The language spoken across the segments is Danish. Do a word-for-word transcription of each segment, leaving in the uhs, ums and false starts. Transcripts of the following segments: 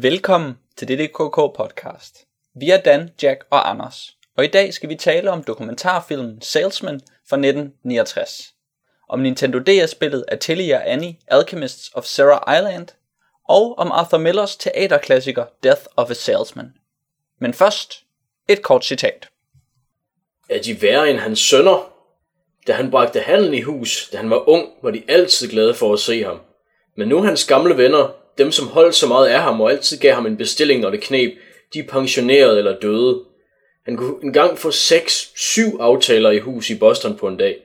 Velkommen til D D K K podcast. Vi er Dan, Jack og Anders, og i dag skal vi tale om dokumentarfilmen Salesman fra nitten niogtres, om Nintendo D S-spillet Atelier Annie: Alchemists of Sera Island, og om Arthur Millers teaterklassiker Death of a Salesman. Men først, et kort citat. Er de værre end hans sønner? Da han bragte handel i hus, da han var ung, var de altid glade for at se ham. Men nu hans gamle venner, dem som holdt så meget af ham og altid gav ham en bestilling, når det kneb, de er pensionerede eller døde. Han kunne engang få seks syv aftaler i hus i Boston på en dag.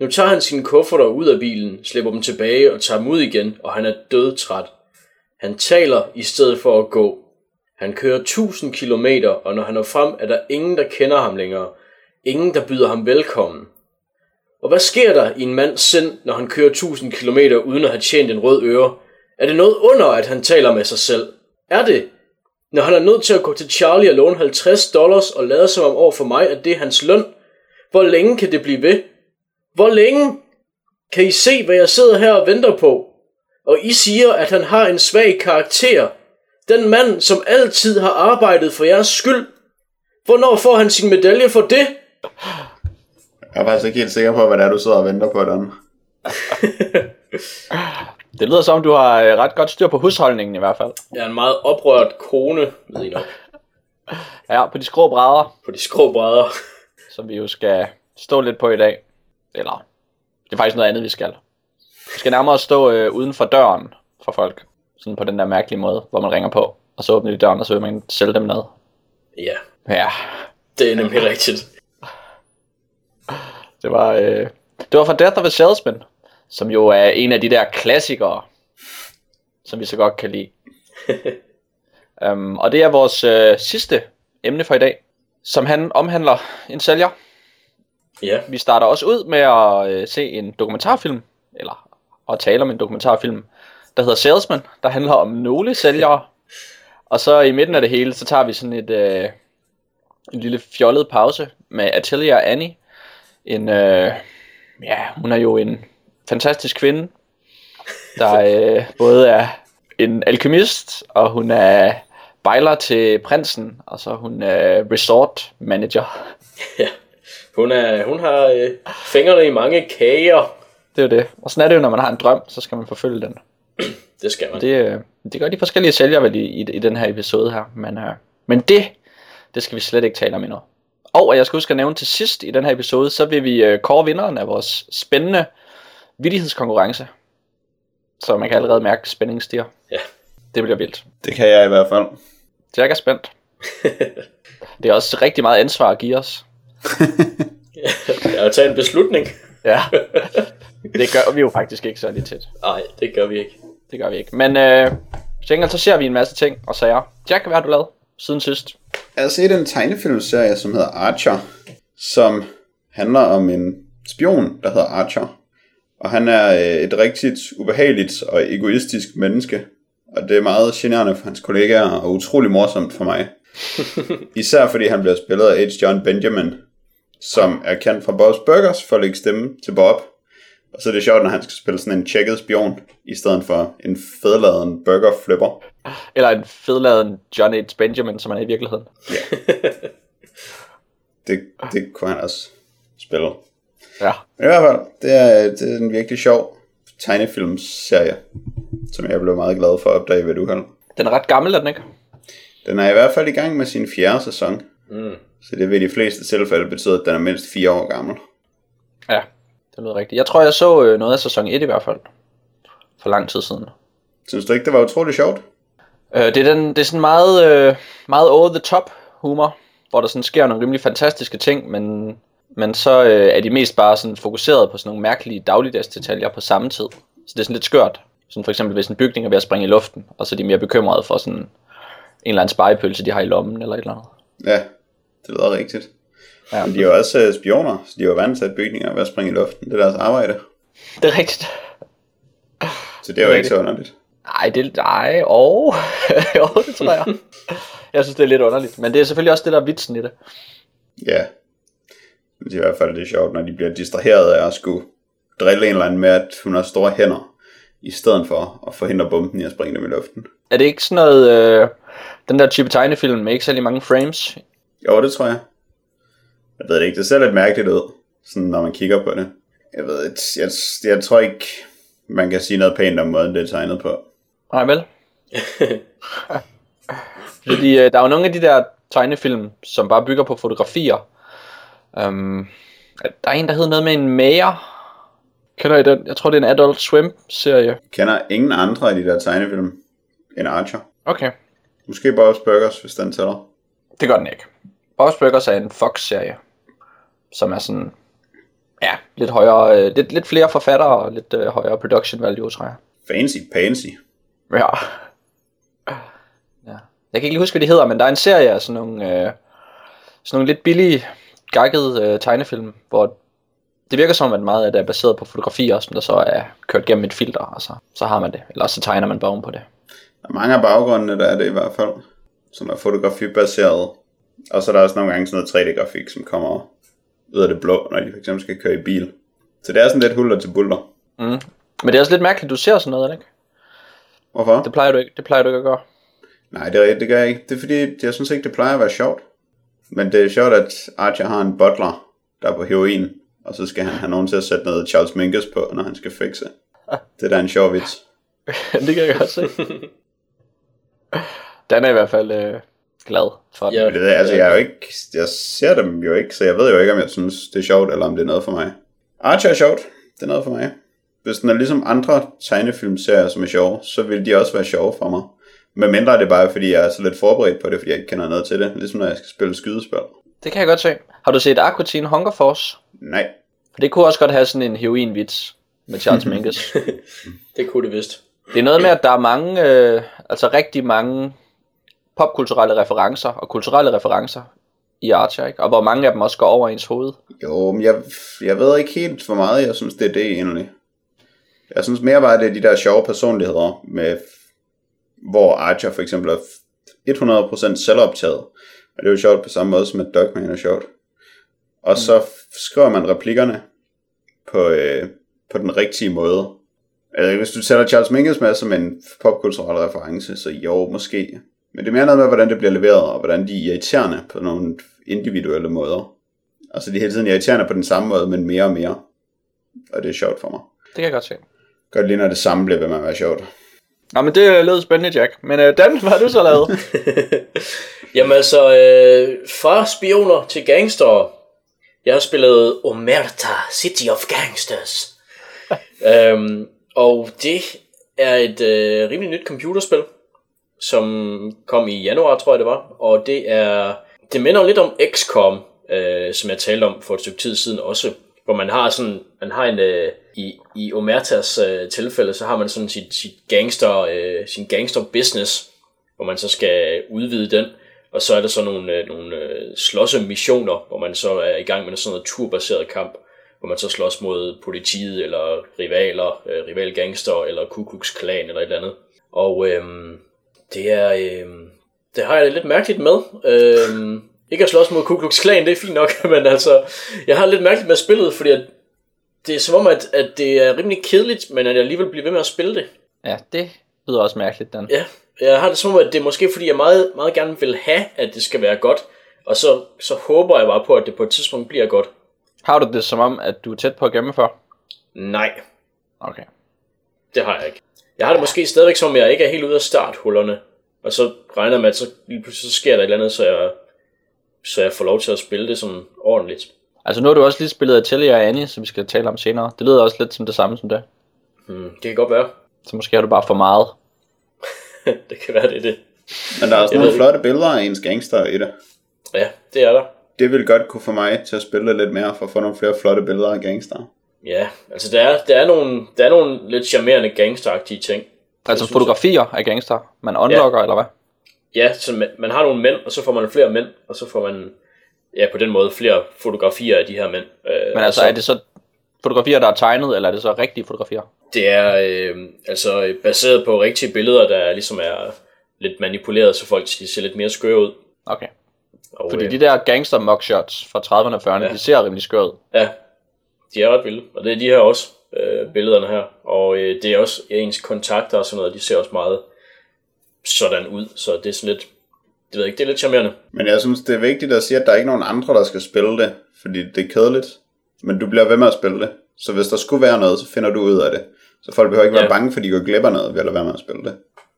Nu tager han sine kufferter ud af bilen, slipper dem tilbage og tager dem ud igen, og han er dødtræt. Han taler i stedet for at gå. Han kører tusind kilometer, og når han når frem, er der ingen, der kender ham længere. Ingen, der byder ham velkommen. Og hvad sker der i en mands sind, når han kører tusind kilometer uden at have tjent en rød øre? Er det noget under, at han taler med sig selv? Er det? Når han er nødt til at gå til Charlie og låne halvtreds dollars og lade som om over for mig, at det er hans løn? Hvor længe kan det blive ved? Hvor længe? Kan I se, hvad jeg sidder her og venter på? Og I siger, at han har en svag karakter. Den mand, som altid har arbejdet for jeres skyld. Hvornår får han sin medalje for det? Jeg er faktisk ikke helt sikker på, hvad det er, du sidder og venter på, Dan. Det lyder som, du har ret godt styr på husholdningen i hvert fald. Jeg er en meget oprørt kone, ved I nok. Ja, på de skrå brædder. På de skrå brædder. Som vi jo skal stå lidt på i dag. Eller, det er faktisk noget andet, vi skal. Vi skal nærmere stå øh, uden for døren for folk. Sådan på den der mærkelige måde, hvor man ringer på. Og så åbner de døren, og så vil man sælge dem noget. Ja. Ja. Det er nemlig rigtigt. Det var, øh, det var fra Death of a Salesman, som jo er en af de der klassikere, som vi så godt kan lide. um, og det er vores øh, sidste emne for i dag, som han omhandler en sælger. Yeah. Vi starter også ud med at øh, se en dokumentarfilm, eller at tale om en dokumentarfilm, der hedder Salesman, der handler om nogle sælgere. Og så i midten af det hele, så tager vi sådan et øh, en lille fjollet pause med Atelier Annie. En, øh, ja, hun er jo en fantastisk kvinde, der øh, både er en alkemist, og hun er bejler til prinsen, og så hun er resort manager. Ja, hun, er, hun har øh, fingrene i mange kager. Det er det. Og sådan er det jo, når man har en drøm, så skal man forfølge den. Det skal man. Det, øh, det gør de forskellige sælgere vel i, i, i den her episode her, men, øh, men det, det skal vi slet ikke tale om endnu. Og jeg skal huske at nævne til sidst i den her episode, så vil vi øh, kåre vinderen af vores spændende vittighedskonkurrence. Så man kan allerede mærke spændingen stiger. Ja. Det bliver vildt. Det kan jeg i hvert fald. Jack er spændt. Det er også rigtig meget ansvar at give os. Jeg har taget en beslutning. Ja. Det gør vi jo faktisk ikke særlig tæt. Nej, det gør vi ikke. Det gør vi ikke. Men øh, så ser vi en masse ting og sager. Jack, hvad har du lavet siden sidst? Jeg har set en tegnefilmserie, som hedder Archer, som handler om en spion, der hedder Archer. Og han er et rigtigt ubehageligt og egoistisk menneske. Og det er meget generende for hans kollegaer og utrolig morsomt for mig. Især fordi han bliver spillet af H. Jon Benjamin, som er kendt fra Bob's Burgers for at lægge stemme til Bob. Og så er det sjovt, når han skal spille sådan en tjekket spion, i stedet for en fedladen burger flipper. Eller en fedladen John H. Benjamin, som han er i virkeligheden. Ja. Det, det kunne han også spille. Ja. Men i hvert fald, det er, det er en virkelig sjov tegnefilmsserie, som jeg blev meget glad for at opdage ved et uheld. Den er ret gammel, er den ikke? Den er i hvert fald i gang med sin fjerde sæson. Mm. Så det vil i de fleste tilfælde betyde, at den er mindst fire år gammel. Ja. Det lyder rigtigt. Jeg tror, jeg så noget af sæson et i hvert fald. For lang tid siden. Synes du ikke, det var utroligt sjovt? Øh, det, er den, det er sådan meget, meget over the top humor, hvor der sådan sker nogle rimelig fantastiske ting, men, men så øh, er de mest bare sådan fokuseret på sådan nogle mærkelige dagligdags detaljer på samme tid. Så det er sådan lidt skørt. Sådan for eksempel, hvis en bygning er ved at springe i luften, og så er de mere bekymrede for sådan en eller anden spegepølse, de har i lommen eller et eller andet. Ja, det lyder rigtigt. Ja. Men de er jo også spioner, så de er jo vant til at bygninger ved at springe i luften. Det er deres arbejde. Det er rigtigt. Så det er jo det er ikke så underligt. Nej, det er... Åh, oh. Det tror jeg. Jeg synes, det er lidt underligt. Men det er selvfølgelig også det, der er vitsen i det. Ja. Det er i hvert fald det er sjovt, når de bliver distraheret af at skulle drille en eller anden med, at hun har store hænder. i stedet for at forhindre bomben i at springe dem i luften. Er det ikke sådan noget, øh, den der type tegnefilm med ikke særlig mange frames? Jo, det tror jeg. Jeg ved det ikke, det ser lidt mærkeligt ud, sådan når man kigger på det. Jeg ved ikke, jeg, jeg tror ikke, man kan sige noget pænt om måden, det er tegnet på. Nej, vel? Fordi øh, der er jo nogle af de der tegnefilm, som bare bygger på fotografier. Um, der er en, der hedder noget med en mager. Kender I den? Jeg tror, det er en Adult Swim-serie. Kender ingen andre af de der tegnefilm end Archer. Okay. Måske Bob's Burgers, hvis den tæller. Det gør den ikke. Bob's Burgers er en Fox-serie, som er sådan, ja, lidt højere, øh, lidt, lidt flere forfattere og lidt øh, højere production value, tror jeg. Fancy pansy. Ja. Ja. Jeg kan ikke lige huske, hvad de hedder, men der er en serie af sådan nogle, øh, sådan nogle lidt billige, gakkede øh, tegnefilm, hvor det virker som, at meget af det er baseret på fotografier, som der så er kørt gennem et filter, og så, så har man det. Eller så tegner man bagen på det. Der er mange af baggrundene, der er det i hvert fald, som er fotografibaseret. Og så er der også nogle gange sådan noget tre D-grafik, som kommer ud af det blå, når de fx skal køre i bil. Så det er sådan lidt hulter til bulter. Mm. Men det er også lidt mærkeligt, at du ser sådan noget, ikke? Hvorfor? Det plejer du ikke, det plejer du ikke at gøre. Nej, det er rigtigt, det gør jeg ikke. Det er fordi, jeg synes ikke, det plejer at være sjovt. Men det er sjovt, at Archer har en butler, der er på heroin, og så skal han have nogen til at sætte noget Charles Mingus på, når han skal fikse. Det er da en sjov vits. Det kan jeg godt se. Den er i hvert fald øh, glad for den. Ja, det er, altså, jeg, er jo ikke, jeg ser dem jo ikke, så jeg ved jo ikke, om jeg synes, det er sjovt, eller om det er noget for mig. Archer er sjovt. Det er noget for mig. Hvis den er ligesom andre tegnefilmserier, som er sjove, så vil de også være sjove for mig. Men mindre er det bare, fordi jeg er så lidt forberedt på det, fordi jeg ikke kender noget til det. Ligesom når jeg skal spille skydespil. Det kan jeg godt se. Har du set Aqua Teen Hunger Force? Nej. For det kunne også godt have sådan en heroinvits med Charles Mingus. Det kunne det vist. Det er noget med, at der er mange, øh, altså rigtig mange popkulturelle referencer og kulturelle referencer i Archer, ikke? Og hvor mange af dem også går over ens hoved. Jo, men jeg, jeg ved ikke helt, hvor meget jeg synes, det er det egentlig. Jeg synes mere bare, det er de der sjove personligheder, med, hvor Archer for eksempel er hundrede procent selvoptaget. Og det er jo sjovt på samme måde som at Dogman er sjovt. Og mm. så skriver man replikkerne på, øh, på den rigtige måde. Altså, hvis du sætter Charles Mingus med som en popkulturel reference, så jo, måske. Men det er mere noget med, hvordan det bliver leveret, og hvordan de er irriterende på nogle individuelle måder. Altså de hele tiden er irriterende på den samme måde, men mere og mere. Og det er sjovt for mig. Det kan jeg godt se. Godt lige når det samme bliver, vil man være sjovt. Nå, men det lød spændende, Jack. Men øh, Dan, hvad har du så lavet? Jamen altså, øh, fra spioner til gangster. Jeg har spillet Omerta City of Gangsters. øhm, og det er et øh, rimelig nyt computerspil, som kom i januar, tror jeg det var. Og det er det minder lidt om X COM, øh, som jeg talte om for et stykke tid siden også, hvor man har sådan man har en øh, i i Omertas øh, tilfælde, så har man sådan sit, sit gangster øh, sin gangster business, hvor man så skal udvide den. Og så er der så nogle, øh, nogle øh, slåssemissioner, hvor man så er i gang med sådan noget turbaseret kamp, hvor man så slås mod politiet, eller rivaler, øh, rivalgangster, eller Ku Klux Klan, eller et eller andet. Og øh, det er, øh, det har jeg det lidt mærkeligt med. Øh, ikke at slås mod Ku Klux Klan, det er fint nok, men altså, jeg har det lidt mærkeligt med spillet, fordi at det er som om, at, at det er rimelig kedeligt, men at jeg alligevel bliver ved med at spille det. Ja, det lyder også mærkeligt, Dan. Ja. Jeg har det som om, at det er måske fordi, jeg meget, meget gerne vil have, at det skal være godt. Og så, så håber jeg bare på, at det på et tidspunkt bliver godt. Har du det som om, at du er tæt på at gennemføre? Nej. Okay. Det har jeg ikke. Jeg har det måske stadigvæk som om, jeg ikke er helt ude af starthullerne. Og så regner jeg med, at så, så sker der et eller andet, så jeg, så jeg får lov til at spille det sådan ordentligt. Altså nu har du også lige spillet Atelier Annie, som vi skal tale om senere. Det lyder også lidt som det samme som det. Hmm, det kan godt være. Så måske har du bare for meget. Det kan være, det er det. Men der er også nogle flotte billeder af ens gangster i det. Ja, det er der. Det ville godt kunne få mig til at spille lidt mere, for at få nogle flere flotte billeder af gangster. Ja, altså der er, der er, nogle, der er nogle lidt charmerende gangsteragtige ting. Altså synes, fotografier jeg... af gangster, man unlocker, ja. Eller hvad? Ja, så man, man har nogle mænd, og så får man flere mænd, og så får man ja, på den måde flere fotografier af de her mænd. Øh, Men altså så... er det så fotografier, der er tegnet, eller er det så rigtige fotografier? Det er øh, altså baseret på rigtige billeder, der ligesom er lidt manipuleret, så folk de ser lidt mere skøre ud. Okay. Og, Fordi øh, de der gangster mugshots fra trediverne og fyrrerne, ja. De ser rimelig skøre ud. Ja, de er ret vilde, og det er de her også. øh, billederne her, og øh, det er også ens kontakter og sådan noget, de ser også meget sådan ud, så det er sådan lidt, det ved jeg ikke, det er lidt charmerende. Men jeg synes, det er vigtigt at sige, at der er ikke nogen andre, der skal spille det, fordi det er kedeligt, men du bliver ved med at spille det, så hvis der skulle være noget, så finder du ud af det, så folk behøver ikke være ja. bange, for de går glip af noget ved at lade være med at spille det.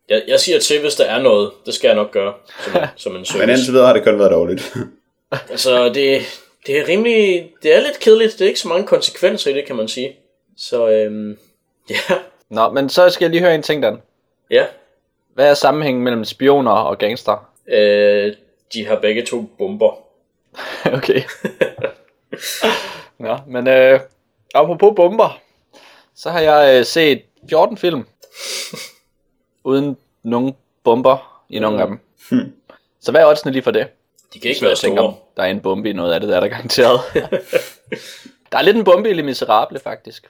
Jeg, jeg siger til, hvis der er noget, det skal jeg nok gøre, som, som en service. Men indtil videre har det kun været dårligt. Altså, det, det er rimelig, det er lidt kedeligt, det er ikke så mange konsekvenser i det, kan man sige. Så, øhm, ja. Nå, men så skal jeg lige høre en ting, Dan. Ja. Hvad er sammenhængen mellem spioner og gangster? Øh, de har begge to bomber. Okay. Nå, men øh, apropos bomber, så har jeg øh, set fjorten film. Uden nogen bomber i nogen af dem. Hmm. Så hvad er oddsene lige for det? De kan ikke så være store. Tænker, der er en bombe i noget af det, der er der garanteret. Der er lidt en bombe i Les Misérables faktisk,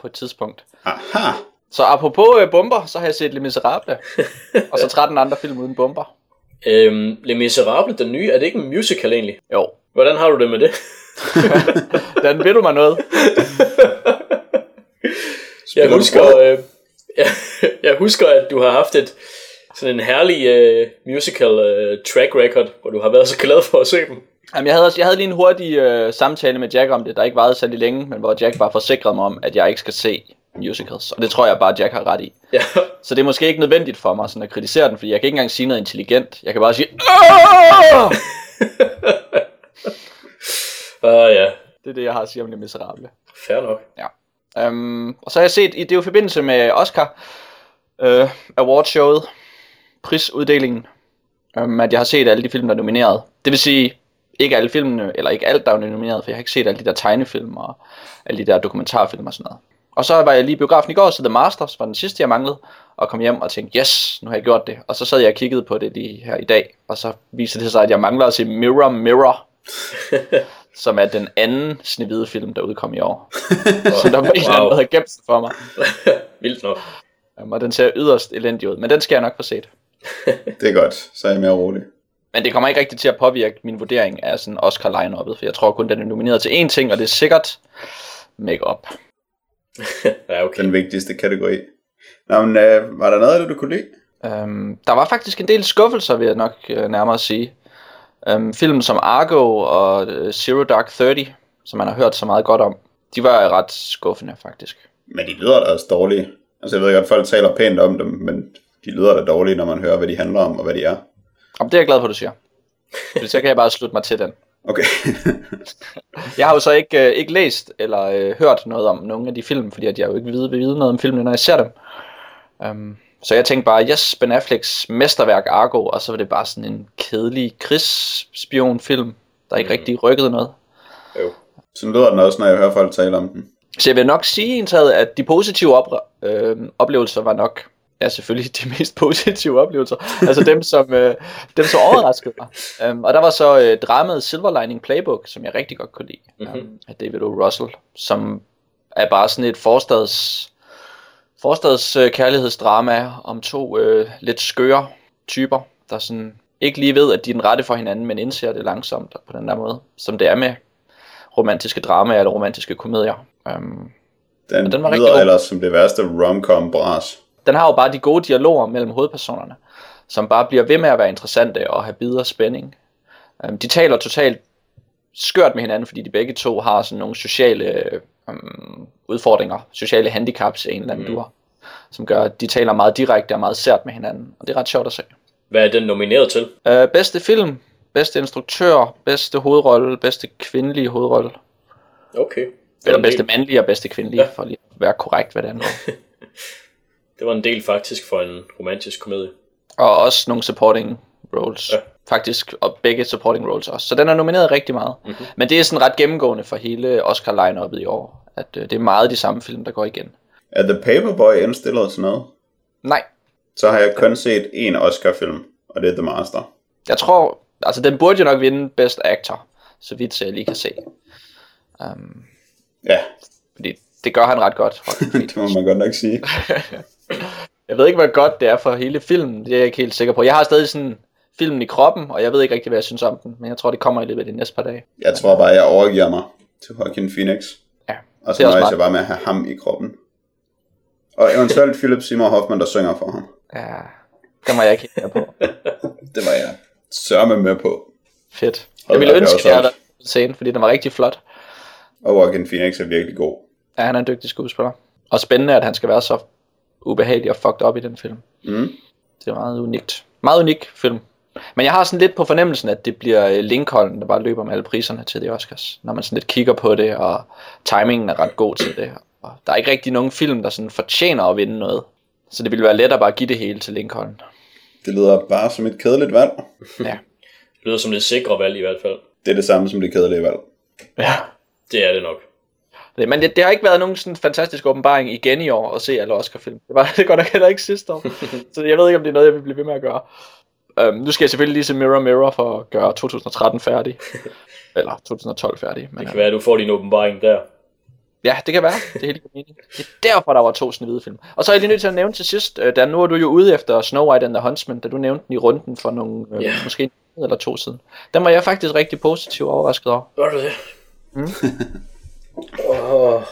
på et tidspunkt. Aha. Så apropos øh, bomber, så har jeg set Les Misérables. Og så tretten andre film uden bomber. Øhm, Les Misérables, den nye, er det ikke en musical egentlig? Jo. Hvordan har du det med det? Hvordan ved du mig noget? Jeg husker... Øh... Jeg husker, at du har haft et sådan en herlig øh, musical øh, track record, hvor du har været så glad for at se dem. Jamen, jeg havde også, jeg havde lige en hurtig øh, samtale med Jack om det, der ikke varede særlig længe, men hvor Jack bare forsikrede mig om, at jeg ikke skal se musicals, og det tror jeg bare, Jack har ret i. Ja. Så det er måske ikke nødvendigt for mig sådan at kritisere den, fordi jeg kan ikke engang sige noget intelligent. Jeg kan bare sige åh! uh, ja. Det er det, jeg har at sige om Det Miserable. Fair nok. Ja. Um, og så har jeg set, det er jo i forbindelse med Oscar uh, Awardshowet, prisuddelingen, um, at jeg har set alle de film, der er nomineret. Det vil sige, ikke alle filmene, eller ikke alt, der er nomineret, for jeg har ikke set alle de der tegnefilm og alle de der dokumentarfilm og sådan noget. Og så var jeg lige i biografen i går, så The Master var den sidste, jeg manglede, og kom hjem og tænkte, yes, nu har jeg gjort det. Og så sad jeg og kiggede på det lige her i dag, og så viste det sig, at jeg mangler at se Mirror Mirror. Som er den anden Snehvide film, der udkom i år. Så der var en eller anden, der havde gemt sig for mig. Vildt nok. Og den ser yderst elendig ud, men den skal jeg nok få set. Det er godt, så er jeg mere rolig. Men det kommer ikke rigtig til at påvirke min vurdering af sådan Oscar-line-uppet, for jeg tror kun, den er nomineret til én ting, og det er sikkert make-up. Ja, okay. Den vigtigste kategori. Nå, men øh, var der noget af det, du kunne lide? Øhm, der var faktisk en del skuffelser, vil jeg nok øh, nærmere sige. Um, film som Argo og uh, Zero Dark Thirty, som man har hørt så meget godt om, de var ret skuffende faktisk. Men de lyder da også dårlige. Altså jeg ved godt, at folk taler pænt om dem, men de lyder da dårlige, når man hører, hvad de handler om og hvad de er. Jamen, det er jeg glad for, du siger. Så kan jeg bare slutte mig til den. Okay. Jeg har jo så ikke, øh, ikke læst eller øh, hørt noget om nogle af de film, fordi at jeg jo ikke vil vide noget om filmene, når jeg ser dem. Um, Så jeg tænkte bare, yes, Ben Afflecks mesterværk Argo, og så var det bare sådan en kedelig krigsspionfilm, der ikke mm. rigtig rykkede noget. Jo. Sådan lyder den også, når jeg hører folk tale om den. Så jeg vil nok sige indtaget, at de positive opre- øh, oplevelser var nok, ja selvfølgelig de mest positive oplevelser, altså dem, som, øh, dem, som overraskede mig. Um, og der var så øh, dramaet Silver Lining Playbook, som jeg rigtig godt kunne lide, mm-hmm. um, af David O. Russell, som er bare sådan et forstads... Forstads øh, kærlighedsdrama om to øh, lidt skøre typer, der sådan ikke lige ved, at de er den rette for hinanden, men indser det langsomt på den der måde, som det er med romantiske dramaer eller romantiske komedier. Um, den, den var lyder ellers som det værste rom-com-bras. Den har jo bare de gode dialoger mellem hovedpersonerne, som bare bliver ved med at være interessante og have bid og spænding. Um, de taler totalt skørt med hinanden, fordi de begge to har sådan nogle sociale... Øh, Um, udfordringer, sociale handicaps af en eller anden mm. dur, som gør, at de taler meget direkte og meget sært med hinanden, og det er ret sjovt at se. Hvad er den nomineret til? Uh, bedste film, bedste instruktør, bedste hovedrolle, bedste kvindelige hovedrolle. Okay. Eller bedste mandlige og bedste kvindelige, ja. For lige at være korrekt, hvad det andet var. Det var en del faktisk for en romantisk komedie. Og også nogle supporting roles. Ja. Faktisk, og begge supporting roles også. Så den er nomineret rigtig meget. Mm-hmm. Men det er sådan ret gennemgående for hele Oscar-line-uppet i år, at øh, det er meget de samme film, der går igen. Er The Paperboy indstillet til noget? Nej. Så har jeg kun set én Oscar-film, og det er The Master. Jeg tror, altså den burde jo nok vinde Best Actor, så vidt jeg lige kan se. Um, ja. Fordi det gør han ret godt. Det må man godt nok sige. Jeg ved ikke, hvor godt det er for hele filmen, det er jeg ikke helt sikker på. Jeg har stadig sådan... filmen i kroppen, og jeg ved ikke rigtig, hvad jeg synes om den, men jeg tror, det kommer i løbet af de næste par dage. Jeg tror bare, jeg overgiver mig til Joaquin Phoenix. Ja, Og så nøjes jeg bare med at have ham i kroppen. Og eventuelt Philip Seymour Hoffman, der synger for ham. Ja, det var jeg ikke her på. Det var jeg sørme med på. Fedt. Jeg ville ønske, at jeg havde scenen, fordi den var rigtig flot. Og Joaquin Phoenix er virkelig god. Ja, han er en dygtig skuespiller. Og spændende, at han skal være så ubehagelig og fucked op i den film. Mm. Det er meget unikt. Meget unik film. Men jeg har sådan lidt på fornemmelsen, at det bliver Lincoln, der bare løber med alle priserne til det Oscars. Når man sådan lidt kigger på det, og timingen er ret god til det. Og der er ikke rigtig nogen film, der sådan fortjener at vinde noget. Så det ville være let at bare give det hele til Lincoln. Det lyder bare som et kedeligt valg. Ja. Det lyder som det sikre valg i hvert fald. Det er det samme som det kedelige valg. Ja. Det er det nok. Det, men det, det har ikke været nogen sådan fantastisk åbenbaring igen i år at se alle Oscar-film. Det var det godt nok heller ikke sidste år. Så jeg ved ikke, om det er noget, jeg vil blive ved med at gøre. Um, nu skal jeg selvfølgelig lige se Mirror Mirror for at gøre tyve tretten færdig. Eller tyve tolv færdig. Men, det kan være, at du får din åbenbaring der. Ja, det kan være. Det er helt meningen. Det er derfor, der var to sådan hvide film. Og så er jeg lige nødt til at nævne til sidst, da nu er du jo ude efter Snow White and the Huntsman, da du nævnte den i runden for nogle, yeah. øh, måske en eller to siden. Den var jeg faktisk rigtig positivt overrasket over. Var du det? Mm. Oh.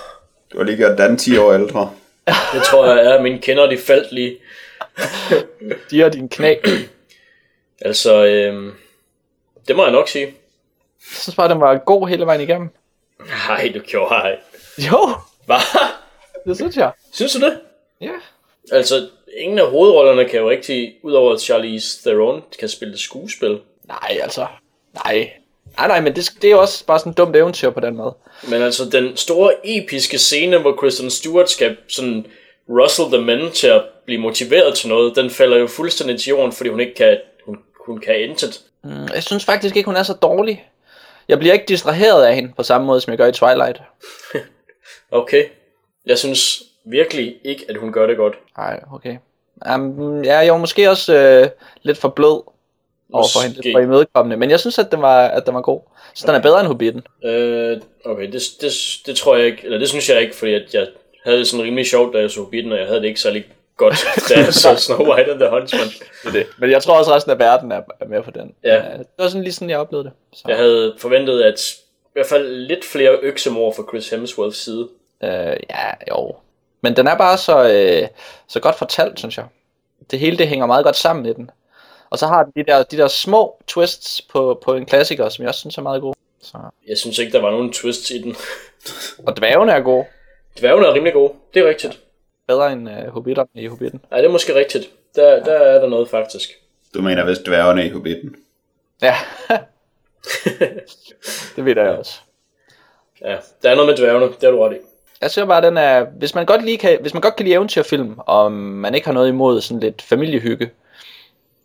Du har lige gjort den ti år ældre. Det tror jeg er, mine kender de faldt lige. De har din knæ. Altså, øh, det må jeg nok sige. Jeg synes bare, den var god hele vejen igennem. Nej, du gjorde ej. Jo. Hva? Det synes jeg. Synes du det? Ja. Altså, ingen af hovedrollerne kan jo rigtig, udover at Charlize Theron kan spille det skuespil. Nej, altså. Nej. Nej, nej, men det, det er jo også bare sådan et dumt eventyr på den måde. Men altså, den store episke scene, hvor Kristen Stewart skal sådan rustle the men til at blive motiveret til noget, den falder jo fuldstændig til jorden, fordi hun ikke kan... Hun kan intet. Mm, jeg synes faktisk ikke, hun er så dårlig. Jeg bliver ikke distraheret af hende på samme måde, som jeg gør i Twilight. Okay. Jeg synes virkelig ikke, at hun gør det godt. Nej, okay. Um, ja, jeg var måske også øh, lidt for blød overfor hende, lidt for imødekommende. Men jeg synes, at den var, at den var god. Så okay. Den er bedre end Hobbiten. Øh, okay, det, det, det tror jeg ikke. Eller det synes jeg ikke, fordi jeg, jeg havde det sådan rimelig sjovt, da jeg så Hobbiten, og jeg havde det ikke særlig godt, da jeg så Snow White and the Huntsman. Det det. Men jeg tror også, resten af verden er med for den. Ja. Det var sådan lige sådan, jeg oplevede det. Så. Jeg havde forventet, at i hvert fald lidt flere øksemord fra Chris Hemsworths side. Øh, ja, jo. Men den er bare så, øh, så godt fortalt, synes jeg. Det hele, det hænger meget godt sammen i den. Og så har den de der, de der små twists på, på en klassiker, som jeg også synes er meget gode. Så. Jeg synes ikke, der var nogen twists i den. Og dværgene er gode. Dværgene er rimelig gode, det er rigtigt. Ja. Bedre end uh, Hobbiterne i Hobbiten. Nej, det er måske rigtigt. Der, ja. Der er der noget faktisk. Du mener vist dværgerne i Hobbiten? Ja. Det ved jeg ja. Også. Ja, der er noget med dværgerne. Det har du ret i. Jeg synes bare, den er... Hvis man godt, lige kan... Hvis man godt kan lide eventyrfilm, og man ikke har noget imod sådan lidt familiehygge,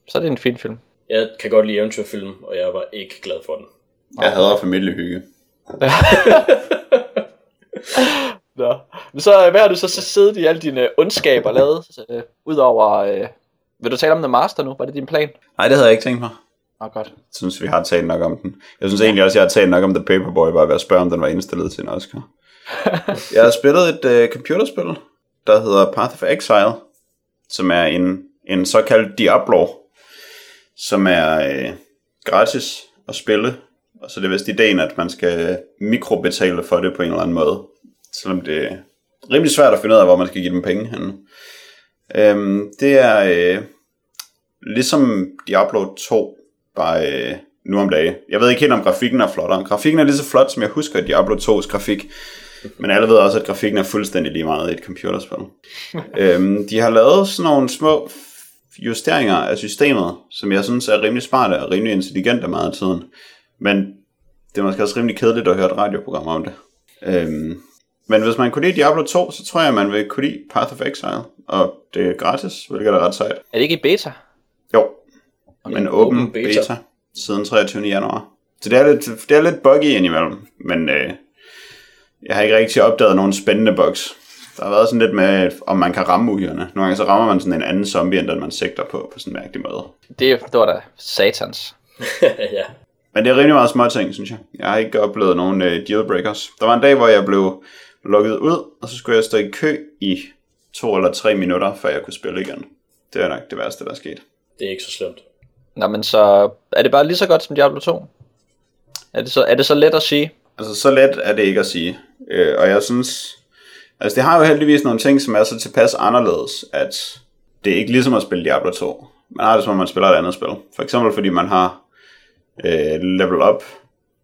så er det en fin film. Jeg kan godt lide eventyrfilm, og jeg var ikke glad for den. Jeg hader familiehygge. Nå. Men så hvad har du så, så siddet i alle dine ondskaber lavet øh, udover øh, vil du tale om The Master nu? Var det din plan? Nej, det havde jeg ikke tænkt mig. Åh, oh, godt. Jeg synes vi har talt nok om den. Jeg synes egentlig også jeg har talt nok om The Paperboy, bare ved at spørge om den var indstillet til en Oscar. Jeg har spillet et øh, computerspil der hedder Path of Exile, som er en, en såkaldt Diablo, som er øh, gratis at spille. Og så det er vist ideen at man skal mikrobetale for det på en eller anden måde, selvom det er rimelig svært at finde ud af, hvor man skal give dem penge henne. Øhm, det er øh, ligesom Diablo to, bare øh, nu om dagen. Jeg ved ikke helt, om grafikken er flottere. Grafikken er lige så flot, som jeg husker Diablo to's grafik, men alle ved også, at grafikken er fuldstændig lige meget i et computerspil. øhm, de har lavet sådan nogle små justeringer af systemet, som jeg synes er rimelig smarte og rimelig intelligente meget af tiden. Men det er måske også rimelig kedeligt at høre et radioprogram om det. Øhm, Men hvis man kunne lide Diablo to, så tror jeg, man vil kunne lide Path of Exile. Og det er gratis, hvilket er ret sejt. Er det ikke i beta? Jo, okay. Men åben beta. beta siden treogtyvende januar. Så det er lidt, det er lidt buggy indimellem, men øh, jeg har ikke rigtig opdaget nogen spændende bugs. Der har været sådan lidt med, om man kan ramme uhyrene. Nogle gange så rammer man sådan en anden zombie, end den man sigter på, på sådan en mærkelig måde. Det var da satans. Ja. Men det er rimelig meget små ting, synes jeg. Jeg har ikke oplevet nogen øh, dealbreakers. Der var en dag, hvor jeg blev... lukket ud, og så skulle jeg stå i kø i to eller tre minutter, før jeg kunne spille igen. Det er nok det værste, der er sket. Det er ikke så slemt. Nå, men så er det bare lige så godt som Diablo to? Er det så, er det så let at sige? Altså, så let er det ikke at sige. Øh, og jeg synes, altså det har jo heldigvis nogle ting, som er så tilpas anderledes, at det er ikke ligesom at spille Diablo to. Man har det som om man spiller et andet spil. For eksempel fordi man har øh, level up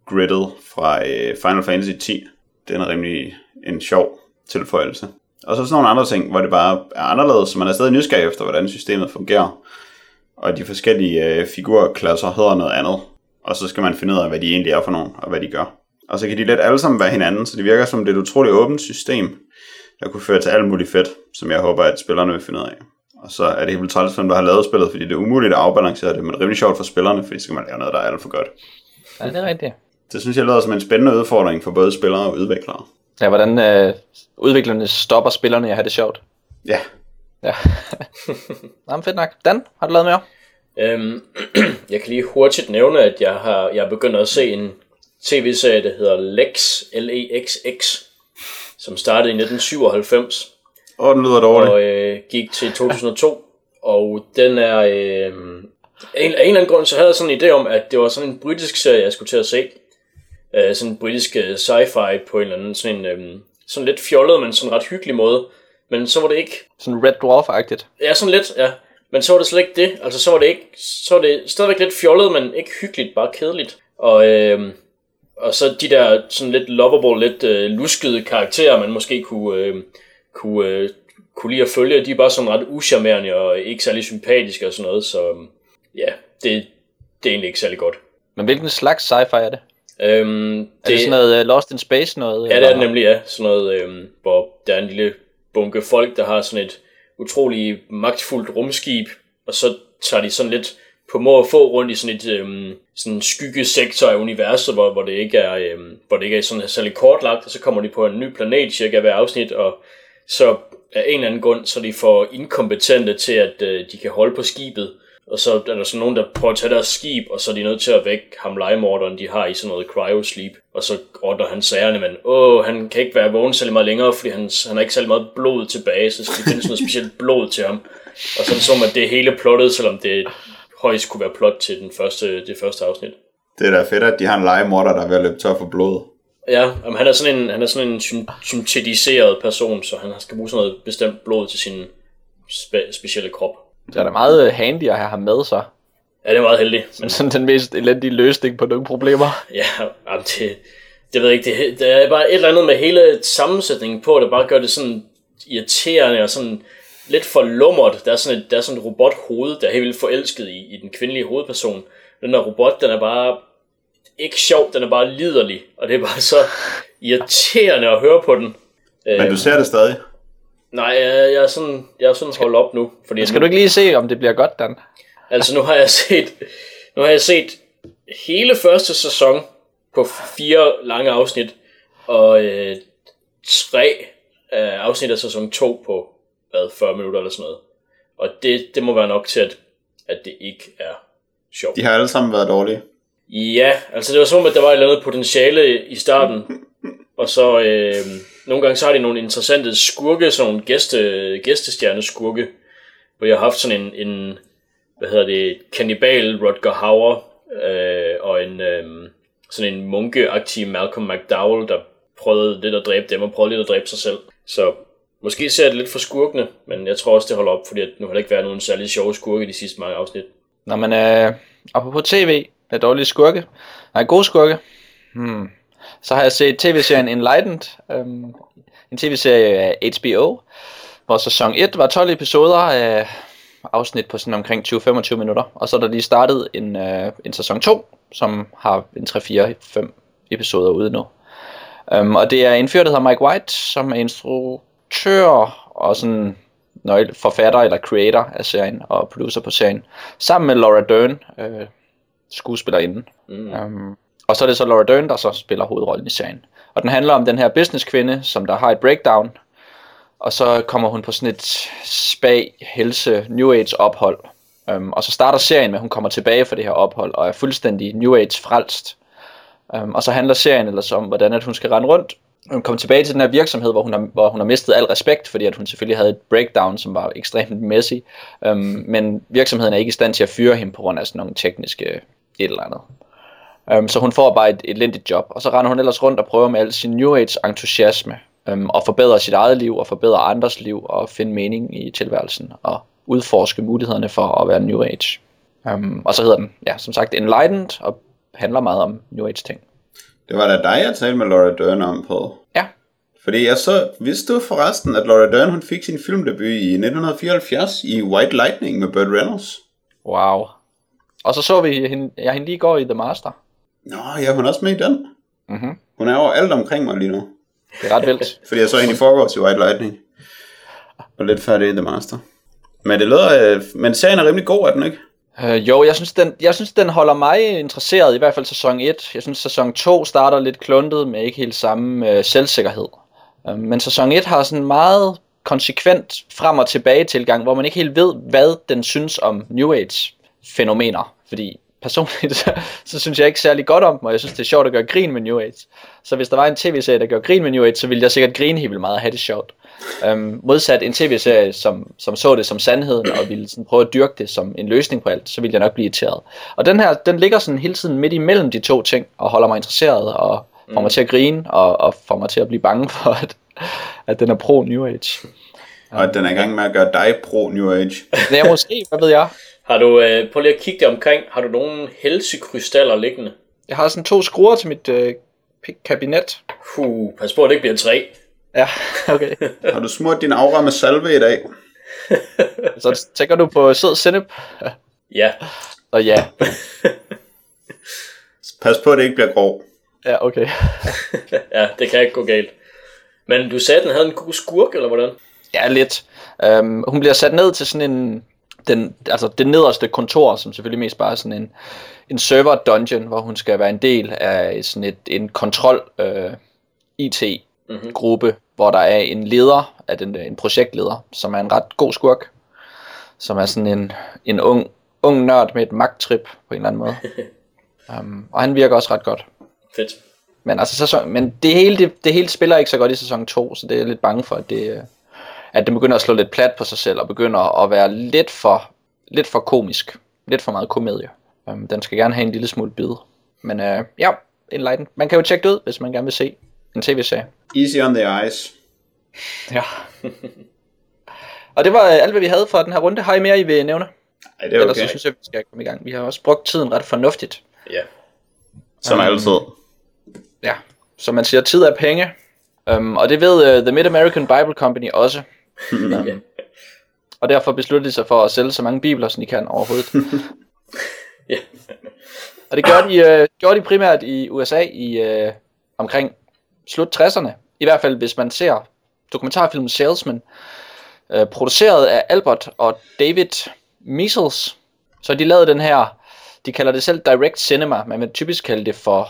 gridded fra øh, Final Fantasy ti. Det er en rimelig en sjov tilføjelse. Og så sådan nogle andre ting, hvor det bare er anderledes, så man er stadig nysgerrig efter, hvordan systemet fungerer. Og de forskellige øh, figurklasser hedder noget andet. Og så skal man finde ud af, hvad de egentlig er for nogen, og hvad de gør. Og så kan de let alle sammen være hinanden, så det virker som det et utroligt åbent system, der kunne føre til alt muligt fedt, som jeg håber, at spillerne vil finde ud af. Og så er det helt vildt træls, hvem der har lavet spillet, fordi det er umuligt at afbalancere det, men rimelig sjovt for spillerne, fordi så kan man lave noget, der er alt for godt. Ja, det er rigtigt. Det synes jeg lyder som en spændende udfordring for både spillere og udviklere. Ja, hvordan øh, udviklerne stopper spillerne i at have det sjovt. Ja. Ja. Nå, fedt nok. Dan, har du lavet mere? Øhm, jeg kan lige hurtigt nævne, at jeg har jeg begynder at se en tv-serie, der hedder Lex, L E X X, som startede i nitten syvoghalvfems. Og den lyder dårligt. Og øh, gik til to tusind og to, og den er... Øh, af en eller anden grund, så havde jeg sådan en idé om, at det var sådan en britisk serie, jeg skulle til at se. Øh, sådan en britisk øh, sci-fi på en eller anden, sådan en øh, sådan lidt fjollet, men sådan ret hyggelig måde. Men så var det ikke... Sådan Red Dwarf-agtigt. Ja, sådan lidt, ja. Men så var det slet ikke det. Altså, så var det ikke... Så var det stadigvæk lidt fjollet, men ikke hyggeligt, bare kedeligt. Og... Øh, Og så de der sådan lidt lovable, lidt øh, luskede karakterer, man måske kunne, øh, kunne, øh, kunne lide at følge, de er bare sådan ret uschammerende og ikke særlig sympatiske og sådan noget, så ja, det, det er egentlig ikke særlig godt. Men hvilken slags sci-fi er det? Øhm, det er det sådan noget uh, Lost in Space noget? Ja, eller? Det er det nemlig, ja. Sådan noget, øh, hvor der er en lille bunke folk, der har sådan et utrolig magtfuldt rumskib, og så tager de sådan lidt... på må og få rundt i sådan et øhm, sådan skyggesektor af universet, hvor, hvor det ikke er, øhm, hvor det ikke er sådan særlig kortlagt, og så kommer de på en ny planet cirka hver afsnit, og så af en eller anden grund, så de får inkompetente til, at øh, de kan holde på skibet, og så er der sådan nogen, der prøver at tage deres skib, og så er de nødt til at vække ham legemorderen, de har i sådan noget cryosleep, og så ordner han sagerne, men åh, han kan ikke være vågen særlig meget længere, fordi han, han har ikke særlig meget blod tilbage, så skal de finde sådan noget specielt blod til ham, og sådan som at det hele plottet, selvom det højst kunne være plot til den første, det første afsnit. Det er da fedt, at de har en legemorder, der er ved at løbe tør for blod. Ja, men han er sådan en, han er sådan en syntetiseret person, så han skal bruge sådan noget bestemt blod til sin spe- specielle krop. Det er da meget handy at have ham med, så. Ja, det er meget heldigt. Men sådan den mest elendige løsning på nogle problemer. Ja, jamen det, det ved jeg ikke. Det, det er bare et eller andet med hele sammensætningen på, der bare gør det sådan irriterende og sådan... lidt for lummert. Der er sådan et, der er sådan et robothoved, der er helt vildt forelsket i, i den kvindelige hovedperson. Den der robot, den er bare ikke sjov, den er bare liderlig, og det er bare så irriterende at høre på den. Men du ser det stadig? Nej, jeg, jeg er sådan, jeg er sådan holdt op nu. Fordi skal nu, du ikke lige se, om det bliver godt, Dan? Altså, nu har jeg set, nu har jeg set hele første sæson på fire lange afsnit, og øh, tre øh, afsnit af sæson to på fyrre minutter eller sådan noget. Og det, det må være nok til, at, at det ikke er sjovt. De har alle sammen været dårlige. Ja, altså det var som at der var et eller andet potentiale i starten. Og så øh, nogle gange så har de nogle interessante skurke, sådan nogle gæste, gæstestjerneskurke, hvor jeg har haft sådan en, en hvad hedder det, kannibal Rutger Hauer, øh, og en øh, sådan en munkeaktiv Malcolm McDowell, der prøvede lidt at dræbe dem og prøvede lidt at dræbe sig selv. Så måske ser det lidt for skurkene, men jeg tror også, det holder op, fordi nu har der ikke været nogen særlig sjove skurke i de sidste mange afsnit. Nå, men øh, apropos tv, der er dårlige skurke, nej, gode skurke, hmm. så har jeg set tv-serien Enlightened, øhm, en tv-serie af H B O, hvor sæson et var tolv episoder af afsnit på sådan omkring tyve til femogtyve minutter, og så er der lige startet en, øh, en sæson to, som har en tre, fire, fem episoder ude nu. Øhm, og det er en fyr, der hedder Mike White, som er instru... og sådan nøgle, forfatter eller creator af serien og producer på serien, sammen med Laura Dern, øh, skuespillerinden. Mm. Um, og så er det så Laura Dern, der så spiller hovedrollen i serien. Og den handler om den her businesskvinde, som der har et breakdown, og så kommer hun på sådan et spa, helse, new age ophold. Um, og så starter serien med, at hun kommer tilbage fra det her ophold og er fuldstændig new age frelst. Um, og så handler serien ellers om, hvordan at hun skal rende rundt. Hun kom tilbage til den her virksomhed, hvor hun, har, hvor hun har mistet al respekt, fordi at hun selvfølgelig havde et breakdown, som var ekstremt messy. Um, men virksomheden er ikke i stand til at fyre hende på grund af sådan nogle tekniske et eller andet. Um, så hun får bare et elendigt job, og så render hun ellers rundt og prøver med al sin New Age entusiasme um, at forbedre sit eget liv og forbedre andres liv og finde mening i tilværelsen og udforske mulighederne for at være New Age. Um, og så hedder den, ja, som sagt, Enlightened, og handler meget om New Age ting. Det var da dig, jeg talte med Laura Dern om på. Ja. Fordi jeg så vidste du forresten, at Laura Dern, hun fik sin filmdebut i nitten fireoghalvfjerds i White Lightning med Burt Reynolds. Wow. Og så så vi hende, jeg hende lige går i The Master. Nå, ja, hun er også med i den. Mm-hmm. Hun er over alt omkring mig lige nu. Det er ret vildt. Fordi jeg så hende i forgårs i White Lightning. Og lidt før det i The Master. Men det lyder, øh, men serien er rimelig god, er den ikke? Uh, jo, jeg synes, den, jeg synes, den holder mig interesseret, i hvert fald sæson et. Jeg synes, sæson to starter lidt kluntet med ikke helt samme uh, selvsikkerhed. Uh, men sæson et har sådan en meget konsekvent frem- og tilbage-tilgang, hvor man ikke helt ved, hvad den synes om New Age-fænomener. Fordi personligt, så, så synes jeg ikke særlig godt om dem, og jeg synes, det er sjovt at gøre grin med New Age. Så hvis der var en tv-serie, der gjorde grin med New Age, så ville jeg sikkert grine helt vildt meget og have det sjovt. Um, modsat en tv-serie, som, som så det som sandheden og ville sådan prøve at dyrke det som en løsning på alt, så ville jeg nok blive irriteret. Og den her, den ligger sådan hele tiden midt imellem de to ting og holder mig interesseret og får mm. mig til at grine og, og får mig til at blive bange for, at, at den er pro-New Age. Um, og den er i gang med at gøre dig pro-New Age. Det er måske, hvad ved jeg. Har du, øh, prøv lige at kigge dig omkring, har du nogle helsekrystaller liggende? Jeg har sådan to skruer til mit øh, kabinet. Huh, pas på, at det ikke bliver tre. Ja, okay. Har du smurt din aura med salve i dag? Så tænker du på sød sennep? Ja. Og ja. Pas på, at det ikke bliver grov. Ja, okay. Ja, det kan ikke gå galt. Men du sagde, den havde en god skurk, eller hvordan? Ja, lidt. Um, hun bliver sat ned til sådan en... Den, altså det nederste kontor, som selvfølgelig mest bare er sådan en, en server dungeon, hvor hun skal være en del af sådan et, en kontrol øh, I T-gruppe, mm-hmm. hvor der er en leder, af den, en projektleder, som er en ret god skurk, som er sådan en, en ung, ung nørd med et magttrip på en eller anden måde. um, og han virker også ret godt. Fedt. Men, altså, sæson, men det, hele, det, det hele spiller ikke så godt i sæson to, så det er jeg lidt bange for, at det... at den begynder at slå lidt plat på sig selv, og begynder at være lidt for, lidt for komisk, lidt for meget komedie. Um, den skal gerne have en lille smule bid. Men uh, ja, Enlightened. Man kan jo tjekke det ud, hvis man gerne vil se en tv-serie. Easy on the eyes. Ja. Og det var alt, hvad vi havde for den her runde. Har I mere, I vil nævne? Ej, det er okay. Ellers så synes jeg, vi skal komme i gang. Vi har også brugt tiden ret fornuftigt. Ja, yeah. Som um, altid. Ja, som man siger, tid er penge. Um, og det ved uh, The Mid-American Bible Company også. Ja. Og derfor besluttede de sig for at sælge så mange bibler, som de kan overhovedet. Ja. Og det gjorde de, øh, gjorde de primært i U S A i øh, omkring slut tresserne. I hvert fald hvis man ser dokumentarfilmen Salesman, øh, produceret af Albert og David Maysles. Så de lavede den her, de kalder det selv direct cinema. Man vil typisk kalde det for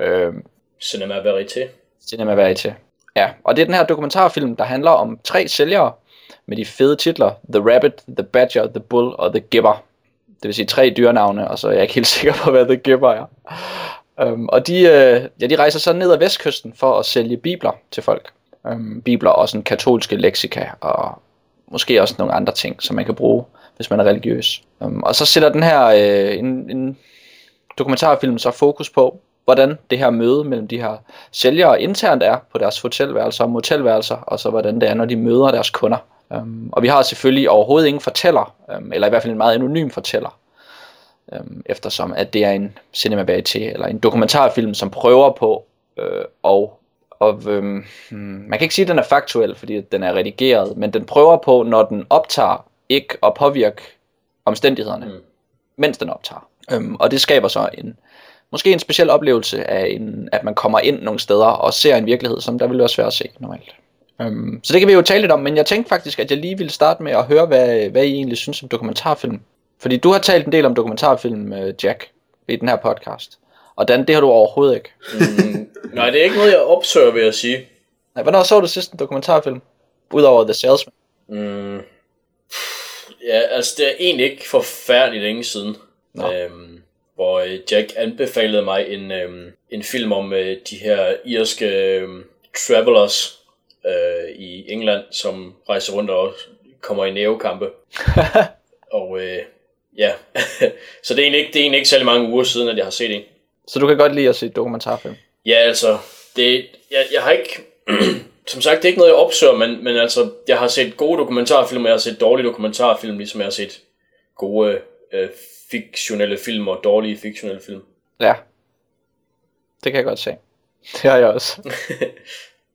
øh, Cinema Verité. Cinema Verité. Ja, og det er den her dokumentarfilm, der handler om tre sælgere med de fede titler The Rabbit, The Badger, The Bull og The Gibber. Det vil sige tre dyrenavne, og så er jeg ikke helt sikker på, hvad The Gibber er. Um, og de, øh, ja, de rejser så ned ad vestkysten for at sælge bibler til folk. Um, bibler og sådan katolske leksika og måske også nogle andre ting, som man kan bruge, hvis man er religiøs. Um, og så sætter den her øh, en, en dokumentarfilm så fokus på, hvordan det her møde mellem de her sælgere internt er på deres hotelværelser og motelværelser, og så hvordan det er, når de møder deres kunder. Um, og vi har selvfølgelig overhovedet ingen fortæller, um, eller i hvert fald en meget anonym fortæller, um, eftersom at det er en cinema verité eller en dokumentarfilm, som prøver på, øh, og, og øh, man kan ikke sige, at den er faktuel, fordi den er redigeret, men den prøver på, når den optager, ikke at påvirke omstændighederne, mm. mens den optager. Um, og det skaber så en Måske en speciel oplevelse af, en, at man kommer ind nogle steder og ser en virkelighed, som der ville være svært at se normalt. Um, så det kan vi jo tale lidt om, men jeg tænkte faktisk, at jeg lige ville starte med at høre, hvad, hvad I egentlig synes om dokumentarfilm. Fordi du har talt en del om dokumentarfilm, Jack, i den her podcast. Og Dan, det har du overhovedet ikke. Mm, nej, det er ikke noget, jeg opsøger, vil jeg sige. Nej, hvornår så du sidst en dokumentarfilm? Udover The Salesman? Mm, ja, altså det er egentlig ikke forfærdeligt længe siden. Øhm... hvor Jack anbefalede mig en, øh, en film om øh, de her irske øh, travelers øh, i England, som rejser rundt og kommer i nævekampe. og øh, ja, så det er, ikke, det er egentlig ikke særlig mange uger siden, at jeg har set en. Så du kan godt lide at se dokumentarfilm? Ja, altså, det, jeg, jeg har ikke... som sagt, det er ikke noget, jeg opsøger, men, men altså, jeg har set gode dokumentarfilm, og jeg har set dårlige dokumentarfilm, ligesom jeg har set gode øh, fiktionelle film og dårlige fiktionelle film. Ja, det kan jeg godt se. Det har jeg også.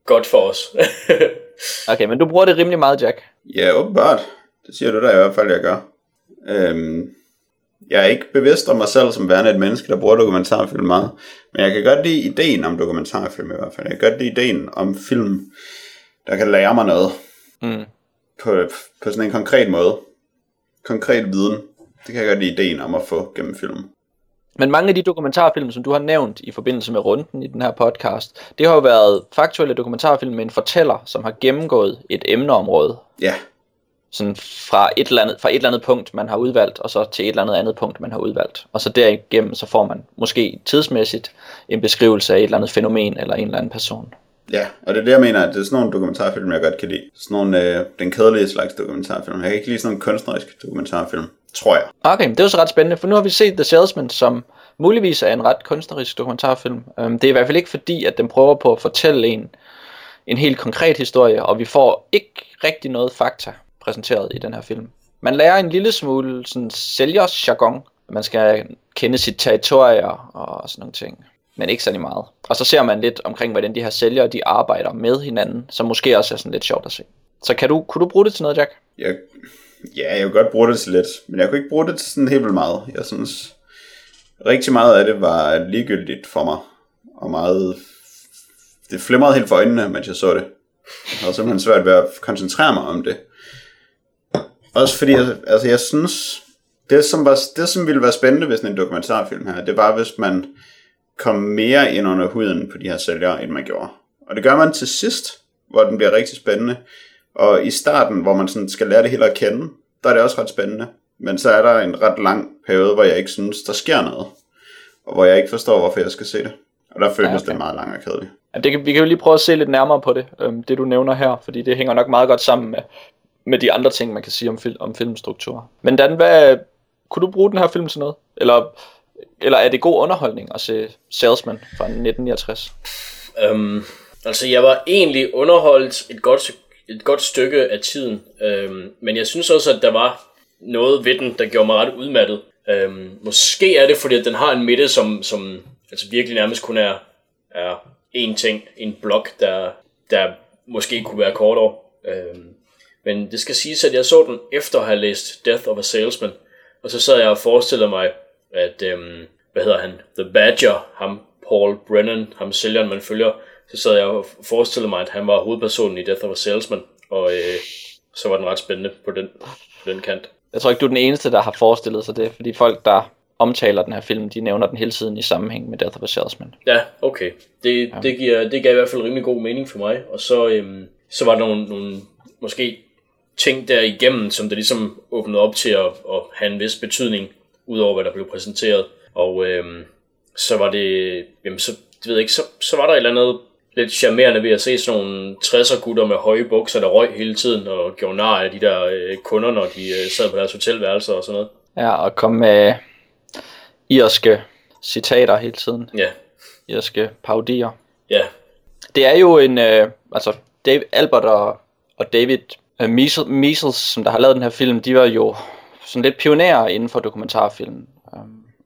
Godt for os. Okay, men du bruger det rimelig meget, Jack. Ja, åbenbart. Det siger du da i hvert fald, jeg gør. Øhm, jeg er ikke bevidst om mig selv som værende et menneske, der bruger dokumentarfilm meget. Men jeg kan godt lide ideen om dokumentarfilm i hvert fald. Jeg kan godt lide ideen om film, der kan lære mig noget. Mm. På, på sådan en konkret måde. Konkret viden. Det kan jeg godt lide ideen om at få gennem film. Men mange af de dokumentarfilm, som du har nævnt i forbindelse med runden i den her podcast, det har jo været faktuelle dokumentarfilm med en fortæller, som har gennemgået et emneområde. Ja. Sådan fra et eller andet, fra et eller andet punkt, man har udvalgt, og så til et eller andet andet punkt, man har udvalgt. Og så derigennem, så får man måske tidsmæssigt en beskrivelse af et eller andet fænomen eller en eller anden person. Ja, og det er det, jeg mener, at det er sådan nogle dokumentarfilm, jeg godt kan lide. Sådan nogle, øh, den kedelige slags dokumentarfilm. Jeg kan ikke lide sådan nogle kunstneriske dokumentarfilm, tror jeg. Okay, det er jo så ret spændende, for nu har vi set The Salesman, som muligvis er en ret kunstnerisk dokumentarfilm. Det er i hvert fald ikke fordi, at den prøver på at fortælle en, en helt konkret historie, og vi får ikke rigtig noget fakta præsenteret i den her film. Man lærer en lille smule sådan sælgers jargon. Man skal kende sit territorier og sådan nogle ting, men ikke særlig meget. Og så ser man lidt omkring, hvordan de her sælgere, de arbejder med hinanden, som måske også er sådan lidt sjovt at se. Så kan du, kunne du bruge det til noget, Jack? Jeg, ja, jeg kunne godt bruge det til lidt, men jeg kunne ikke bruge det til sådan helt vildt meget. Jeg synes, rigtig meget af det var ligegyldigt for mig, og meget, det flimrede helt for øjnene, mens jeg så det. Jeg havde simpelthen svært ved at koncentrere mig om det. Også fordi, altså jeg synes, det som, var, det som ville være spændende ved sådan en dokumentarfilm her, det var, hvis man kom mere ind under huden på de her sælgere, end man gjorde. Og det gør man til sidst, hvor den bliver rigtig spændende. Og i starten, hvor man sådan skal lære det hele at kende, der er det også ret spændende. Men så er der en ret lang periode, hvor jeg ikke synes, der sker noget. Og hvor jeg ikke forstår, hvorfor jeg skal se det. Og der føles ja, okay. Det meget langt og kedeligt. Ja, det kan, vi kan jo lige prøve at se lidt nærmere på det, øhm, det du nævner her. Fordi det hænger nok meget godt sammen med, med de andre ting, man kan sige om, fil, om filmstrukturer. Men Dan, hvad, kunne du bruge den her film til noget? Eller... Eller er det god underholdning at se Salesman fra nitten niogtres? Øhm, altså, jeg var egentlig underholdt et godt, et godt stykke af tiden. Øhm, men jeg synes også, at der var noget ved den, der gjorde mig ret udmattet. Øhm, måske er det, fordi at den har en midte, som, som altså virkelig nærmest kun er, er én ting. En blok, der, der måske kunne være kortere. Øhm, men det skal siges, at jeg så den efter at have læst Death of a Salesman. Og så sad jeg og forestillede mig... at, øhm, hvad hedder han, The Badger, ham Paul Brennan, ham sælgeren man følger, så sad jeg og forestillede mig, at han var hovedpersonen i Death of a Salesman, og øh, så var den ret spændende på den, på den kant. Jeg tror ikke, du er den eneste, der har forestillet sig det, fordi folk, der omtaler den her film, de nævner den hele tiden i sammenhæng med Death of a Salesman. Ja, okay. Det, ja. det, giver, det gav i hvert fald rimelig god mening for mig, og så, øhm, så var der nogle, nogle måske ting der igennem, som der ligesom åbnede op til at, at have en vis betydning, udover hvad der blev præsenteret, og øhm, så var det, jamen så, det ved jeg ikke, så, så var der et eller andet lidt charmerende ved at se sådan nogle tresser gutter med høje bukser, der røg hele tiden, og gjorde nar af de der øh, kunder, når de øh, sad på deres hotelværelser og sådan noget. Ja, og kom med irske citater hele tiden. Ja. Irske parodier. Ja. Det er jo en, øh, altså Dave, Albert og, og David øh, Maysles, som der har lavet den her film, de var jo sådan lidt pionerer inden for dokumentarfilmen.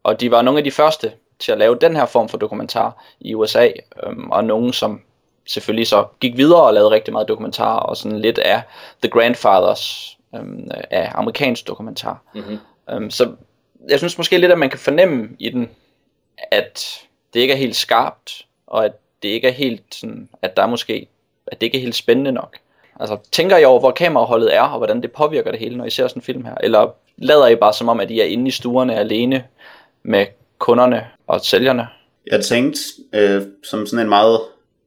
Og de var nogle af de første til at lave den her form for dokumentar i U S A, og nogen som selvfølgelig så gik videre og lavede rigtig meget dokumentar, og sådan lidt af The Grandfathers af amerikansk dokumentar. Mm-hmm. Så jeg synes måske lidt, at man kan fornemme i den, at det ikke er helt skarpt, og at det ikke er helt sådan, at der er måske, at det ikke er helt spændende nok. Altså, tænker I over, hvor kameraholdet er, og hvordan det påvirker det hele, når I ser sådan en film her? Eller lader I bare som om, at I er inde i stuerne alene med kunderne og sælgerne? Jeg tænkte, øh, som sådan en meget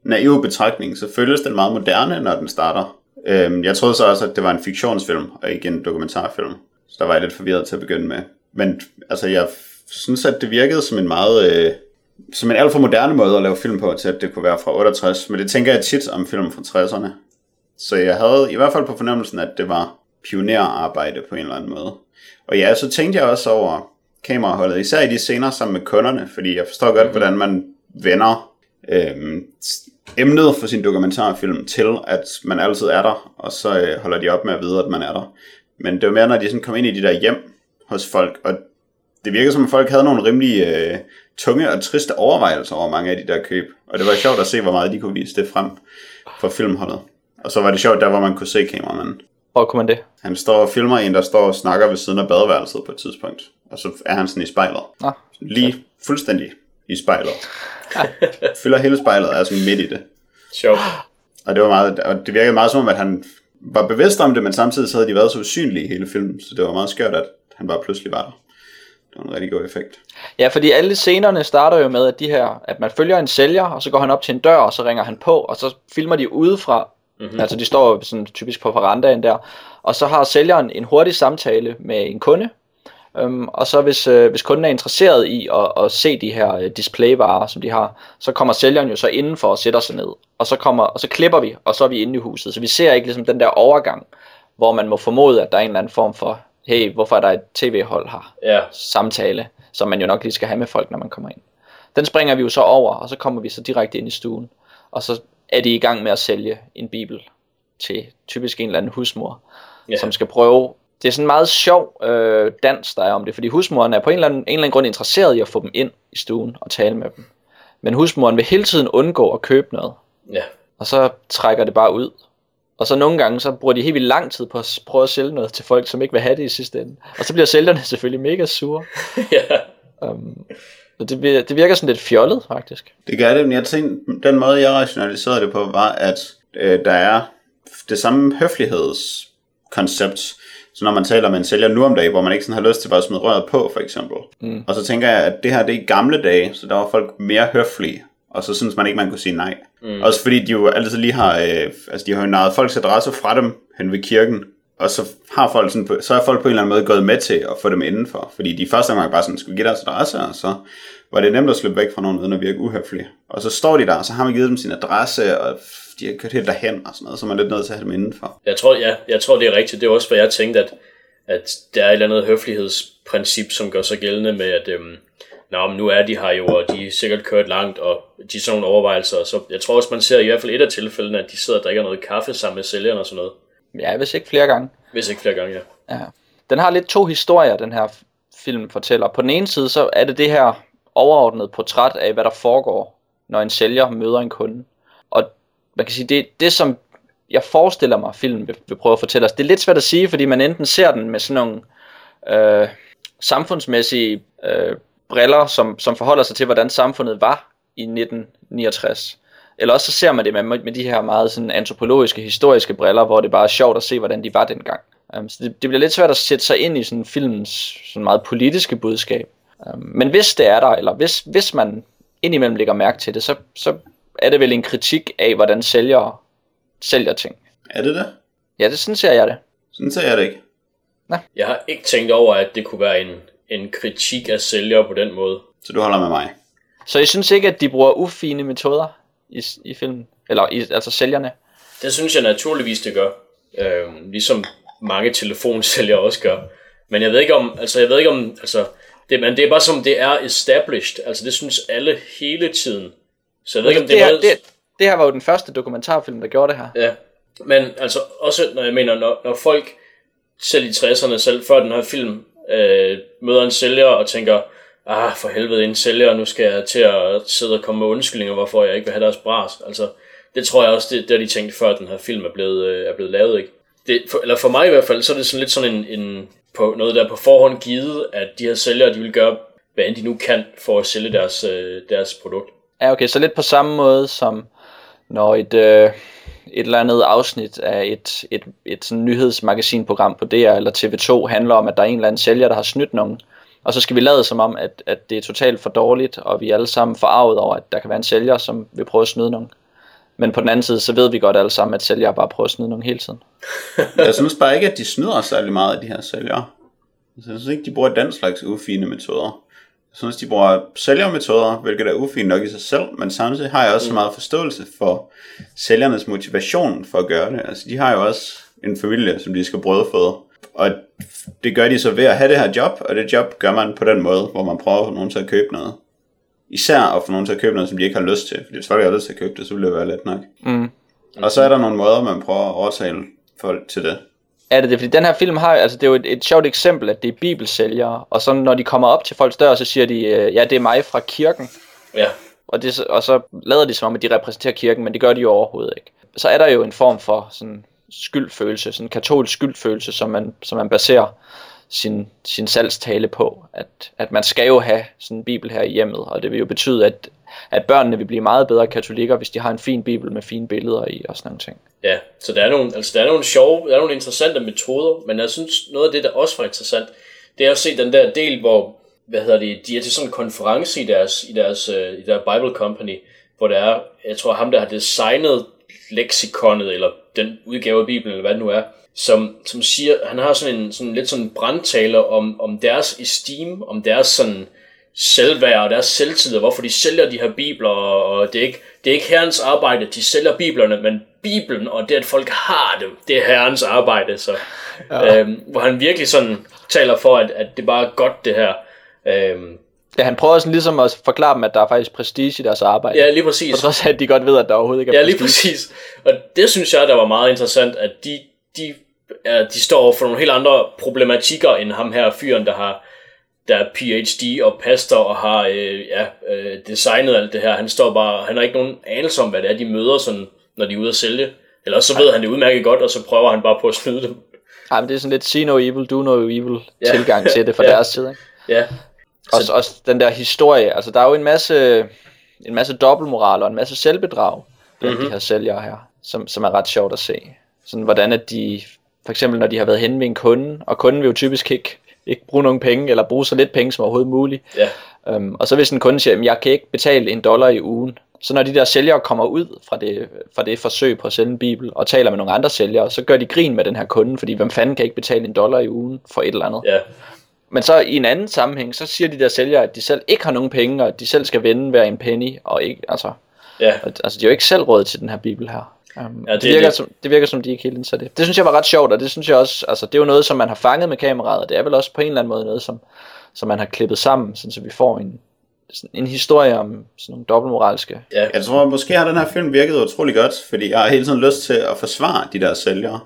naiv betragtning, så føles den meget moderne, når den starter. Øh, jeg troede så også, at det var en fiktionsfilm, og ikke en dokumentarfilm. Så der var jeg lidt forvirret til at begynde med. Men altså, jeg synes, at det virkede som en meget... Øh, som en alt for moderne måde at lave film på, til at det kunne være fra otteogtres. Men det tænker jeg tit om film fra tresserne. Så jeg havde i hvert fald på fornemmelsen, at det var pionerarbejde på en eller anden måde. Og ja, så tænkte jeg også over, kameraholdet, især i de scener sammen med kunderne, fordi jeg forstår godt, hvordan man vender øh, emnet for sin dokumentarfilm til, at man altid er der, og så øh, holder de op med at vide, at man er der. Men det var mere, når de sådan kom ind i de der hjem hos folk, og det virkede som, at folk havde nogle rimelig øh, tunge og triste overvejelser over mange af de der køb, og det var sjovt at se, hvor meget de kunne vise det frem for filmholdet. Og så var det sjovt der, hvor man kunne se kameramanden. Hvor kunne man det? Han står og filmer en, der står og snakker ved siden af badeværelset på et tidspunkt. Og så er han sådan i spejlet. Nå, lige fedt. Fuldstændig i spejlet. Fylder hele spejlet, er sådan midt i det. Sjovt. Og det var meget, og det virkede meget som om, at han var bevidst om det, men samtidig så havde de været så usynlige i hele filmen. Så det var meget skørt, at han bare pludselig var der. Det var en rigtig god effekt. Ja, fordi alle scenerne starter jo med, at de her, at man følger en sælger, og så går han op til en dør, og så ringer han på, og så filmer de udefra. Mm-hmm. Altså de står sådan typisk på verandaen der, og så har sælgeren en hurtig samtale med en kunde, øhm, og så hvis, øh, hvis kunden er interesseret i at, at se de her displayvarer, som de har, så kommer sælgeren jo så indenfor og sætter sig ned, og så, kommer, og så klipper vi, og så er vi inde i huset, så vi ser ikke ligesom den der overgang, hvor man må formode, at der er en eller anden form for, hey, hvorfor er der et tv-hold her, yeah. samtale, som man jo nok lige skal have med folk, når man kommer ind. Den springer vi jo så over, og så kommer vi så direkte ind i stuen, og så er de i gang med at sælge en bibel til typisk en eller anden husmor, ja. Som skal prøve. Det er sådan en meget sjov øh, dans, der er om det, fordi husmoren er på en eller anden, en eller anden grund interesseret i at få dem ind i stuen og tale med dem. Men husmoren vil hele tiden undgå at købe noget, ja. Og så trækker det bare ud. Og så nogle gange, så bruger de helt vildt lang tid på at prøve at sælge noget til folk, som ikke vil have det i sidste ende. Og så bliver sælgerne selvfølgelig mega sure. Ja. Um, Det, det virker sådan lidt fjollet, faktisk. Det gør det, men jeg tænkte, den måde, jeg rationaliserede det på, var, at øh, der er det samme høflighedskoncept. Så når man taler med en sælger nu om dagen, hvor man ikke sådan har lyst til bare at smide røret på, for eksempel. Mm. Og så tænker jeg, at det her, det er i gamle dage, så der var folk mere høflige. Og så synes man ikke, man kunne sige nej. Mm. Også fordi de jo altid lige har, øh, altså de har jo narret folks adresse fra dem hen ved kirken. Og så har folk sådan på, så er folk på en eller anden måde gået med til at få dem indenfor. Fordi de første gang bare sådan, skulle give deres adresse, og så var det nemt at slippe væk fra nogen uden at virke uhøflige. Og så står de der, og så har man givet dem sin adresse, og de har kørt helt derhen og sådan noget, så man er lidt nødt til at have dem indenfor. Jeg tror, ja, jeg tror det er rigtigt. Det er også, hvad jeg tænkte, at, at der er et eller andet høflighedsprincip, som gør sig gældende med, at øhm, nå, men nu er de her jo, og de er sikkert kørt langt, og de er sådan nogle overvejelser. Så jeg tror også, man ser i hvert fald et af tilfældene, at de sidder og drikker noget kaffe sammen med sælgeren og sådan noget. Ja, hvis ikke flere gange. Hvis ikke flere gange, ja. ja. Den har lidt to historier, den her film fortæller. På den ene side, så er det det her overordnede portræt af, hvad der foregår, når en sælger møder en kunde. Og man kan sige, det, det som jeg forestiller mig, filmen vil, vil prøve at fortælle os, det er lidt svært at sige, fordi man enten ser den med sådan nogle øh, samfundsmæssige øh, briller, som, som forholder sig til, hvordan samfundet var i nitten niogtres. Eller også så ser man det med, med de her meget sådan antropologiske, historiske briller, hvor det bare er sjovt at se, hvordan de var dengang. Um, så det, det bliver lidt svært at sætte sig ind i sådan filmens sådan meget politiske budskab. Um, men hvis det er der, eller hvis, hvis man indimellem lægger mærke til det, så, så er det vel en kritik af, hvordan sælgere sælger ting. Er det det? Ja, det sådan ser jeg det. Sådan ser jeg det ikke. Nå. Jeg har ikke tænkt over, at det kunne være en, en kritik af sælgere på den måde. Så du holder med mig? Så jeg synes ikke, at de bruger ufine metoder? I, i filmen, eller i, altså sælgerne. Det synes jeg naturligvis det gør, øh, ligesom mange telefonsælgere også gør. Men jeg ved ikke om, altså jeg ved ikke om, altså det, men det er bare som det er established. Altså det synes alle hele tiden. Så jeg ved ikke om det, det, her, noget... det, det her var jo den første dokumentarfilm der gjorde det her. Ja, men altså også når jeg mener når, når folk selv i tresserne selv før den her film øh, møder en sælger og tænker ah, for helvede, en sælger, nu skal jeg til at sidde og komme med undskyldninger, hvorfor jeg ikke vil have deres bras. Altså, det tror jeg også, det, det har de tænkt før, den her film er blevet, øh, er blevet lavet, ikke? Det, for, eller for mig i hvert fald, så er det sådan lidt sådan en, en på, noget, der på forhånd givet, at de her sælgere, de vil gøre, hvad end de nu kan, for at sælge deres, øh, deres produkt. Ja, okay, så lidt på samme måde, som når et, øh, et eller andet afsnit af et, et, et sådan nyhedsmagasinprogram på D R eller T V to handler om, at der er en eller anden sælger, der har snydt nogen. Og så skal vi lade som om, at, at det er totalt for dårligt, og vi er alle sammen forarvet over, at der kan være en sælger, som vil prøve at snyde nogen. Men på den anden side, så ved vi godt alle sammen, at sælgere bare prøver at snyde nogen hele tiden. Jeg synes bare ikke, at de snyder særlig meget af de her sælgere. Jeg synes ikke, de bruger den slags ufine metoder. Jeg synes, de bruger sælgermetoder, hvilket er ufine nok i sig selv, men samtidig har jeg også så meget forståelse for sælgernes motivation for at gøre det. Altså, de har jo også en familie, som de skal brødføde. Og det gør de så ved at have det her job, og det job gør man på den måde, hvor man prøver at få nogen til at købe noget. Især at få nogen til at købe noget, som de ikke har lyst til. Fordi hvis folk har lyst til at købe det, så ville det være let nok. Mm. Og så er der nogle måder, man prøver at overtale folk til det. Er det det? Fordi den her film har, altså det er jo et, et sjovt eksempel, at det er bibelsælgere. Og så når de kommer op til folks dør, så siger de, ja, det er mig fra kirken. Ja. Og, det, og så lader de som om, at de repræsenterer kirken, men det gør de jo overhovedet ikke. Så er der jo en form for sådan skyldfølelse, sådan en katolsk skyldfølelse, som man, som man baserer sin, sin salgstale på. At, at man skal jo have sådan en bibel her i hjemmet, og det vil jo betyde, at, at børnene vil blive meget bedre katolikker, hvis de har en fin bibel med fine billeder i og sådan nogle ting. Ja, så der er nogle, altså der er nogle sjove, der er nogle interessante metoder, men jeg synes noget af det, der også var interessant, det er at se den der del, hvor hvad hedder det, de er til sådan en konference i deres, i deres, i deres Bible Company, hvor der er, jeg tror ham, der har designet leksikonet, eller den udgave af Bibelen, eller hvad det nu er, som, som siger, han har sådan en sådan lidt sådan brandtaler om, om deres esteem, om deres sådan selvværd og deres selvtid, og hvorfor de sælger de her bibler, og det er ikke, det er ikke herrens arbejde, de sælger biblerne, men Bibelen og det, at folk har dem, det er herrens arbejde, så, ja. øhm, hvor han virkelig sådan taler for, at, at det bare er godt det her. Øhm, Ja, han prøver sådan ligesom at forklare dem, at der er faktisk prestige i deres arbejde. Ja, lige præcis. Og trods at de godt ved, at der overhovedet ikke er prestige. Ja, lige præcis. Og det synes jeg, der var meget interessant, at de, de, de står for nogle helt andre problematikker, end ham her fyren, der har der er P H D og pastor og har øh, ja, øh, designet alt det her. Han står bare, han har ikke nogen anelse om, hvad det er, de møder, sådan, når de er ude at sælge. Eller så ved ja. Han det udmærket godt, og så prøver han bare på at snyde dem. Ja, men det er sådan lidt see no evil, do no evil ja. Tilgang til det fra ja. Deres side, ikke? Ja. Også, også den der historie, altså der er jo en masse, en masse dobbeltmoral og en masse selvbedrag blandt mm-hmm. de her sælgere her, som, som er ret sjovt at se. Sådan hvordan at de, for eksempel når de har været hen med en kunde, og kunden vil jo typisk ikke, ikke bruge nogen penge, eller bruge så lidt penge som overhovedet muligt. Yeah. Um, og så hvis en kunde siger, at jeg kan ikke betale en dollar i ugen, så når de der sælgere kommer ud fra det, fra det forsøg på at sælge en bibel, og taler med nogle andre sælgere, så gør de grin med den her kunde, fordi hvem fanden kan ikke betale en dollar i ugen for et eller andet. Yeah. Men så i en anden sammenhæng, så siger de der sælgere, at de selv ikke har nogen penge, og at de selv skal vende hver en penny, og ikke, altså, ja. Altså de er jo ikke selv råd til den her bibel her. Um, ja, det, det, virker, det. Som, det virker som, de ikke helt indser det. Det synes jeg var ret sjovt, og det synes jeg også, altså det er jo noget, som man har fanget med kameraet, og det er vel også på en eller anden måde noget, som, som man har klippet sammen, sådan, så vi får en, sådan, en historie om sådan nogle dobbeltmoralske. Ja. Jeg tror, måske har den her film virket utrolig godt, fordi jeg har hele tiden lyst til at forsvare de der sælgere.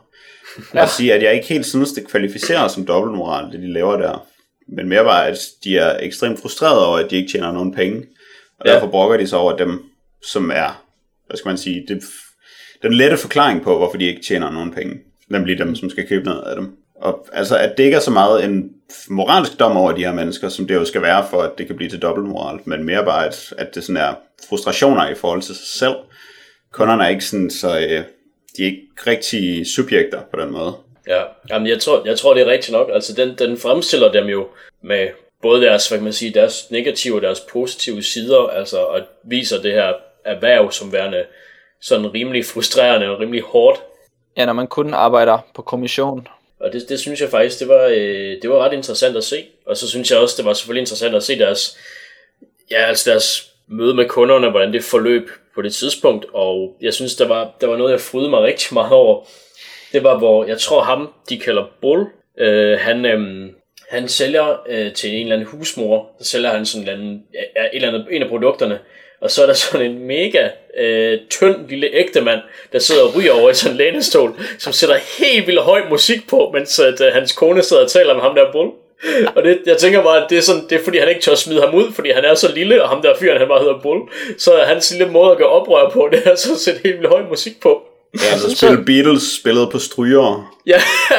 Ja. At sige, at jeg ikke helt synes, det kvalificerer som dobbeltmoral, det de laver der. Men mere bare, at de er ekstremt frustrerede over, at de ikke tjener nogen penge. Og ja. Derfor brokker de sig over dem, som er, hvad skal man sige, det, den lette forklaring på, hvorfor de ikke tjener nogen penge. Den bliver dem, som skal købe noget af dem. Og altså, at det ikke er så meget en moralsk dom over de her mennesker, som det jo skal være for, at det kan blive til dobbeltmoral. Men mere bare, at, at det sådan er frustrationer i forhold til sig selv. Kunderne er ikke sådan så... Øh, de er ikke rigtige subjekter på den måde. Ja, jamen jeg tror, jeg tror det er rigtigt nok. Altså den, den fremstiller dem jo med både deres, hvad kan man sige, deres negative og deres positive sider, altså og viser det her erhverv som værende sådan rimelig frustrerende og rimelig hårdt. Ja, når man kun arbejder på kommission. Og det, det synes jeg faktisk, det var, øh, det var ret interessant at se. Og så synes jeg også, det var selvfølgelig interessant at se deres, ja, altså deres møde med kunderne, hvordan det forløb på det tidspunkt, og jeg synes, der var, der var noget, jeg frydede mig rigtig meget over. Det var, hvor jeg tror ham, de kalder Bull, øh, han, øh, han sælger øh, til en eller anden husmor, så sælger han sådan en eller anden, en, eller anden, en af produkterne, og så er der sådan en mega øh, tynd lille ægtemand, der sidder og ryger over i sådan en lænestol, som sætter helt vildt høj musik på, mens at, øh, hans kone sidder og taler med ham der Bull. Og det, jeg tænker bare, at det er, sådan, det er fordi han ikke tør smide ham ud, fordi han er så lille, og ham der fyren, han bare hedder Bull. Så hans lille måde at gøre oprør på, det er så at sætte helt vildt høj musik på. Ja, altså spille Beatles, spillede på strygere. Ja,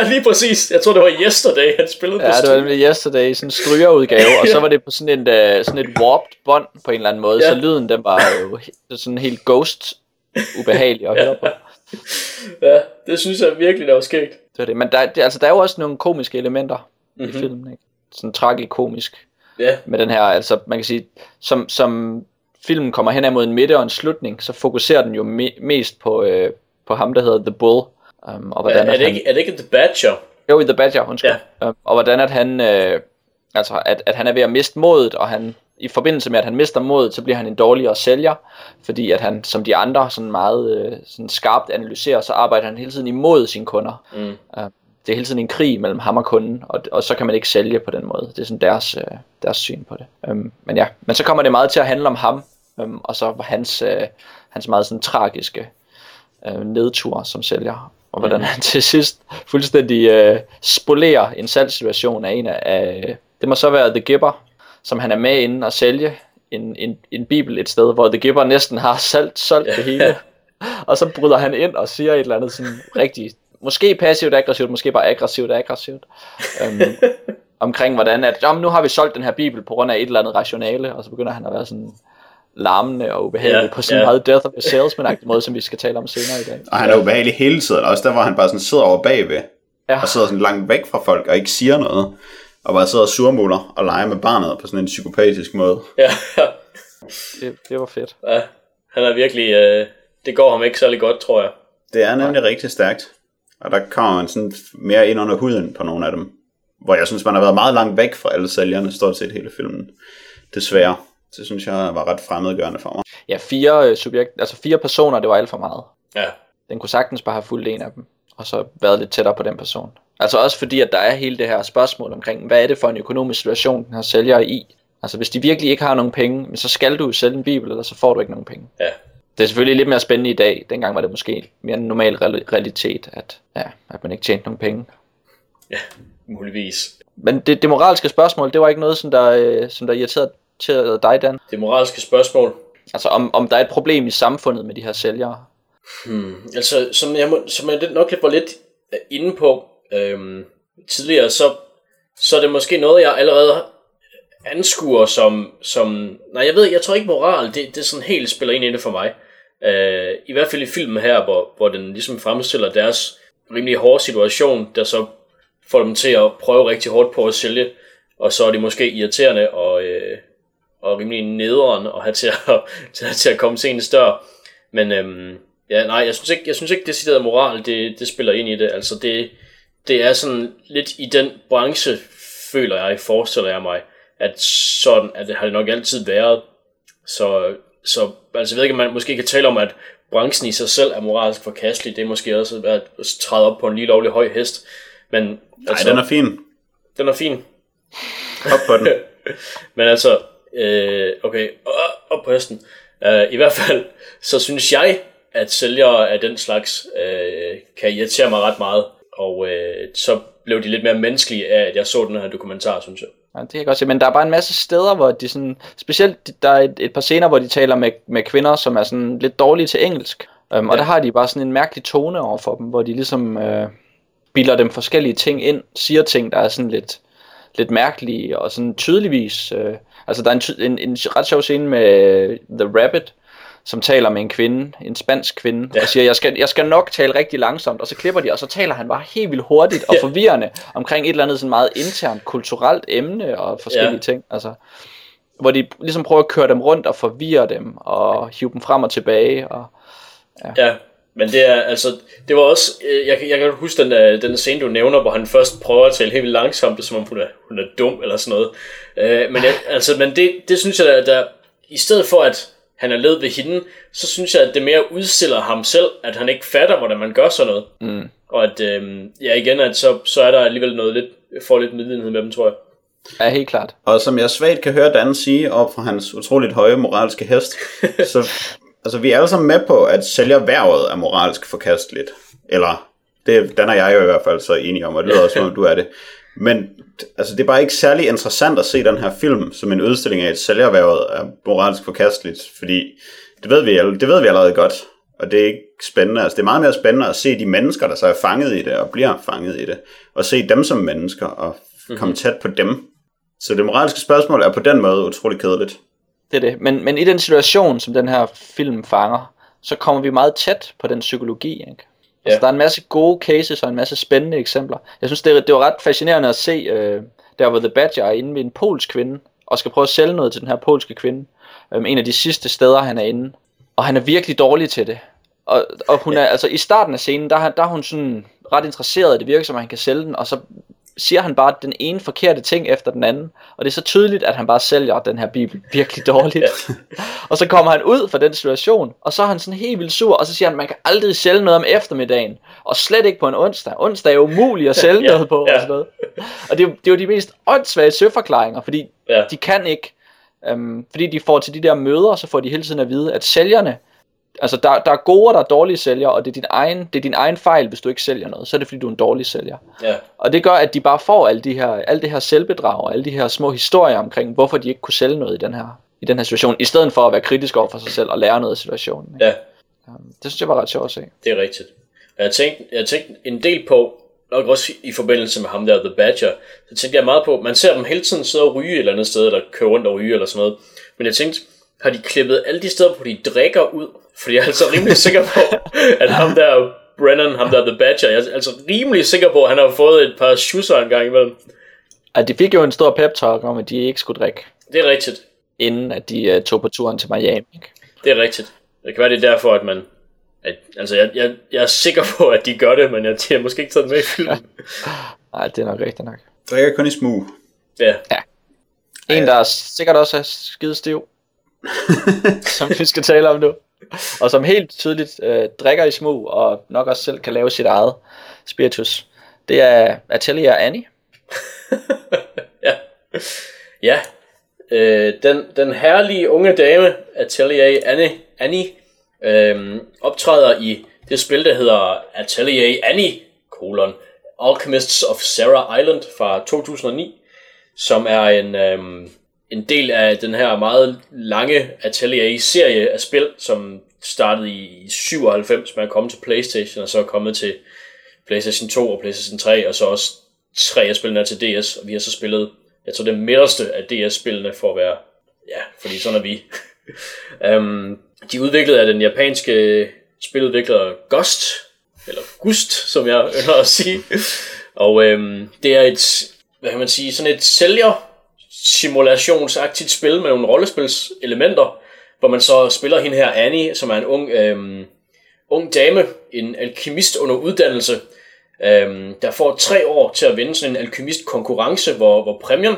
lige præcis. Jeg tror, det var Yesterday, han spillede ja, på strygere. Ja, det var Yesterday, sådan en strygerudgave, ja. Og så var det på sådan, en, uh, sådan et warped bånd på en eller anden måde, ja. Så lyden den var jo sådan helt ghost-ubehagelig at ja. Høre på. Ja, det synes jeg virkelig, der var skægt. Det var det. Men der, det, altså, der er jo også nogle komiske elementer. Mm-hmm. I filmen, ikke? Sådan tragikomisk yeah. med den her, altså man kan sige som, som filmen kommer hen imod en midte og en slutning, så fokuserer den jo me- mest på, øh, på ham der hedder The Bull um, og hvordan, uh, er, det ikke, han... er det ikke The Badger? Jo, The Badger, undskyld yeah. um, og hvordan at han øh, altså at, at han er ved at miste modet, og han i forbindelse med at han mister modet, så bliver han en dårligere sælger, fordi at han som de andre sådan meget øh, sådan skarpt analyserer, så arbejder han hele tiden imod sine kunder. mm. um, det er hele tiden en krig mellem ham og kunden, og, og så kan man ikke sælge på den måde. Det er sådan deres, øh, deres syn på det. Øhm, men ja, men så kommer det meget til at handle om ham, øhm, og så hans, øh, hans meget sådan tragiske øh, nedtur som sælger, og hvordan han til sidst fuldstændig øh, spolerer en salgssituation af en af, øh, det må så være The Gipper, som han er med inden at sælge en, en, en bibel et sted, hvor The Gipper næsten har solgt, solgt det hele, og så bryder han ind og siger et eller andet sådan rigtigt, måske passivt aggressivt, måske bare aggressivt aggressivt, øhm, omkring hvordan, at jamen, nu har vi solgt den her bibel på grund af et eller andet rationale, og så begynder han at være sådan larmende og ubehagelig, yeah, på sådan en yeah. meget Death of a Salesman-agtig måde, som vi skal tale om senere i dag. Og han er ubehagelig hele tiden, også der hvor han bare sådan sidder over bagved, ja. og sidder sådan langt væk fra folk og ikke siger noget, og bare sidder og surmuler og leger med barnet på sådan en psykopatisk måde. Ja, det, det var fedt. Ja, han er virkelig, øh, det går ham ikke særlig godt, tror jeg. Det er nemlig ja. rigtig stærkt, og der kommer man sådan mere ind under huden på nogle af dem, hvor jeg synes, man har været meget langt væk fra alle sælgerne, stort set hele filmen, desværre. Det synes jeg var ret fremmedgørende for mig. Ja, fire subjekt, altså fire personer, det var alt for meget. Ja. Den kunne sagtens bare have fulgt en af dem, og så været lidt tættere på den person. Altså også fordi, at der er hele det her spørgsmål omkring, hvad er det for en økonomisk situation, den her sælger er i? Altså hvis de virkelig ikke har nogen penge, så skal du sælge en bibel, eller så får du ikke nogen penge. Ja. Det er selvfølgelig lidt mere spændende i dag. Dengang var det måske mere en normal realitet, at, ja, at man ikke tjente nogen penge. Ja, muligvis. Men det, det moralske spørgsmål, det var ikke noget, som der, som der irriterede til dig, Dan? Det moralske spørgsmål. Altså om, om der er et problem i samfundet med de her sælgere? Hmm. Altså som jeg, må, som jeg nok lidt var lidt inde på øhm, tidligere, så, så er det måske noget, jeg allerede anskuer som, som... Nej, jeg ved, jeg tror ikke moral, det, det sådan helt spiller ind i det for mig. Øh, I hvert fald i filmen her, hvor, hvor den ligesom fremstiller deres rimelig hårde situation, der så får dem til at prøve rigtig hårdt på at sælge, og så er det måske irriterende og... Øh, og rimelig nederen og have til at, til, til at komme til en større. Men øhm, ja, nej, jeg synes ikke, jeg synes ikke decideret moral, det, det spiller ind i det. Altså det, det er sådan lidt i den branche, føler jeg, forestiller jeg mig, at sådan at det har det nok altid været. Så, så altså jeg ved ikke, man måske kan tale om, at branchen i sig selv er moralsk forkastelig. Det er måske også at træde op på en lige lovlig høj hest. Men, nej, altså, den er fin. Den er fin. Op på den. Men altså... okay, op på hesten. I hvert fald, så synes jeg, at sælgere af den slags kan irritere mig ret meget, og så blev de lidt mere menneskelige af, at jeg så den her dokumentar, synes jeg. Ja, det kan jeg godt se, men der er bare en masse steder, hvor de sådan, specielt der er et, et par scener, hvor de taler med, med kvinder, som er sådan lidt dårlige til engelsk, øhm, ja. og der har de bare sådan en mærkelig tone over for dem, hvor de ligesom øh, bilder dem forskellige ting ind, siger ting, der er sådan lidt, lidt mærkelige, og sådan tydeligvis... Øh, Altså der er en, ty- en, en ret sjov scene med The Rabbit, som taler med en kvinde, en spansk kvinde, ja. og siger, jeg skal, jeg skal nok tale rigtig langsomt, og så klipper de, og så taler han bare helt vildt hurtigt og forvirrende omkring et eller andet sådan meget internt kulturelt emne og forskellige ja. ting, altså, hvor de ligesom prøver at køre dem rundt og forvirre dem og hive dem frem og tilbage. Og, ja. ja, men det er altså, det var også, jeg, jeg kan huske den, den scene, du nævner, hvor han først prøver at tale helt vildt langsomt, som om hun er, hun er dum eller sådan noget. Øh, men jeg, altså, men det, det synes jeg, at der, i stedet for at han er led ved hende, så synes jeg, at det mere udstiller ham selv, at han ikke fatter, hvordan man gør sådan noget. Mm. Og at, øh, ja igen, at så, så er der alligevel noget lidt, får lidt medlidenhed med dem, tror jeg. Ja, helt klart. Og som jeg svagt kan høre Dan sige, op fra hans utroligt høje moralske hest, så... Altså, vi er alle sammen med på, at sælgerhvervet er moralsk forkasteligt. Eller, det, den er jeg jo i hvert fald så enig om, og det lyder også, som du er det. Men altså, det er bare ikke særlig interessant at se den her film som en udstilling af, at sælgerhvervet er moralsk forkasteligt, fordi det ved, vi, det ved vi allerede godt, og det er ikke spændende. Altså, det er meget mere spændende at se de mennesker, der så er fanget i det, og bliver fanget i det, og se dem som mennesker, og komme tæt på dem. Så det moralske spørgsmål er på den måde utrolig kedeligt. Det er det. Men, men i den situation, som den her film fanger, så kommer vi meget tæt på den psykologi, ikke? Altså, ja. Der er en masse gode cases og en masse spændende eksempler. Jeg synes, det, det var ret fascinerende at se, øh, der hvor The Badger er inde ved en polsk kvinde, og skal prøve at sælge noget til den her polske kvinde. Øh, en af de sidste steder, han er inde. Og han er virkelig dårlig til det. Og, og hun er, ja. altså i starten af scenen, der, der er hun sådan ret interesseret i det virker, som han kan sælge den, og så siger han bare den ene forkerte ting efter den anden, og det er så tydeligt, at han bare sælger den her bibel virkelig dårligt. Og så kommer han ud fra den situation, og så er han sådan helt vildt sur, og så siger han, man kan aldrig sælge noget om eftermiddagen, og slet ikke på en onsdag. Onsdag er jo umuligt at sælge ja, noget på, ja. og sådan noget. Og det er, det er jo de mest åndssvage søforklaringer, fordi ja. de kan ikke, øhm, fordi de får til de der møder, så får de hele tiden at vide, at sælgerne, altså der, der er gode og der er dårlige sælgere, og det er, din egen, det er din egen fejl, hvis du ikke sælger noget. Så er det fordi du er en dårlig sælger. yeah. Og det gør at de bare får alle de her, alle det her selvbedrag og alle de her små historier omkring hvorfor de ikke kunne sælge noget i den her, i den her situation, i stedet for at være kritisk over for sig selv og lære noget af situationen. yeah. Det synes jeg var ret sjovt at se. Det er rigtigt. Jeg tænkte, jeg tænkte en del på, og også i forbindelse med ham der The Badger, så tænkte jeg meget på, man ser dem hele tiden sidde og ryge et eller andet sted, eller køre rundt og ryge eller sådan noget. Men jeg tænkte, har de klippet alle de steder hvor de drikker ud? Fordi jeg er altså rimelig sikker på, at ham der Brennan, ham der The Badger, jeg er altså rimelig sikker på, at han har fået et par schusser en gang imellem. Altså, de fik jo en stor pep-talk om, at de ikke skulle drikke. Det er rigtigt. Inden at de uh, tog på turen til Miami. Det er rigtigt. Det kan være, det er derfor, at man... At, altså, jeg, jeg, jeg er sikker på, at de gør det, men jeg har måske ikke taget med i filmen. Nej, det er nok rigtigt nok. Drikker kun i smug. Ja. ja. En, der er sikkert også er skidestiv, som vi skal tale om nu. Og som helt tydeligt øh, drikker i smug og nok også selv kan lave sit eget spiritus. Det er Atelier Annie. ja, ja. Øh, den, den herlige unge dame Atelier Annie, Annie øh, optræder i det spil der hedder Atelier Annie colon, Alchemists of Sera Island fra to tusind og ni, som er en... Øh, en del af den her meget lange Atelier-serie af spil, som startede i syvoghalvfems med at komme til PlayStation, og så er kommet til PlayStation to og PlayStation tre, og så også tre af spillene er til D S, og vi har så spillet, jeg tror, det midterste af D S-spillene for at være, ja, fordi sådan er vi. um, de udviklede af den japanske spiludvikler Gust, eller Gust, som jeg ønsker at sige, og um, det er et, hvad kan man sige, sådan et sælger, simulationsagtigt spil med nogle rollespilselementer, hvor man så spiller hende her Annie, som er en ung, øhm, ung dame, en alkemist under uddannelse, øhm, der får tre år til at vinde sådan en alkemistkonkurrence, hvor, hvor præmien,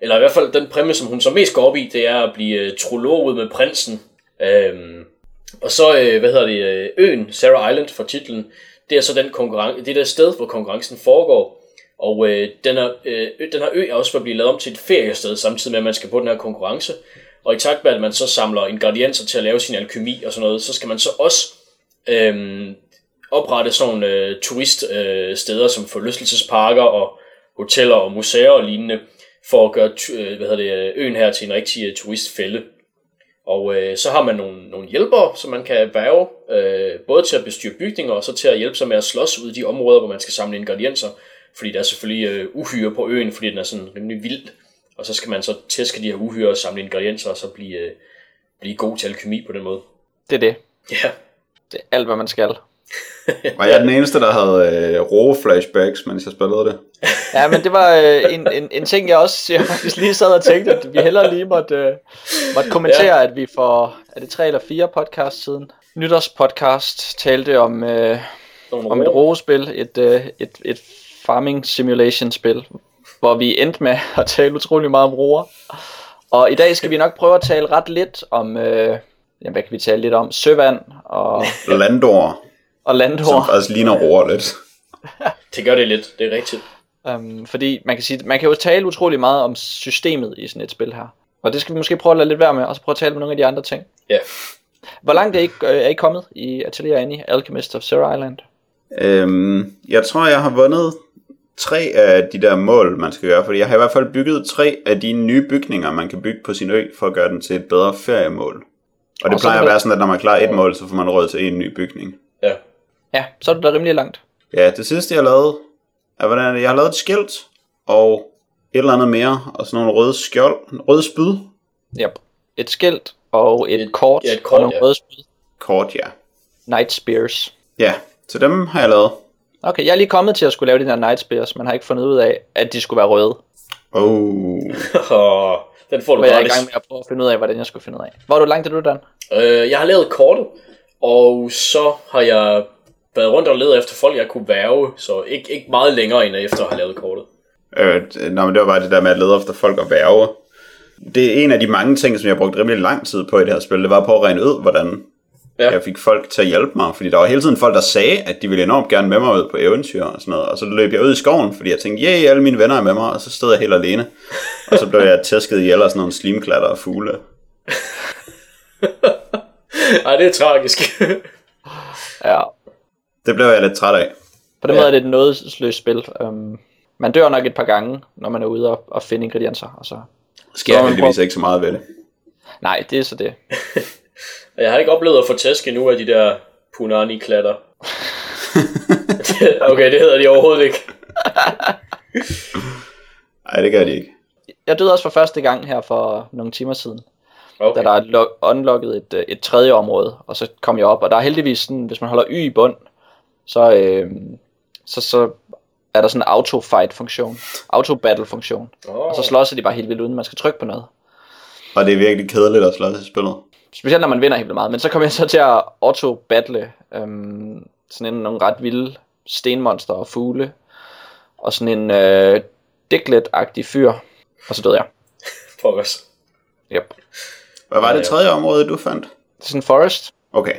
eller i hvert fald den præmie, som hun så mest går op i, det er at blive trolovet med prinsen. Øhm, og så, øh, hvad hedder det, øen, Sera Island for titlen, det er så den konkurrence, det er det sted, hvor konkurrencen foregår. Og øh, den, her, øh, den her ø er også for at blive lavet om til et feriested, samtidig med at man skal på den her konkurrence. Og i takt med at man så samler ingredienser til at lave sin alkemi og sådan noget, så skal man så også øh, oprette sådan nogle øh, turiststeder øh, som forlystelsesparker og hoteller og museer og lignende, for at gøre øh, hvad hedder det, øen her til en rigtig øh, turistfælde. Og øh, så har man nogle, nogle hjælpere, som man kan værve, øh, både til at bestyre bygninger og så til at hjælpe sig med at slås ud i de områder, hvor man skal samle ingredienser. Fordi der er selvfølgelig øh, uhyre på øen, fordi den er sådan rimelig vild. Og så skal man så tæske de her uhyre og samle ingredienser, og så blive, øh, blive god til alkemi på den måde. Det er det. Ja. Yeah. Det er alt, hvad man skal. Var jeg den eneste, der havde øh, rå flashbacks, mens jeg spillede det? Ja, men det var øh, en, en, en ting, jeg også jeg faktisk lige sad og tænkte, at vi hellere lige måtte, øh, måtte kommentere, yeah. at vi for, er det tre eller fire podcast siden? Nytårspodcast talte om, øh, om et roespil, et, øh, et, et farming simulation spil, hvor vi endte med at tale utrolig meget om roer. Og i dag skal vi nok prøve at tale ret lidt om, øh, jamen hvad kan vi tale lidt om? Søvand og... Landor. Og landor. Som faktisk ligner roer lidt. Det gør det lidt, det er rigtigt. Um, fordi man kan sige, man kan jo tale utrolig meget om systemet i sådan et spil her. Og det skal vi måske prøve at lade lidt være med, og så prøve at tale om nogle af de andre ting. Ja. Yeah. Hvor langt er I, er I kommet i Atelier Annie, Alchemists of Sera Island? Øhm, jeg tror, jeg har vundet tre af de der mål, man skal gøre, fordi jeg har i hvert fald bygget tre af de nye bygninger, man kan bygge på sin ø, for at gøre den til et bedre feriemål. Og det og plejer at være sådan, at når man klarer et mål, så får man råd til en ny bygning. Ja, ja, så er det da rimelig langt. Ja, det sidste jeg lavede, er, hvordan er det? Jeg har lavet et skilt, og et eller andet mere, og sådan nogle røde skjold, røde spyd. Ja, et skilt, og et, et kort, ja, et kort, og nogle ja. røde spyd. Kort, ja. Night spears. Ja, så dem har jeg lavet. Okay, jeg er lige kommet til at skulle lave de der Night Spears, man har ikke fundet ud af, at de skulle være røde. Oh. Den får du gratis. Jeg er i gang med at prøve at finde ud af, hvordan jeg skulle finde ud af. Hvor er du langt er du, Dan? Øh, jeg har lavet kortet, og så har jeg været rundt og ledet efter folk, jeg kunne værve, så ikke, ikke meget længere end efter at have lavet kortet. Øh, når man det var bare det der med at lede efter folk og værge. Det er en af de mange ting, som jeg brugte rimelig lang tid på i det her spil. Det var på at regne ud, hvordan ja. jeg fik folk til at hjælpe mig. Fordi der var hele tiden folk, der sagde, at de ville enormt gerne med mig ud på eventyr og sådan noget. Og så løb jeg ud i skoven, fordi jeg tænkte, yeah, alle mine venner er med mig. Og så stod jeg helt alene. Og så blev jeg tæsket ihjel af sådan nogle slimklatter og fugle. Ej, det er tragisk. Ja. Det blev jeg lidt træt af. På den ja. måde er det et nådesløst spil. Um, man dør nok et par gange, når man er ude og, og finde ingredienser. Og så sker man heldigvis ikke så meget ved det. Nej, det er så det. Jeg har ikke oplevet at få tæsk endnu af de der punani-klatter. Okay, det hedder de overhovedet ikke. Nej, det gør de ikke. Jeg døde også for første gang her for nogle timer siden. Okay. Da der er unlocket et, et tredje område, og så kom jeg op, og der er heldigvis sådan, hvis man holder Y i bund, så, øh, så, så er der sådan en auto-fight-funktion, auto-battle-funktion, oh. og så slåser de bare helt vildt, uden man skal trykke på noget. Og det er virkelig kedeligt at slås i spillet. Specielt når man vinder helt vildt meget, men så kom jeg så til at auto-battle øhm, sådan en, nogle ret vilde stenmonster og fugle, og sådan en øh, dicklet-agtig fyr, og så døde jeg. Forrest. Yep. Hvad var det tredje område, du fandt? Det er sådan en forest. Okay,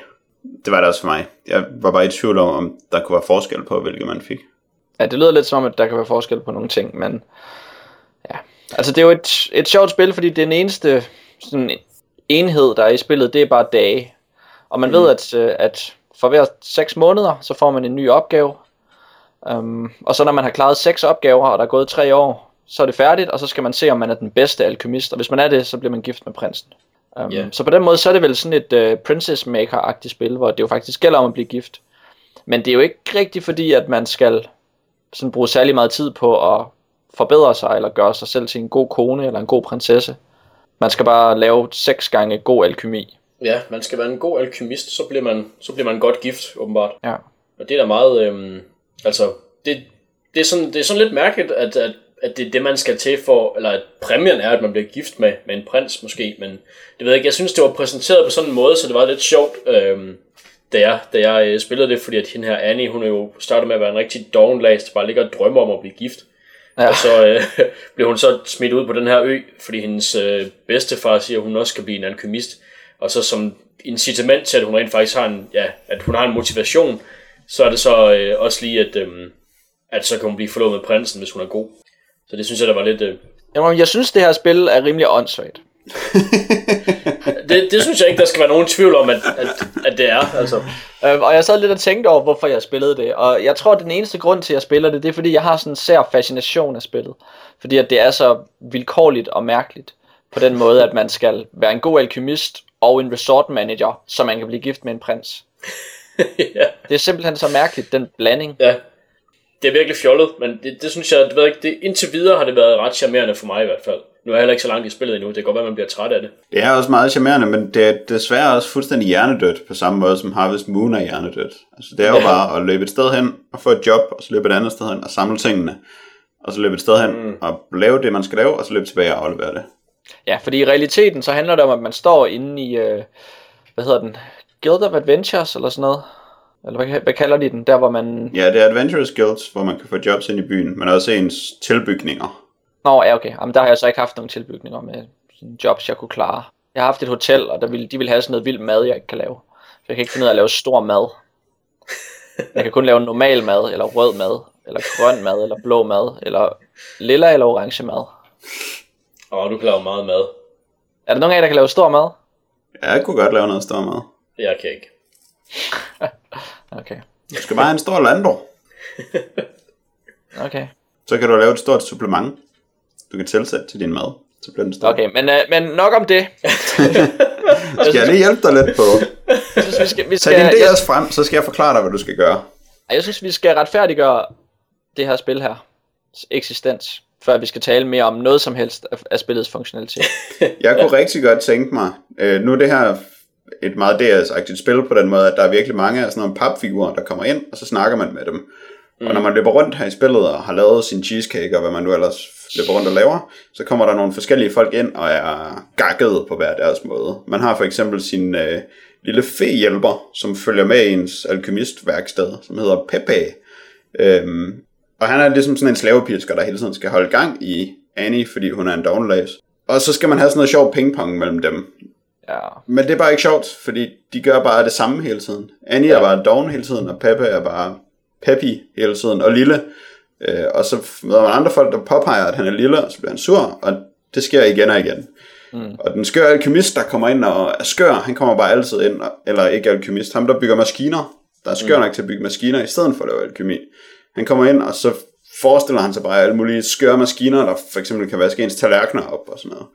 det var det også for mig. Jeg var bare i tvivl om, om der kunne være forskel på, hvilket man fik. Ja, det lyder lidt som om, at der kan være forskel på nogle ting, men ja. Altså, det er jo et, et sjovt spil, fordi den eneste sådan, enhed, der er i spillet, det er bare dage. Og man mm. ved, at, at for hver seks måneder, så får man en ny opgave. Um, og så når man har klaret seks opgaver, og der er gået tre år, så er det færdigt, og så skal man se, om man er den bedste alkymist. Og hvis man er det, så bliver man gift med prinsen. Um, yeah. Så på den måde, så er det vel sådan et uh, Princess Maker-agtigt spil, hvor det jo faktisk gælder om at blive gift. Men det er jo ikke rigtigt, fordi at man skal sådan bruge særlig meget tid på at forbedre sig, eller gøre sig selv til en god kone, eller en god prinsesse. Man skal bare lave seks gange god alkymi. Ja, man skal være en god alkymist, så bliver man, så bliver man godt gift, åbenbart. Ja. Og det er da meget, øhm, altså, det, det, er sådan, det er sådan lidt mærkeligt, at, at at det er det, man skal til for, eller at præmien er, at man bliver gift med, med en prins måske, men det ved jeg ikke, jeg synes, det var præsenteret på sådan en måde, så det var lidt sjovt, øh, da, jeg, da jeg spillede det, fordi at hende her, Annie, hun er jo startet med at være en rigtig dovenlags, der bare ligger og drømmer om at blive gift, ja. Og så øh, blev hun så smidt ud på den her ø, fordi hendes øh, bedstefar siger, at hun også skal blive en alkymist, og så som incitament til, at hun rent faktisk har en, ja, at hun har en motivation, så er det så øh, også lige, at, øh, at så kan hun blive forlovet med prinsen, hvis hun er god. Så det synes jeg, der var lidt... Øh... Jamen, jeg synes, det her spil er rimelig åndssvagt. det, det synes jeg ikke, der skal være nogen tvivl om, at, at, at det er. Altså. Øh, og jeg sad lidt og tænkte over, hvorfor jeg spillede det. Og jeg tror, at den eneste grund til, at jeg spiller det, det er, fordi jeg har sådan en sær fascination af spillet. Fordi at det er så vilkårligt og mærkeligt. På den måde, at man skal være en god alkymist og en resort manager, så man kan blive gift med en prins. Ja. Det er simpelthen så mærkeligt, den blanding. Ja. Det er virkelig fjollet, men det, det synes jeg, det ved jeg ikke, det, indtil videre har det været ret charmerende for mig i hvert fald. Nu er jeg heller ikke så langt i spillet endnu, det kan godt være, man bliver træt af det. Det er også meget charmerende, men det er desværre også fuldstændig hjernedødt, på samme måde som Harvest Moon er hjernedødt. Altså det er jo ja. bare at løbe et sted hen, og få et job, og så løbe et andet sted hen, og samle tingene. Og så løbe et sted hen, mm. og lave det, man skal lave, og så løbe tilbage og aflevere det. Ja, fordi i realiteten, så handler det om, at man står inde i, øh, hvad hedder den, Guild of Adventures, eller sådan noget. Eller hvad, hvad kalder de den? Der hvor man... Ja, det er Adventurous Guilds, hvor man kan få jobs ind i byen, men også ens tilbygninger. Nå, ja, okay. Jamen, der har jeg så ikke haft nogen tilbygninger med jobs, jeg kunne klare. Jeg har haft et hotel, og der ville, de ville have sådan noget vild mad, jeg ikke kan lave. Så jeg kan ikke finde ud af at lave stor mad. Jeg kan kun lave normal mad, eller rød mad, eller grøn mad, eller blå mad, eller lilla eller orange mad. Åh, oh, du kan lave meget mad. Er der nogen af jer, der kan lave stor mad? Ja, jeg kunne godt lave noget stor mad. Jeg kan ikke. Okay. Du skal bare have en stor landro. Okay. Så kan du lave et stort supplement. Du kan tilsætte til din mad. Så bliver den stor. Okay, men, øh, men nok om det. Skal jeg lige hjælpe dig lidt på? Jeg synes, vi skal, vi skal, tag din D S frem, så skal jeg forklare dig, hvad du skal gøre. Jeg synes, vi skal retfærdiggøre det her spil her eksistens, før vi skal tale mere om noget som helst af spillets funktionalitet. Jeg kunne rigtig godt tænke mig, øh, nu det her... et meget D S-agtigt spil på den måde, at der er virkelig mange af sådan nogle papfigurer, der kommer ind, og så snakker man med dem. Mm. Og når man løber rundt her i spillet, og har lavet sin cheesecake, og hvad man nu ellers løber rundt og laver, så kommer der nogle forskellige folk ind, og er gakket på hver deres måde. Man har for eksempel sin øh, lille fehjælper, som følger med ens alkymistværksted, som hedder Pepe. Øhm, Og han er ligesom sådan en slavepirsker, der hele tiden skal holde gang i Annie, fordi hun er en dognlæs. Og så skal man have sådan noget sjovt pingpong mellem dem. Ja. Men det er bare ikke sjovt, fordi de gør bare det samme hele tiden. Annie ja. er bare doven hele tiden, og Peppe er bare Peppy hele tiden, og lille. Øh, og så møder man andre folk, der påpeger, at han er lille, og så bliver han sur, og det sker igen og igen. Mm. Og den skøre alkymist, der kommer ind og er skør, han kommer bare altid ind, eller ikke alkymist, ham der bygger maskiner, der er skør mm. nok til at bygge maskiner, i stedet for at lave alkymi. Han kommer ind, og så forestiller han sig bare alle mulige skøre maskiner, der for eksempel kan vaske ens tallerkener op og sådan noget.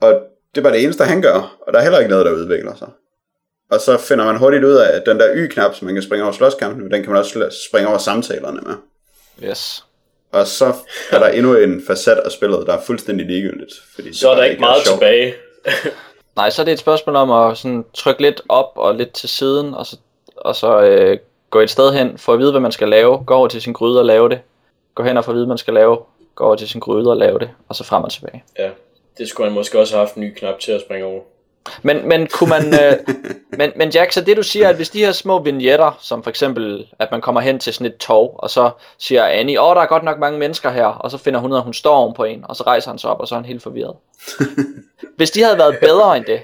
Og det er bare det eneste, han gør, og der er heller ikke noget, der udvikler sig. Og så finder man hurtigt ud af, at den der Y-knap, som man kan springe over slåskampen med, den kan man også springe over samtalerne med. Yes. Og så er der endnu en facet af spillet, der er fuldstændig ligegyldigt. Fordi så er der ikke, ikke meget tilbage. Nej, så er det et spørgsmål om at sådan trykke lidt op og lidt til siden, og så, og så øh, gå et sted hen for at vide, hvad man skal lave. Gå over til sin gryde og lave det. Gå hen og for at vide, hvad man skal lave. Gå over til sin gryde og lave det. Og så frem og tilbage. Ja, det skulle han måske også have haft en ny knap til at springe over. Men, men kunne man... Øh, men, men Jack, så det du siger, at hvis de her små vignetter, som for eksempel, at man kommer hen til sådan et torv, og så siger Annie, åh, der er godt nok mange mennesker her, og så finder hun ud af, at hun står oven på en, og så rejser han sig op, og så er han helt forvirret. Hvis de havde været bedre end det,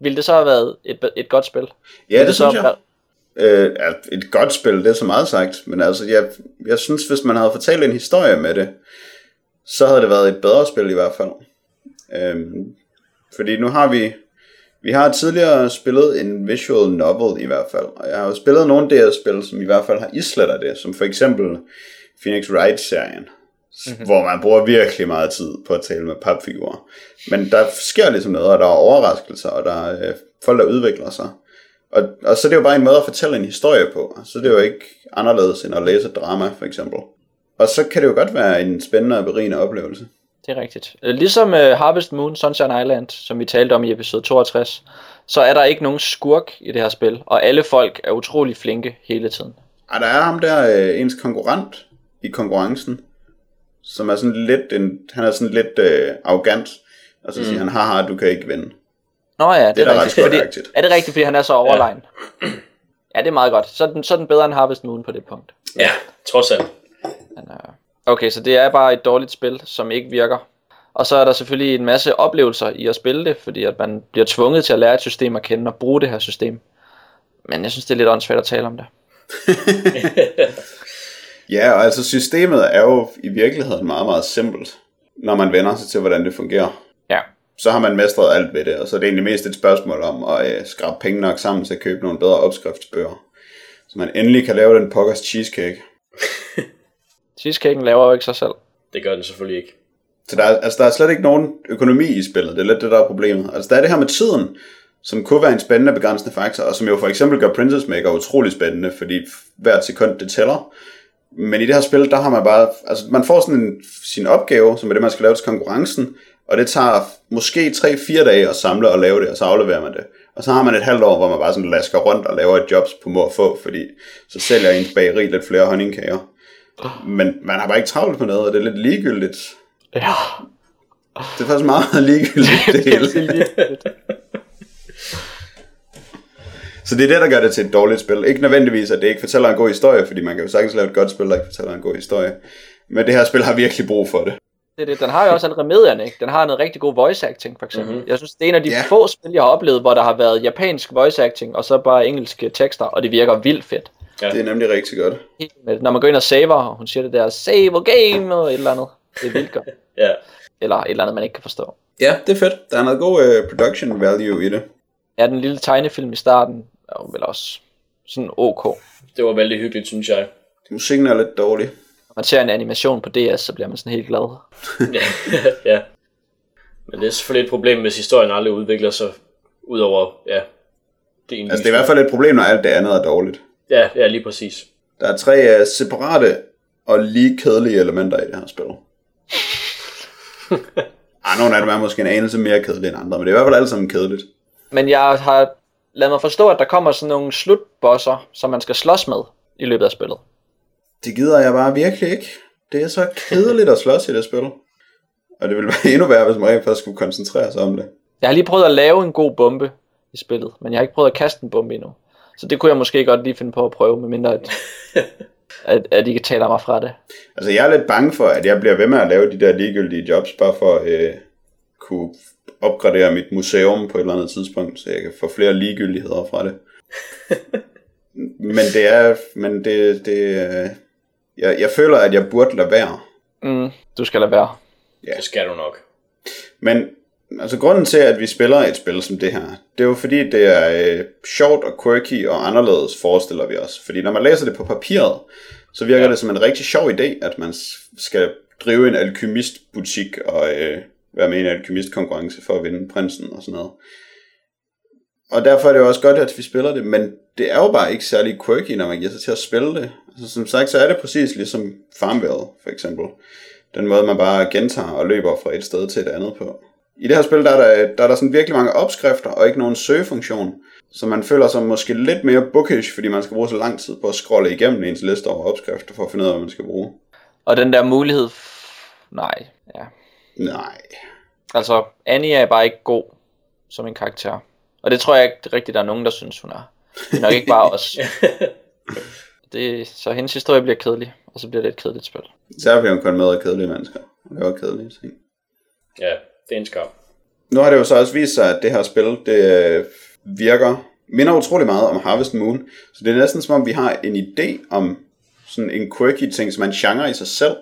ville det så have været et, et godt spil? Ja, det, det synes jeg. Øh, et godt spil, det er så meget sagt, men altså, jeg, jeg synes, hvis man havde fortalt en historie med det, så havde det været et bedre spil i hvert fald. Øh, fordi nu har vi... Vi har tidligere spillet en visual novel i hvert fald, og jeg har jo spillet nogle D S-spil, som i hvert fald har isletter det, som for eksempel Phoenix Wright-serien, mm-hmm. hvor man bruger virkelig meget tid på at tale med papfigurer. Men der sker ligesom noget, og der er overraskelser, og der er øh, folk, der udvikler sig. Og, og så er det jo bare en måde at fortælle en historie på, så det er jo ikke anderledes end at læse drama for eksempel. Og så kan det jo godt være en spændende og berigende oplevelse. Det er rigtigt. Ligesom øh, Harvest Moon Sunshine Island, som vi talte om i episode toogtres, så er der ikke nogen skurk i det her spil, og alle folk er utrolig flinke hele tiden. Og der er ham der, øh, ens konkurrent i konkurrencen, som er sådan lidt, en, han er sådan lidt øh, arrogant, og så mm. siger han, haha, du kan ikke vinde. Nå ja, det, det er, er rigtigt. Fordi, er det rigtigt, fordi han er så overlegen? Ja, ja det er meget godt. Så er, den, så er den bedre end Harvest Moon på det punkt. Ja, trods alt. Han er... Okay, så det er bare et dårligt spil, som ikke virker. Og så er der selvfølgelig en masse oplevelser i at spille det, fordi at man bliver tvunget til at lære et system at kende og bruge det her system. Men jeg synes, det er lidt åndssvagt at tale om det. Ja, og altså systemet er jo i virkeligheden meget, meget simpelt, når man vender sig til, hvordan det fungerer. Ja. Så har man mestret alt ved det, og så er det egentlig mest et spørgsmål om at øh, skrabe penge nok sammen til at købe nogle bedre opskriftsbøger, så man endelig kan lave den pokkers cheesecake. Cheesecaken laver jo ikke sig selv. Det gør den selvfølgelig ikke. Så der er, altså, der er slet ikke nogen økonomi i spillet. Det er lidt det, der er problemet. Altså der er det her med tiden, som kunne være en spændende begrænsende faktor, og som jo for eksempel gør Princess Maker utrolig spændende, fordi hvert sekund det tæller. Men i det her spil, der har man bare... Altså man får sådan en, sin opgave, som er det, man skal lave til konkurrencen, og det tager måske tre fire dage at samle og lave det, og så afleverer man det. Og så har man et halvt år, hvor man bare sådan lasker rundt og laver et jobs på må og få, fordi så sælger ens bageri lidt flere honningkager. Men man har bare ikke travlt med noget, og det er lidt ligegyldigt. Ja. Det er faktisk meget ligegyldigt, det hele. Så det er det, der gør det til et dårligt spil. Ikke nødvendigvis, at det ikke fortæller en god historie, fordi man kan jo sagtens lave et godt spil, der ikke fortæller en god historie. Men det her spil har virkelig brug for det. Det er det. Den har jo også alle remedierne, ikke? Den har noget rigtig god voice acting, for eksempel. Mm-hmm. Jeg synes, det er en af de yeah. få spil, jeg har oplevet, hvor der har været japansk voice acting, og så bare engelske tekster, og det virker vildt fedt. Ja. Det er nemlig rigtig godt. Når man går ind og saver, og hun siger det der, save game, eller et eller andet. Det er vildt godt. Ja. Eller et eller andet, man ikke kan forstå. Ja, det er fedt. Der er noget god uh, production value i det. Ja, den lille tegnefilm i starten er vel også sådan ok. Det var vældig hyggeligt, synes jeg. Musikken er lidt dårlig. Når man ser en animation på D S, så bliver man sådan helt glad. Ja. Men det er selvfølgelig et problem, hvis historien aldrig udvikler sig udover, ja. Det altså, det er i hvert fald et problem, når alt det andet er dårligt. Ja, ja, lige præcis. Der er tre uh, separate og lige kedelige elementer i det her spil. Ej, nogle af dem er måske en anelse mere kedelige end andre, men det er i hvert fald alle sammen kedeligt. Men jeg har ladet mig forstå, at der kommer sådan nogle slutbosser, som man skal slås med i løbet af spillet. Det gider jeg bare virkelig ikke. Det er så kedeligt at slås i det spil. Og det ville være endnu værre, hvis man rent faktisk skulle koncentrere sig om det. Jeg har lige prøvet at lave en god bombe i spillet, men jeg har ikke prøvet at kaste en bombe endnu. Så det kunne jeg måske godt lige finde på at prøve, medmindre at at, at I kan tale mig fra det. Altså jeg er lidt bange for, at jeg bliver ved med at lave de der ligegyldige jobs, bare for at øh, kunne opgradere mit museum på et eller andet tidspunkt, så jeg kan få flere ligegyldigheder fra det. Men det er, men det, det øh, jeg, jeg føler, at jeg burde lade være. Mm, du skal lade være. Ja. Det skal du nok. Men altså grunden til, at vi spiller et spil som det her, det er jo fordi, det er øh, sjovt og quirky og anderledes, forestiller vi os. Fordi når man læser det på papiret, så virker ja. det som en rigtig sjov idé, at man skal drive en alkymistbutik og øh, være med i en alkymistkonkurrence for at vinde prinsen og sådan noget. Og derfor er det jo også godt, at vi spiller det, men det er jo bare ikke særlig quirky, når man giver sig til at spille det. Altså, som sagt, så er det præcis ligesom Farmville, for eksempel. Den måde, man bare gentager og løber fra et sted til et andet på. I det her spil, der er der, der, er der sådan virkelig mange opskrifter og ikke nogen søgefunktion, så man føler sig måske lidt mere bookish, fordi man skal bruge så lang tid på at scrolle igennem ens liste over opskrifter for at finde ud af, hvad man skal bruge. Og den der mulighed... Nej, ja. Nej. Altså, Annie er bare ikke god som en karakter. Og det tror jeg ikke rigtigt, der er nogen, der synes, hun er. Det er nok ikke bare os. Det, så hendes historie bliver kedelig, og så bliver det et kedeligt spil. Så bliver hun kun med af kedelige mennesker. Det var kedelige ting. Ja, det er en skam. Nu har det jo så også vist sig, at det her spil, det virker, minder utrolig meget om Harvest Moon. Så det er næsten som om, vi har en idé om sådan en quirky ting, som er en genre i sig selv.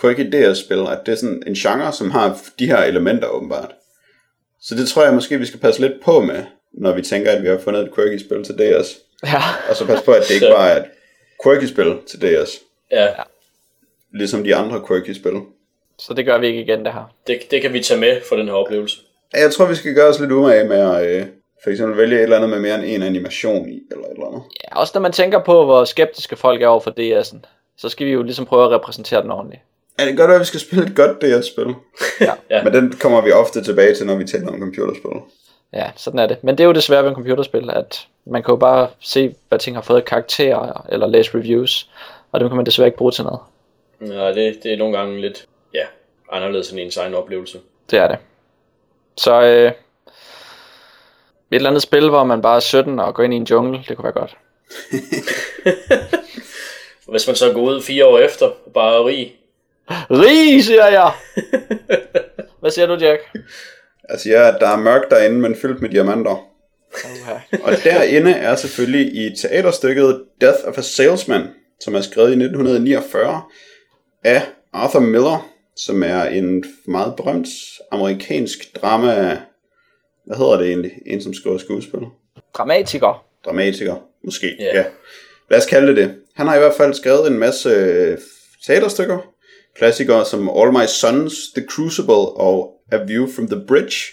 Quirky D S-spil, at det er sådan en genre, som har de her elementer åbenbart. Så det tror jeg måske, vi skal passe lidt på med, når vi tænker, at vi har fundet et quirky spil til D S. Ja. Og så passe på, at det ikke bare er et quirky spil til D S. Ja. Ligesom de andre quirky spil. Så det gør vi ikke igen, det her. Det, det kan vi tage med for den her oplevelse. Jeg tror, vi skal gøre os lidt umage med at øh, for eksempel vælge et eller andet med mere end en animation i, eller et eller andet. Ja, også når man tænker på, hvor skeptiske folk er over for D S'en, så skal vi jo ligesom prøve at repræsentere den ordentligt. Ja, det kan godt være, at vi skal spille et godt D S-spil. Ja. Ja. Men den kommer vi ofte tilbage til, når vi taler om computerspil. Ja, sådan er det. Men det er jo desværre ved en computerspil, at man kan jo bare se, hvad ting har fået karakterer, eller læse reviews, og dem kan man desværre ikke bruge til noget. Nej, ja, det, det er nogle gange lidt ja, anderledes end ens egen oplevelse. Det er det. Så øh, et eller andet spil, hvor man bare er sytten og går ind i en jungle, det kunne være godt. Hvis man så går ud fire år efter og bare er rig. Rig, siger jeg. Hvad siger du, Jack? Jeg siger, at der er mørkt derinde, men fyldt med diamanter. Okay. Og derinde er selvfølgelig i teaterstykket Death of a Salesman, som er skrevet i nitten niogfyrre af Arthur Miller, som er en meget berømt amerikansk drama... Hvad hedder det egentlig? En, som skriver skuespil? Dramatiker. Dramatiker, måske, yeah. Ja. Lad os kalde det det. Han har i hvert fald skrevet en masse teaterstykker. Klassikere som All My Sons, The Crucible og A View from the Bridge,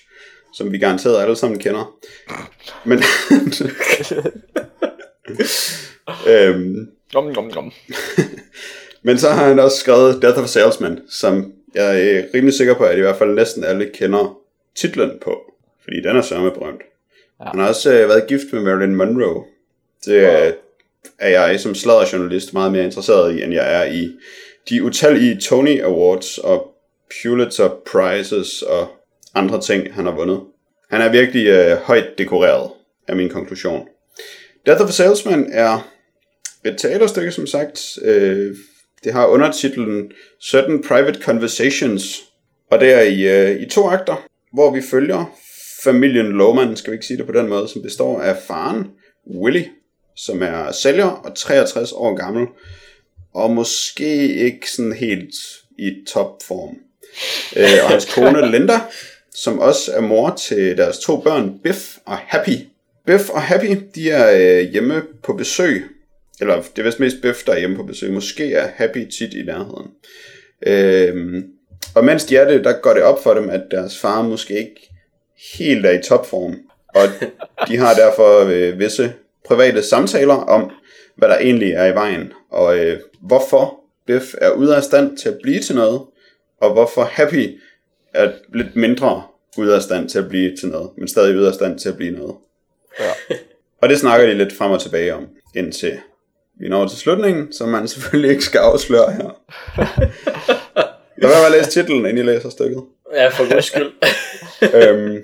som vi garanteret alle sammen kender. Men... øhm... Nom, nom, nom. Men så har han også skrevet Death of a Salesman, som jeg er rimelig sikker på, at i hvert fald næsten alle kender titlen på, fordi den er sørme berømt. Ja. Han har også øh, været gift med Marilyn Monroe. Det wow. er jeg som sladderjournalist meget mere interesseret i, end jeg er i de utallige Tony Awards og Pulitzer Prizes og andre ting, han har vundet. Han er virkelig øh, højt dekoreret, er min konklusion. Death of a Salesman er et teaterstykke, som sagt. Øh, det har undertitlen Certain Private Conversations, og det er i, øh, i to akter, hvor vi følger familien Lohmann, skal vi ikke sige det på den måde, som består af faren, Willy, som er sælger og treogtres år gammel, og måske ikke sådan helt i topform. Øh, og hans kone Linda, som også er mor til deres to børn, Biff og Happy. Biff og Happy, de er øh, hjemme på besøg. Eller det er vist mest Biff, der er hjemme på besøg. Måske er Happy tit i nærheden. Øh, og mens de er det, der går det op for dem, at deres far måske ikke helt er i topform. Og de har derfor øh, visse private samtaler om, hvad der egentlig er i vejen, og øh, hvorfor Biff er ude af stand til at blive til noget, og hvorfor Happy er lidt mindre ude af stand til at blive til noget, men stadig ude af stand til at blive noget. Ja. Og det snakker de lidt frem og tilbage om, indtil vi når til slutningen, som man selvfølgelig ikke skal afsløre her. Lad være med at læse titlen, inden I læser stykket. Ja, for guds skyld. øhm,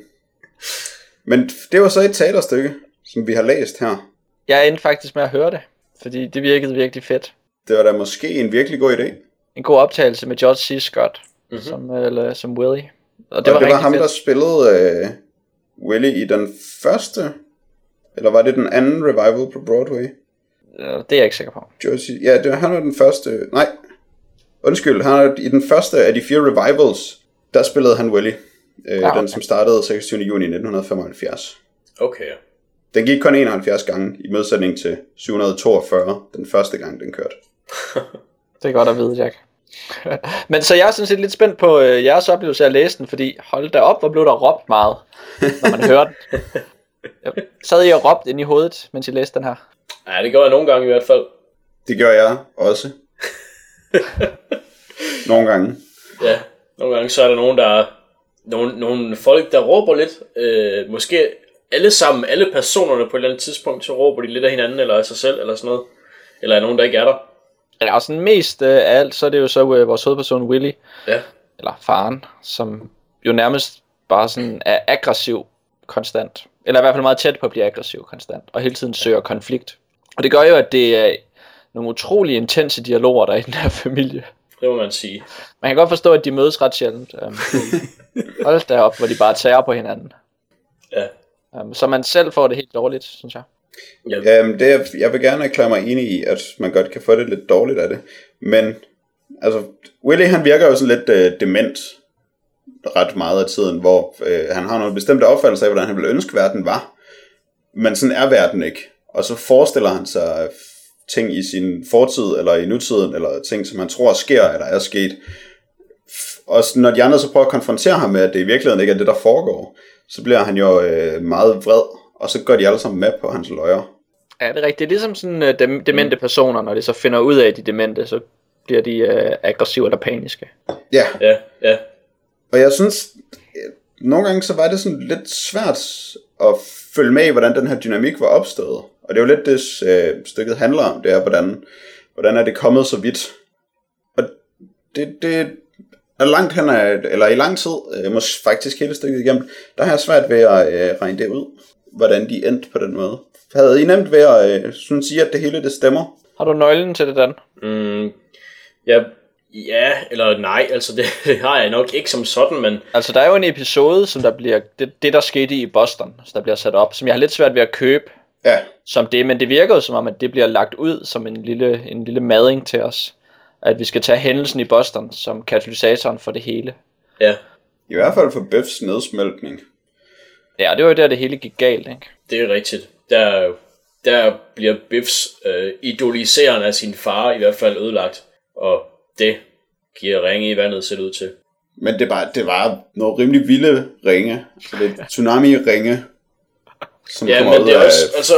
men det var så et teaterstykke, som vi har læst her. Jeg endte faktisk med at høre det. Fordi det virkede virkelig fedt. Det var da måske en virkelig god idé. En god optagelse med George C. Scott mm-hmm. som, eller, som Willie. Og, og det var, det var ham, fedt. Der spillede uh, Willie i den første, eller var det den anden revival på Broadway? Det er jeg ikke sikker på. George, ja, det var, han var den første, nej, undskyld, han var, i den første af de fire revivals, der spillede han Willie. Øh, ah, okay. Den som startede seksogtyvende juni nitten femoghalvfjerds. Okay. Den gik kun enoghalvfjerds gange, i modsætning til syv hundrede og toogfyrre den første gang den kørte. Det er godt at vide, Jack. Men så jeg er sådan set lidt spændt på øh, jeres oplevelse af at læse den, fordi hold da op, hvor blev der råbt meget, når man hørte den. Jeg sad I og råbte ind i hovedet, mens I læste den her? Ja, det gjorde jeg nogle gange i hvert fald. Det gjorde jeg også. Nogle gange. Ja, nogle gange så er der nogen, der nogle, nogle folk, der råber lidt. Øh, måske alle sammen, alle personerne på et eller andet tidspunkt, så råber de lidt af hinanden, eller af sig selv, eller sådan noget. Eller er nogen, der ikke er der. Ja, og sådan mest øh, af alt, så er det jo så øh, vores hovedperson Willie, ja. Eller faren, som jo nærmest bare sådan er aggressiv konstant. Eller i hvert fald meget tæt på at blive aggressiv konstant, og hele tiden søger konflikt. Og det gør jo, at det er nogle utrolig intense dialoger, der er i den her familie. Det må man sige. Man kan godt forstå, at de mødes ret sjældent. Hold da op, hvor de bare tager på hinanden. Ja. Så man selv får det helt dårligt, synes jeg. Ja, det, jeg vil gerne erklære mig enig i, at man godt kan få det lidt dårligt af det. Men, altså, Willie han virker jo sådan lidt øh, dement ret meget af tiden, hvor øh, han har nogle bestemte opfattelser af, hvordan han ville ønske, verden var. Men sådan er verden ikke. Og så forestiller han sig ting i sin fortid, eller i nutiden, eller ting, som han tror sker, eller er sket. Og når de andre så prøver at konfrontere ham med, at det i virkeligheden ikke er det, der foregår, så bliver han jo øh, meget vred, og så går de alle sammen med på hans løjer. Ja, det er rigtigt. Det er ligesom sådan uh, dem- demente personer, når de så finder ud af, at de er demente, så bliver de uh, aggressive eller paniske. Ja. Ja, ja. Og jeg synes, nogle gange så var det sådan lidt svært at følge med i, hvordan den her dynamik var opstået. Og det er jo lidt det, øh, stykket handler om, det er, hvordan, hvordan er det kommet så vidt. Og det, det er langt hen ad, eller i lang tid, øh, måske faktisk hele stykket igennem, der har jeg svært ved at øh, regne det ud, hvordan de endte på den måde. Havde I nemt ved at øh, synes I, at det hele det stemmer? Har du nøglen til det, Dan? Mm, ja... Ja, eller nej, altså det, det har jeg nok ikke som sådan, men... Altså der er jo en episode, som der bliver, det, det der skete i Boston, som der bliver sat op, som jeg har lidt svært ved at købe ja. Som det, men det virker jo som om, at det bliver lagt ud som en lille, en lille mading til os, at vi skal tage hændelsen i Boston som katalysatoren for det hele. Ja. I hvert fald for Bøffs nedsmeltning. Ja, det var jo der, det hele gik galt, ikke? Det er rigtigt. Der, der bliver Bøffs øh, idoliseren af sin far i hvert fald ødelagt, og... Det giver ringe i vandet, ser det ud til. Men det var, det var nogle rimelig vilde ringe. Så det er tsunami-ringe, som ja, kommer ud af også, altså,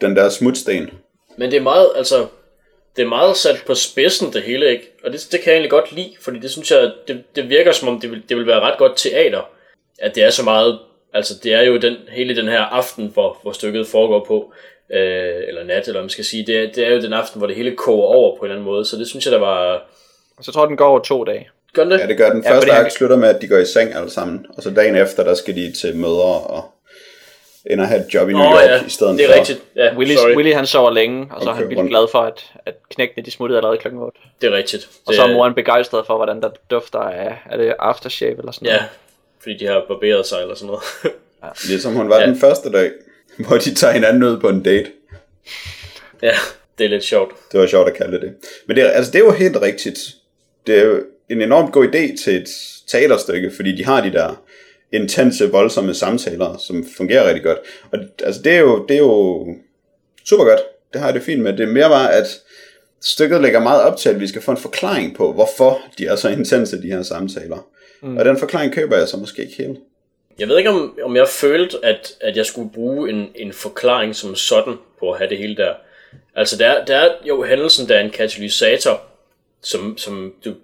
den der smutsten. Men det er meget, altså, det er meget sat på spidsen, det hele, ikke? Og det, det kan jeg egentlig godt lide, fordi det synes jeg, det, det virker som om, det vil, det vil være ret godt teater, at det er så meget, altså det er jo den, hele den her aften, hvor, hvor stykket foregår på, Øh, eller nat, eller man skal sige det er, det er jo den aften, hvor det hele koger over på en eller anden måde. Så det synes jeg, der var. Så tror jeg, den går over to dage. Gør den det? Ja, det gør den. Første ja, akt slutter med, at de går i seng alle sammen. Og så dagen efter, der skal de til møder og ender at have et job i New York oh, ja. I stedet for. Det er for... rigtigt, ja, Willie, Willie han sover længe. Og så er okay, han vildt glad for, at, at knækkene de smuttede allerede klokken otte. Det er rigtigt det... Og så er moren begejstret for, hvordan der dufter af, er det aftershave eller sådan noget. Ja, fordi de har barberet sig eller sådan noget ja. Ligesom hun var ja. Den første dag, hvor de tager hinanden ud på en date. Ja, det er lidt sjovt. Det var sjovt at kalde det. Men det er, altså, det er jo helt rigtigt. Det er jo en enormt god idé til et teaterstykke, fordi de har de der intense, voldsomme samtaler, som fungerer rigtig godt. Og altså, det, er jo, det er jo super godt. Det har jeg det fint med. Det er mere bare, at stykket lægger meget op til, at vi skal få en forklaring på, hvorfor de er så intense, de her samtaler. Mm. Og den forklaring køber jeg så måske ikke helt. Jeg ved ikke, om, om jeg følte, at, at jeg skulle bruge en, en forklaring som sådan på at have det hele der. Altså, der, der er jo hændelsen, der er en katalysator, som, som du,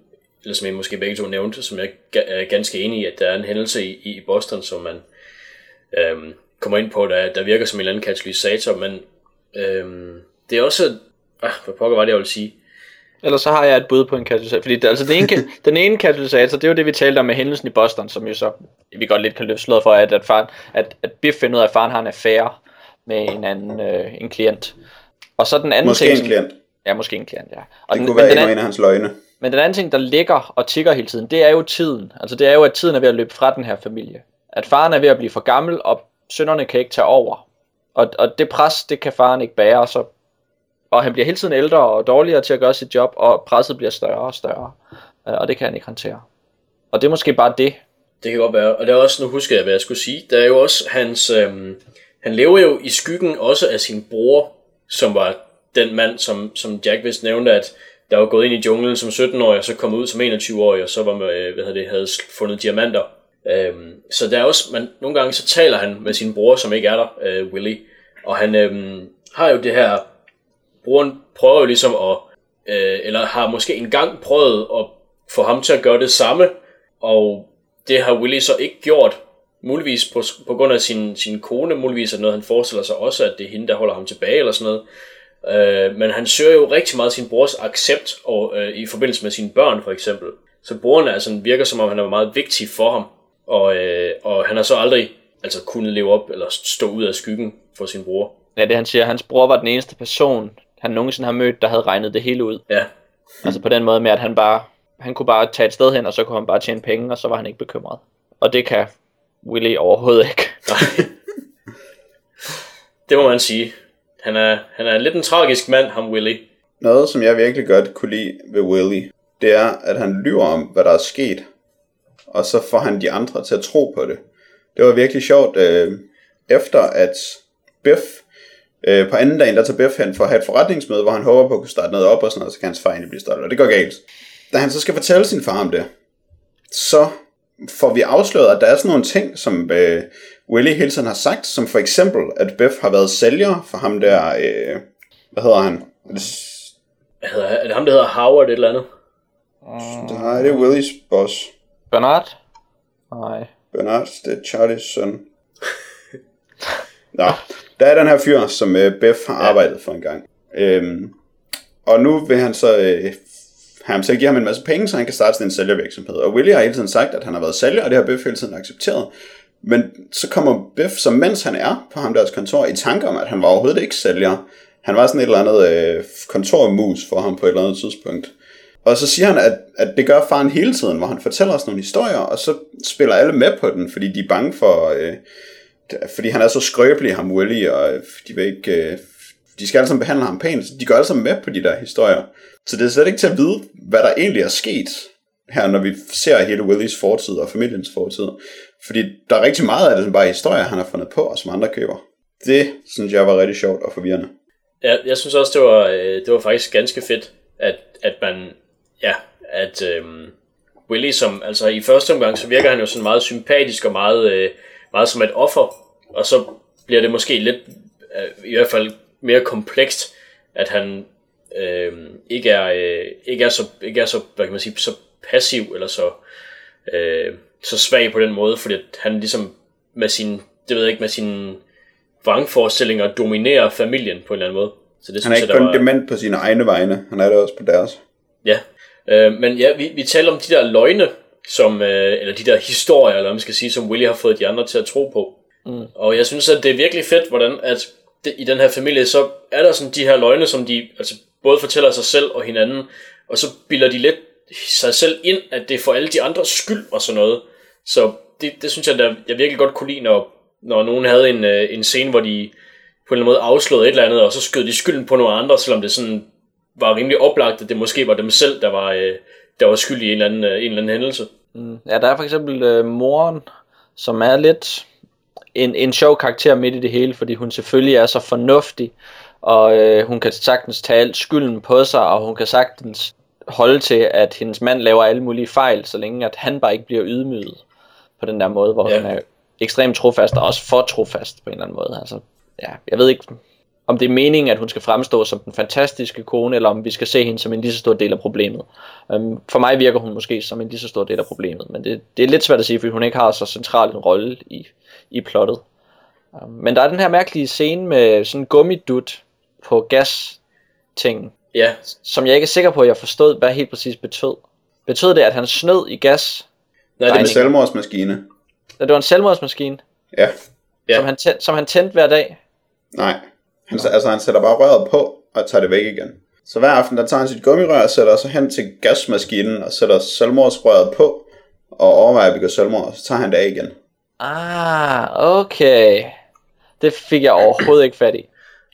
eller som I måske begge to nævnte, som jeg er ganske enig i, at der er en hændelse i, i Boston, som man øhm, kommer ind på, der, der virker som en eller anden katalysator, men øhm, det er også... Ah, hvad pokker var det, jeg ville sige? Eller så har jeg et bud på en katalysator, fordi det, altså den ene, den ene katalysator, det er jo det, vi talte om med hændelsen i Boston, som jo så, vi godt lidt kan løbe slået for, at, at, faren, at, at Biff finder ud af, at faren har en affære med en anden, øh, en klient. Og så den anden Måske ting, en klient. Ja, måske en klient, ja. Og det den, kunne være den anden, en af hans løgne. Men den anden ting, der ligger og tikker hele tiden, det er jo tiden. Altså det er jo, at tiden er ved at løbe fra den her familie. At faren er ved at blive for gammel, og sønnerne kan ikke tage over. Og, og det pres, det kan faren ikke bære. Så, og han bliver hele tiden ældre og dårligere til at gøre sit job, og presset bliver større og større. Og det kan han ikke håndtere. Og det er måske bare det. Det kan godt være. Og der er også, nu husker jeg, hvad jeg skulle sige. Der er jo også hans... Øhm, han lever jo i skyggen også af sin bror, som var den mand, som, som Jack vist nævnte, at der var gået ind i junglen som sytten-årig, og så kom ud som enogtyve-årig, og så var man, hvad havde det, havde fundet diamanter. Øhm, så der er også, man, nogle gange så taler han med sin bror, som ikke er der, øh, Willy, og han øhm, har jo det her, broren prøver jo ligesom at, øh, eller har måske engang prøvet at få ham til at gøre det samme, og det har Willy så ikke gjort, muligvis på, på grund af sin, sin kone, muligvis er noget, han forestiller sig også, at det er hende, der holder ham tilbage, eller sådan noget. Øh, men han søger jo rigtig meget sin brors accept og, øh, i forbindelse med sine børn for eksempel. Så broren altså, virker som om han er meget vigtig for ham, og, øh, og han har så aldrig altså, kunnet leve op eller stå ud af skyggen for sin bror. Ja, det han siger, hans bror var den eneste person, han nogensinde har mødt, der havde regnet det hele ud. Ja. Altså på den måde med, at han bare han kunne bare tage et sted hen, og så kunne han bare tjene penge, og så var han ikke bekymret. Og det kan Willy overhovedet ikke. Nej. Det må man sige. Han er, han er lidt en tragisk mand, ham Willy. Noget, som jeg virkelig godt kunne lide ved Willy, det er, at han lyver om, hvad der er sket, og så får han de andre til at tro på det. Det var virkelig sjovt, øh, efter at Biff, øh, på anden dagen, der tager Biff hen for at have et forretningsmøde, hvor han håber på at kunne starte noget op og sådan noget, så kan hans far egentlig blive stolt, og det går galt. Da han så skal fortælle sin far om det, så får vi afsløret, at der er sådan nogle ting, som øh, Willy hele tiden har sagt, som for eksempel, at Biff har været sælger for ham der, øh, hvad hedder han? Er det, hvad hedder, er det ham, der hedder Howard eller et eller andet? Mm. Nej, det er Willys boss. Bernard? Nej. Bernard, det er Charlies søn. Nå, der er den her fyr, som øh, Biff har ja. arbejdet for en gang. Øhm, og nu vil han så... Øh, Han selv giver ham en masse penge, så han kan starte sådan en sælgervirksomhed. Og Willy har hele tiden sagt, at han har været sælger, og det har Biff hele tiden accepteret. Men så kommer Biff, som mens han er på ham deres kontor, i tanke om, at han var overhovedet ikke sælger. Han var sådan et eller andet øh, kontormus for ham på et eller andet tidspunkt. Og så siger han, at, at det gør faren hele tiden, hvor han fortæller os nogle historier, og så spiller alle med på den, fordi de er bange for... Øh, fordi han er så skrøbelig, ham Willy, og de vil ikke... Øh, de skal alle sammen behandle ham pænt, så de går alle sammen med på de der historier. Så det er slet ikke til at vide, hvad der egentlig er sket her, når vi ser hele Willys fortid og familiens fortid. Fordi der er rigtig meget af det, som bare historier, han har fundet på, og som andre køber. Det synes jeg var rigtig sjovt og forvirrende. Ja, jeg synes også, det var, det var faktisk ganske fedt, at, at man, ja, at øhm, Willy, som altså i første omgang, så virker han jo sådan meget sympatisk og meget, øh, meget som et offer. Og så bliver det måske lidt, øh, i hvert fald mere komplekst, at han... Øhm, ikke er øh, ikke er så ikke er så hvad kan man sige så passiv eller så øh, så svag på den måde, fordi han ligesom med sin det ved jeg ikke med sine vrangforestillinger dominerer familien på en eller anden måde. Så det, han er synes, ikke kun var... dement på sine egne vegne, han er det også på deres. Ja, øh, men ja, vi vi taler om de der løgne, som øh, eller de der historier eller hvad man skal sige, som Willy har fået de andre til at tro på. Mm. Og jeg synes at det er virkelig fedt, hvordan at det, i den her familie så er der sådan de her løgne, som de altså både fortæller sig selv og hinanden, og så bilder de lidt sig selv ind, at det er for alle de andres skyld og sådan noget. Så det, det synes jeg, der, jeg virkelig godt kunne lide, når, når nogen havde en, en scene, hvor de på en eller anden måde afslørede et eller andet, og så skød de skylden på nogle andre, selvom det sådan var rimelig oplagt, at det måske var dem selv, der var, der var skyld i en eller anden, en eller anden hændelse. Ja, der er for eksempel uh, moren, som er lidt en, en sjov karakter midt i det hele, fordi hun selvfølgelig er så fornuftig, og øh, hun kan sagtens tage alt skylden på sig, og hun kan sagtens holde til, at hendes mand laver alle mulige fejl, så længe at han bare ikke bliver ydmyget på den der måde, hvor ja. Hun er ekstremt trofast, og også for trofast på en eller anden måde. Altså, ja, jeg ved ikke, om det er meningen, at hun skal fremstå som den fantastiske kone, eller om vi skal se hende som en lige så stor del af problemet. Øhm, for mig virker hun måske som en lige så stor del af problemet, men det, det er lidt svært at sige, fordi hun ikke har så central en rolle i, i plottet. Øhm, men der er den her mærkelige scene med sådan en gummidut, på gas-tingen, yeah. som jeg ikke er sikker på, at jeg forstod, hvad helt præcis betød. Betød det, at han snød i gas? Nej, det var en selvmordsmaskine. Ja, det var en selvmordsmaskine? Ja. Yeah. Som, han tæ- som han tændte hver dag? Nej, han, altså han sætter bare røret på og tager det væk igen. Så hver aften, der tager han sit gummirør og sætter sig hen til gasmaskinen og sætter selvmordsrøret på og overvejer at begå selvmord, og så tager han det af igen. Ah, okay. Det fik jeg overhovedet ikke fat i.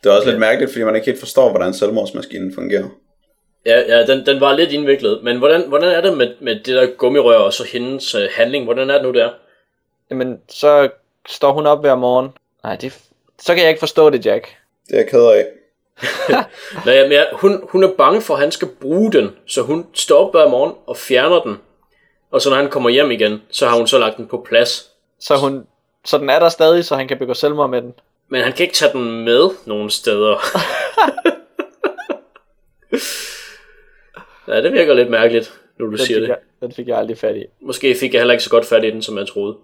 Det er også lidt mærkeligt, fordi man ikke helt forstår, hvordan selvmordsmaskinen fungerer. Ja, ja den, den var lidt indviklet, men hvordan, hvordan er det med, med det der gummirør og så hendes uh, handling? Hvordan er det nu der? Jamen, så står hun op hver morgen. Nej, det, så kan jeg ikke forstå det, Jack. Det er jeg ked af. Nå, ja, men ja, hun, hun er bange for, at han skal bruge den, så hun står op hver morgen og fjerner den. Og så når han kommer hjem igen, så har hun så lagt den på plads. Så, hun, så den er der stadig, så han kan begå selvmord med den. Men han kan ikke tage den med nogen steder. Ja, det virker lidt mærkeligt, når du den siger det. Jeg, den fik jeg aldrig fat i. Måske fik jeg heller ikke så godt fat i den, som jeg troede.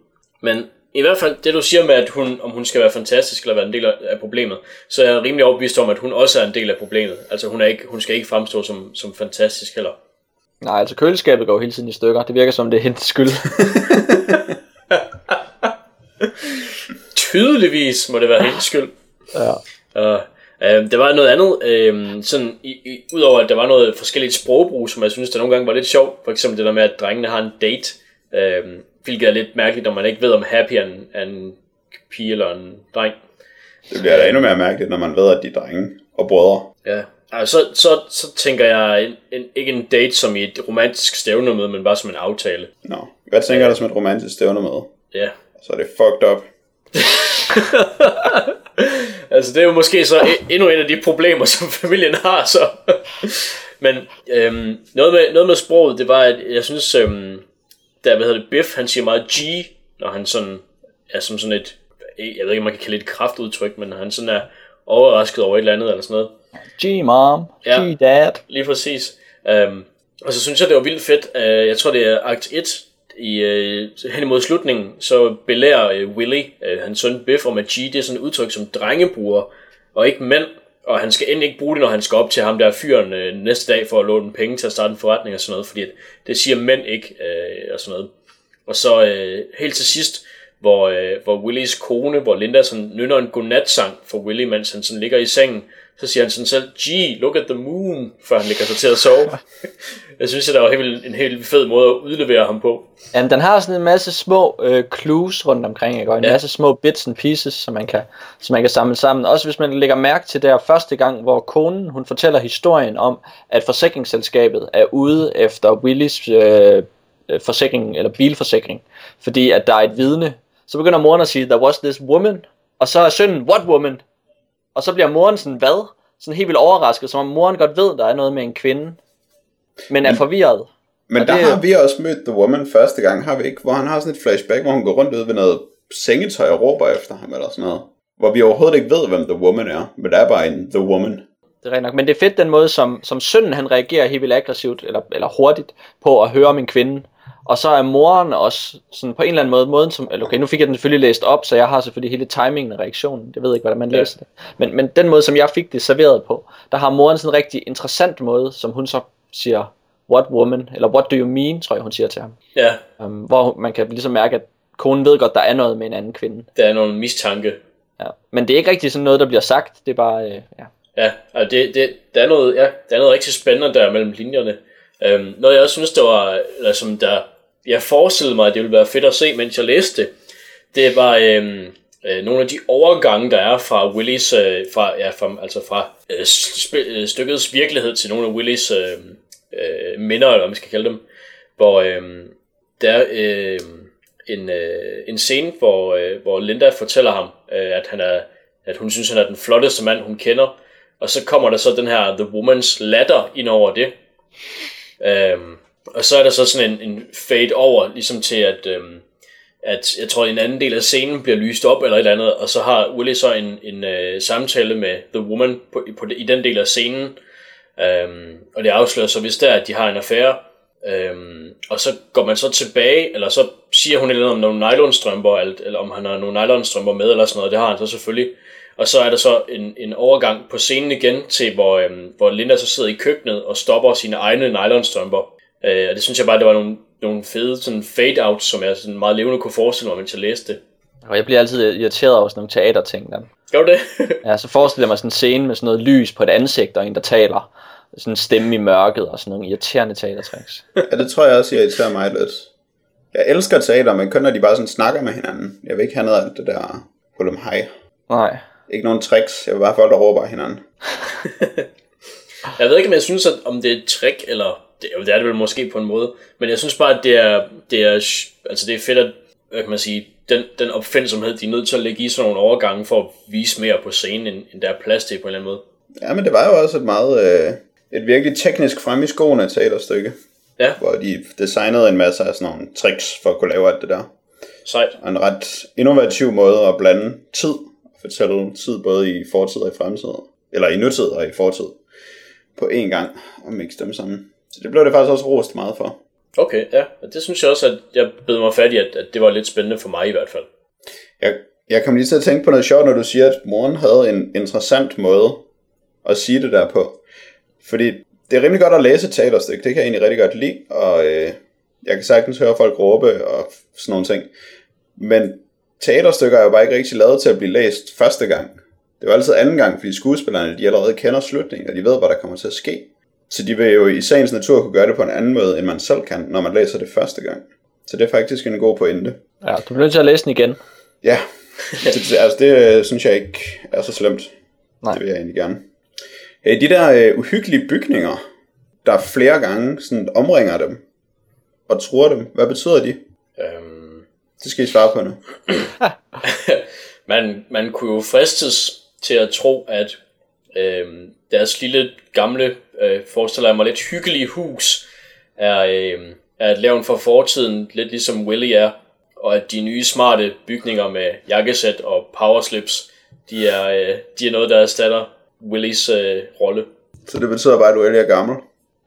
Men i hvert fald, det du siger med, at hun, om hun skal være fantastisk eller være en del af problemet, så er jeg rimelig overbevist om, at hun også er en del af problemet. Altså hun, er ikke, hun skal ikke fremstå som, som fantastisk heller. Nej, altså køleskabet går hele tiden i stykker. Det virker som, det er hendes skyld. Tydeligvis må det være hendes skyld. Ja. Uh, øh, der var noget andet, øh, sådan i, i, udover at der var noget forskelligt sprogbrug, som jeg synes, der nogle gange var lidt sjovt. For eksempel det der med, at drengene har en date, øh, hvilket er lidt mærkeligt, når man ikke ved, om happy er en, er en pige eller en dreng. Det bliver da endnu mere mærkeligt, når man ved, at de er drenge og brødre. Ja. Altså, så, så, så tænker jeg en, en, ikke en date som i et romantisk stævnemøde, men bare som en aftale. Nå, no. Hvad tænker du som et romantisk stævnemøde? Ja. Yeah. Så er det fucked up. Altså det er jo måske så endnu en af de problemer, som familien har så. Men øhm, noget, med, noget med sproget, det var, at jeg synes, øhm, der, hvad hedder det, Biff, han siger meget G, når han sådan er som sådan et, jeg ved ikke, man kan kalde det et kraftudtryk, men han sådan er overrasket over et eller andet eller sådan noget. G-mom, ja, G-dad. Lige præcis. øhm, Og så synes jeg det var vildt fedt. øh, Jeg tror det er akt et i, øh, hen imod slutningen. Så belærer øh, Willy, øh, hans søn Biff, om at G det er sådan et udtryk som drenge bruger og ikke mænd. Og han skal endelig ikke bruge det, når han skal op til ham der fyren øh, næste dag for at låne penge til at starte en forretning og sådan noget, fordi at det siger mænd ikke øh, og sådan noget. Og så øh, helt til sidst, hvor, øh, hvor Willys kone, hvor Linda sådan nynner en godnatsang for Willy, mens han sådan ligger i sengen. Så siger han sådan selv, gee, look at the moon, før han ligger sig til at sove. Jeg synes, at der var helt, en helt fed måde at udlevere ham på. Jamen, den har sådan en masse små øh, clues rundt omkring, ikke? Og en ja. masse små bits and pieces, som man, kan, som man kan samle sammen. Også hvis man lægger mærke til der første gang, hvor konen, hun fortæller historien om, at forsikringsselskabet er ude efter Willys øh, forsikring, eller bilforsikring, fordi at der er et vidne. Så begynder moren at sige, there was this woman, og så er sønnen, what woman? Og så bliver moren sådan, hvad? Sådan helt vildt overrasket, som om moren godt ved, der er noget med en kvinde, men er forvirret. Men og der det... har vi også mødt The Woman første gang, har vi ikke? Hvor han har sådan et flashback, hvor hun går rundt ud ved noget sengetøj og råber efter ham eller sådan noget. Hvor vi overhovedet ikke ved, hvem The Woman er, men der er bare en The Woman. Det er nok, men det er fedt den måde, som, som sønnen han reagerer helt vildt aggressivt, eller, eller hurtigt, på at høre om en kvinde. Og så er moren også sådan på en eller anden måde, måden som, okay, nu fik jeg den selvfølgelig læst op, så jeg har selvfølgelig hele timingen og reaktionen. Jeg ved ikke, hvordan man ja. læser det. Men, men den måde, som jeg fik det serveret på, der har moren sådan en rigtig interessant måde, som hun så siger, what woman, eller what do you mean, tror jeg, hun siger til ham. Ja. Um, hvor man kan ligesom mærke, at konen ved godt, der er noget med en anden kvinde. Der er nogen mistanke. Ja. Men det er ikke rigtig sådan noget, der bliver sagt. Det er bare, øh, ja. Ja, altså det, det, der, er noget, ja, der er noget rigtig spændende der mellem linjerne. Um, noget jeg også synes, der var, eller som der... Jeg forestillede mig, at det ville være fedt at se, mens jeg læste det. Det var øh, øh, nogle af de overgange, der er fra Willys, øh, fra, ja, fra, altså fra øh, sp- øh, stykkets virkelighed til nogle af Willys øh, øh, minder, eller hvad man skal kalde dem. Hvor øh, der er øh, en, øh, en scene, hvor, øh, hvor Linda fortæller ham, øh, at, han er, at hun synes, han er den flotteste mand, hun kender. Og så kommer der så den her The Woman's Ladder ind over det. Øh, Og så er der så sådan en, en fade over, ligesom til at, øhm, at jeg tror, en anden del af scenen bliver lyst op eller et eller andet, og så har Willy så en, en øh, samtale med The Woman på, på, i den del af scenen, øhm, og det afslører så vist der, at de har en affære, øhm, og så går man så tilbage, eller så siger hun et eller andet om nogle nylonstrømper, eller, eller om han har nogle nylonstrømper med eller sådan noget, det har han så selvfølgelig. Og så er der så en, en overgang på scenen igen til, hvor, øhm, hvor Linda så sidder i køkkenet og stopper sine egne nylonstrømper. Øh, og det synes jeg bare, det var nogle, nogle fede sådan fade-outs, som jeg sådan meget levende kunne forestille mig, mens jeg læste det. Og jeg bliver altid irriteret over sådan nogle teaterting der. Gør du det? Ja, så forestiller jeg mig sådan en scene med sådan noget lys på et ansigt og en, der taler. sådan en stemme i mørket og sådan nogle irriterende teatertricks. Ja, det tror jeg også irriterer mig lidt. Jeg elsker teater, men kun når de bare sådan snakker med hinanden. Jeg vil ikke have noget af det der hul om hej. Nej. Ikke nogen tricks, jeg vil bare folk, der råber hinanden. Jeg ved ikke, om jeg synes, at, om det er et trick, eller det, det er det vel måske på en måde, men jeg synes bare, at det er, det er, altså det er fedt, at hvad kan man sige, den, den opfindsomhed, de er nødt til at lægge i sådan nogle overgange for at vise mere på scenen, end, end der er plads til på en eller anden måde. Ja, men det var jo også et meget, øh, et virkelig teknisk frem i skoene teaterstykke, ja. Hvor de designede en masse af sådan nogle tricks for at kunne lave alt det der. Sejt. Og en ret innovativ måde at blande tid, og fortælle tid både i fortid og i fremtid, eller i nutid og i fortid, på én gang, og mixe dem sammen. Så det blev det faktisk også rost meget for. Okay, ja. Det synes jeg også, at jeg bed mig fat i, at, at det var lidt spændende for mig i hvert fald. Jeg, jeg kom lige til at tænke på noget sjovt, når du siger, at moren havde en interessant måde at sige det der på. Fordi det er rimelig godt at læse teaterstykke. Det kan jeg egentlig rigtig godt lide, og øh, jeg kan sagtens høre folk råbe og sådan nogle ting. Men teaterstykker er jo bare ikke rigtig lavet til at blive læst første gang. Det er jo altid anden gang, fordi skuespillerne de allerede kender slutningen, og de ved, hvad der kommer til at ske. Så de vil jo i sagens natur kunne gøre det på en anden måde, end man selv kan, når man læser det første gang. Så det er faktisk en god pointe. Ja, du bliver nødt til at læse den igen. Ja, det, altså det synes jeg ikke er så slemt. Nej. Det vil jeg egentlig gerne. Hey, de der uh, uhyggelige bygninger, der flere gange sådan, omringer dem og truer dem, hvad betyder de? Øhm... Det skal I svare på nu. man, man kunne jo fristes til at tro, at Øhm, deres lille gamle øh, forestiller jeg mig lidt hyggelige hus er, øh, er et levn fra fortiden, lidt ligesom Willy er, og at de nye smarte bygninger med jakkesæt og powerslips de er, øh, de er noget der erstatter Willys øh, rolle. Så det betyder bare at Willy er gammel.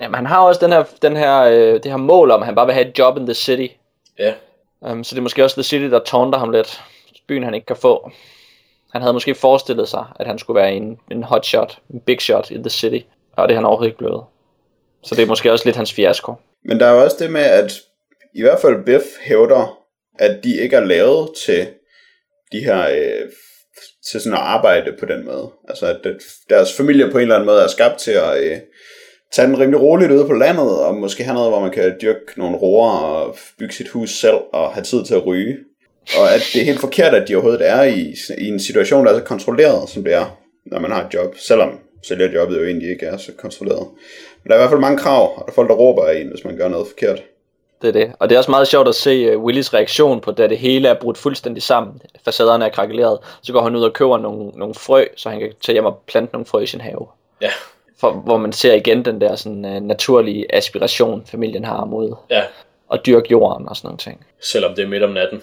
Jamen han har også den her, den her, øh, det her mål om at han bare vil have et job in the city. Ja. øhm, Så det er måske også the city der taunter ham lidt. Byen han ikke kan få. Han havde måske forestillet sig, at han skulle være en, en hotshot, en big shot in the city, og det er han overhovedet ikke blevet. Så det er måske også lidt hans fiasko. Men der er jo også det med, at i hvert fald Biff hævder, at de ikke er lavet til de her, øh, til sådan at arbejde på den måde. Altså at deres familie på en eller anden måde er skabt til at øh, tage den rimelig roligt ude på landet, og måske have noget, hvor man kan dyrke nogle roer og bygge sit hus selv og have tid til at ryge. Og at det er helt forkert, at de overhovedet er i, i en situation, der er så kontrolleret, som det er, når man har et job. Selvom sælgerjobbet jo egentlig ikke er så kontrolleret. Men der er i hvert fald mange krav, og der er folk, der råber af en, hvis man gør noget forkert. Det er det. Og det er også meget sjovt at se uh, Willys reaktion på, da det hele er brudt fuldstændig sammen. Facaderne er krakeleret. Så går han ud og køber nogle, nogle frø, så han kan tage hjem og plante nogle frø i sin have. Ja. For, hvor man ser igen den der sådan, uh, naturlige aspiration, familien har mod ja. At dyrke jorden og sådan nogle ting. Selvom det er midt om natten.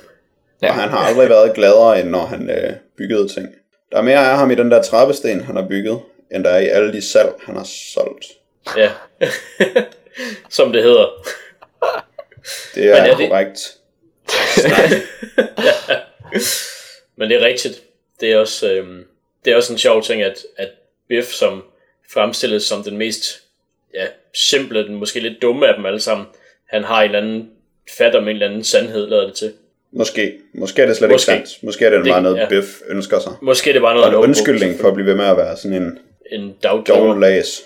Ja. Og han har aldrig været gladere, end når han øh, byggede ting. Der er mere af ham i den der trappesten, han har bygget, end der er i alle de salg, han har solgt. Ja, som det hedder. Det er, er korrekt. Det... ja. Men det er rigtigt. Det er også, øh, det er også en sjov ting, at, at Biff, som fremstilles som den mest ja, simple, den måske lidt dumme af dem alle sammen, han har en eller anden fat om en eller anden sandhed, lader det til. Måske. Måske er det slet Måske. Ikke sandt. Måske er det, det bare noget, ja. Biff ønsker sig. Måske er det bare noget, en undskyldning for at blive ved med at være sådan en... En dagdøver.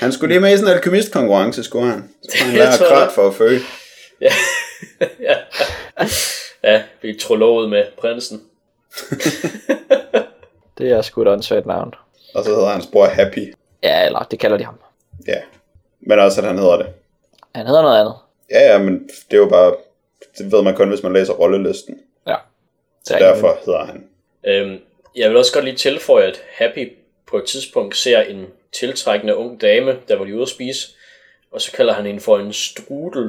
Han skulle lige med i sådan en alkymistkonkurrence, skulle han. Så han lærer krat for at føge. Ja. ja. Ja, vi trolovet med prinsen. Det er sgu et åndssvagt navn. Og så hedder hans bror Happy. Ja, eller det kalder de ham. Ja. Men også, at han hedder det. Han hedder noget andet. Ja, ja, men det er jo bare... Det ved man kun, hvis man læser rollelisten. Ja. Så derfor en... hedder han. Øhm, jeg vil også godt lige tilføje, at Happy på et tidspunkt ser en tiltrækkende ung dame, der var lige ude at spise, og så kalder han hende for en strudel.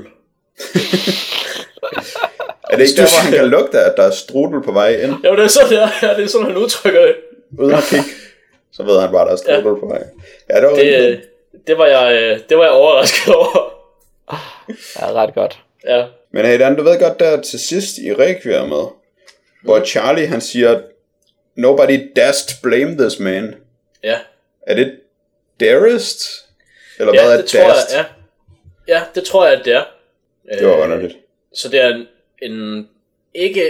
Er det ikke der, hvor han kan lugte, at der er strudel på vej ind? Jo, det er sådan, ja. Ja, det er sådan han udtrykker det. Uden at kigge, så ved han bare, at der er strudel ja. På vej. Ja, det var det, det, var jeg, det var jeg overrasket over. Ja, ret godt. Ja. Men hey Dan, du ved godt der til sidst i Requiem, hvor Charlie han siger, nobody dares blame this man. Ja. Er det darest? Eller ja, hvad er det tror jeg, ja. ja, det tror jeg, at det er. Det var underligt. Øh, så det er en, en ikke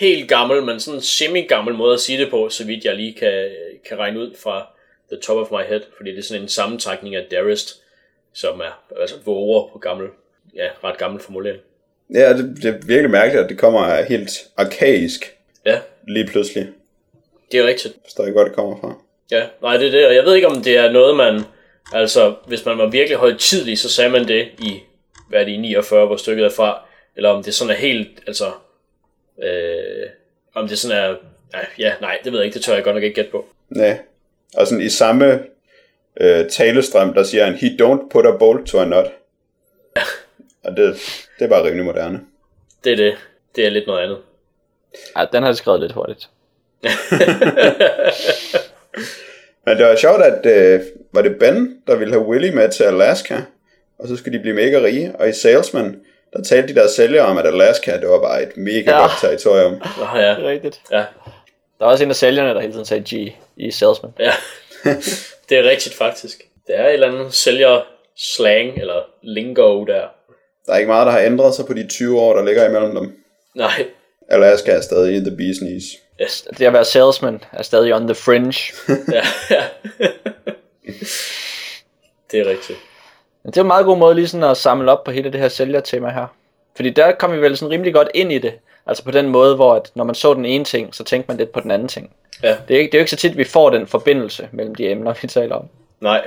helt gammel, men sådan en semi-gammel måde at sige det på, så vidt jeg lige kan, kan regne ud fra, The Top of My Head, fordi det er sådan en sammentrækning af Darest, som er altså våger på gammel, ja, ret gammel formulering. Ja, det, det er virkelig mærkeligt, at det kommer helt arkaisk. Ja. Lige pludselig. Det er rigtigt. Jeg forstår ikke, hvor det kommer fra. Ja, nej, det er det, og jeg ved ikke, om det er noget, man... Altså, hvis man var virkelig højtidlig, så sagde man det i, hvad er det, i niogfyrre, hvor stykket er fra, eller om det sådan er helt, altså... Øh, om det sådan er... Nej, ja, nej, det ved jeg ikke, det tør jeg godt nok ikke gætte på. Nej, og sådan i samme øh, talestrøm, der siger han, he don't put a bolt to a nut. Ja. Og det, det er bare rimelig moderne. Det er det. Det er lidt noget andet. Ja, den har jeg skrevet lidt hurtigt. Men det var sjovt, at øh, var det Ben, der ville have Willy med til Alaska, og så skulle de blive mega rige, og i Salesman, der talte de der sælgere om, at Alaska, det var bare et mega ja. godt territorium. Ja, ja. Det er rigtigt. Ja. Der var også en af sælgerne, der hele tiden sagde G i Salesman. Ja, det er rigtigt faktisk. Det er et eller andet sælger-slang eller lingo der. Der er ikke meget, der har ændret sig på de tyve år, der ligger imellem dem. Nej. Alaska er stadig the bee's knees. Yes. Det at være salesman er stadig on the fringe. Ja, ja. Det er rigtigt. Men det er en meget god måde lige sådan at samle op på hele det her sælgertema her. Fordi der kom vi vel sådan rimelig godt ind i det. Altså på den måde, hvor at når man så den ene ting, så tænkte man lidt på den anden ting. Ja. Det er jo ikke, ikke så tit, vi får den forbindelse mellem de emner, vi taler om. Nej,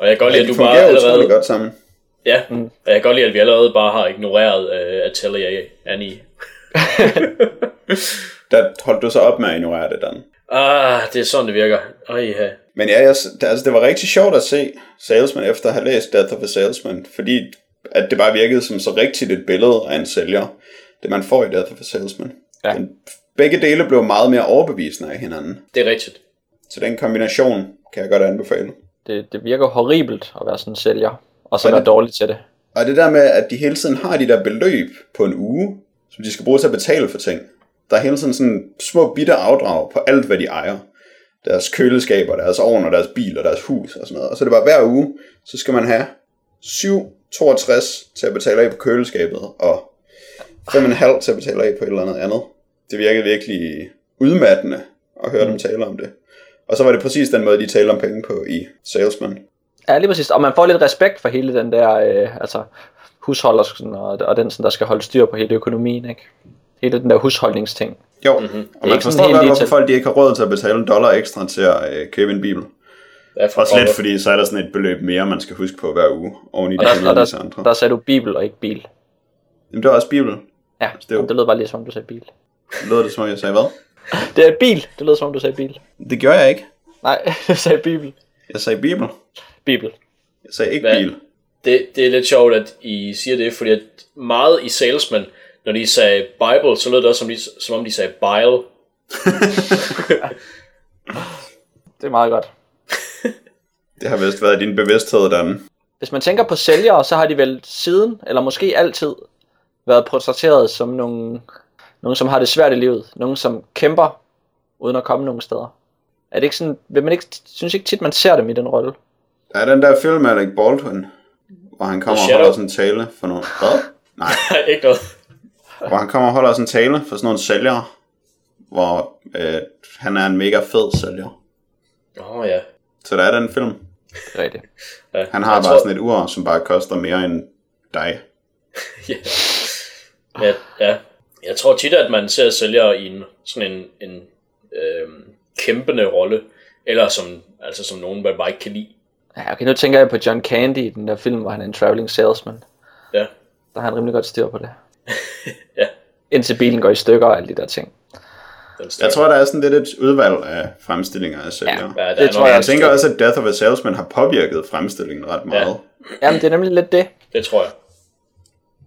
og jeg kan godt lide, at du bare allerede... godt sammen. Ja, mm. og jeg kan godt lide, at vi allerede bare har ignoreret uh, Atelier Annie. Der holdt du så op med at ignorere det, Dan. Ah, det er sådan, det virker. Øj, ja. Men ja, jeg, altså, det var rigtig sjovt at se Salesman efter at have læst Death of a Salesman, fordi at det bare virkede som så rigtigt et billede af en sælger, det man får i Death of a Salesman. Ja. Den, begge dele blev meget mere overbevisende af hinanden. Det er rigtigt. Så den kombination kan jeg godt anbefale. Det, det virker horribelt at være sådan en sælger, og så og være det, dårlig til det. Og det der med, at de hele tiden har de der beløb på en uge, som de skal bruge til at betale for ting. Der er hele tiden sådan små bitte afdrag på alt, hvad de ejer. Deres køleskaber, deres ovn, og deres bil, og deres hus og sådan noget. Og så er det bare hver uge, så skal man have syv komma toogtres til at betale af på køleskabet, og fem komma fem til at betale af på et eller andet andet. Det virkede virkelig udmattende at høre mm. dem tale om det. Og så var det præcis den måde, de taler om penge på i Salesman. Ja, lige præcis. Og man får lidt respekt for hele den der øh, altså husholdersken, og, og den, sådan, der skal holde styr på hele økonomien, ikke? Hele den der husholdningsting. Jo, mm-hmm. og man forstår godt, hvorfor folk de ikke har råd til at betale en dollar ekstra til at øh, købe en bibel. Og slet fordi, så er der sådan et beløb mere, man skal huske på hver uge. Oven i og der, der, der, andre. Der sagde du bibel og ikke bil. Jamen, det var også bibel. Ja, det, jo... det lød bare lige som om du sagde bil. Lød det som om jeg sagde hvad? Det er bil, det lød som om du sagde bil. Det gjorde jeg ikke. Nej, jeg sagde bibel. Jeg sagde bibel. Bibel. Jeg sagde ikke hvad? Bil. Det, det er lidt sjovt, at I siger det, fordi at meget i Salesman, når de sagde Bible, så lød det også som, de, som om de sagde bile. Det er meget godt. Det har vist været din bevidsthed, Dan. Hvis man tænker på sælgere, så har de vel siden, eller måske altid, været portrætteret som nogle, nogle som har det svært i livet. Nogle, som kæmper, uden at komme nogen steder. Er det ikke sådan, vil man ikke, synes ikke tit, man ser dem i den rolle? Ja, den der film med Alec Baldwin, hvor han kommer og holder sådan en tale for nogle... Hvad? Nej, ikke noget. Hvor han kommer og holder sådan en tale for sådan nogle sælgere, hvor øh, han er en mega fed sælger. Åh oh, ja. Så der er den film. Rigtigt. Ja. Han har jeg bare tror... sådan et ur, som bare koster mere end dig. Ja. Ja, ja. Jeg tror tit, at man ser sælgere i en, sådan en, en øh, kæmpende rolle, eller som, altså som nogen, man bare ikke kan lide. Ja, okay, nu tænker jeg på John Candy i den der film, hvor han er en traveling salesman. Ja. Der har han rimelig godt styr på det. Ja. Indtil bilen går i stykker og alle de der ting. Jeg tror, der er sådan lidt et udvalg af fremstillinger af sælgere. Ja, det tror jeg. Jeg tænker også, at Death of a Salesman har påvirket fremstillingen ret meget. Ja. Jamen, det er nemlig lidt det. Det tror jeg.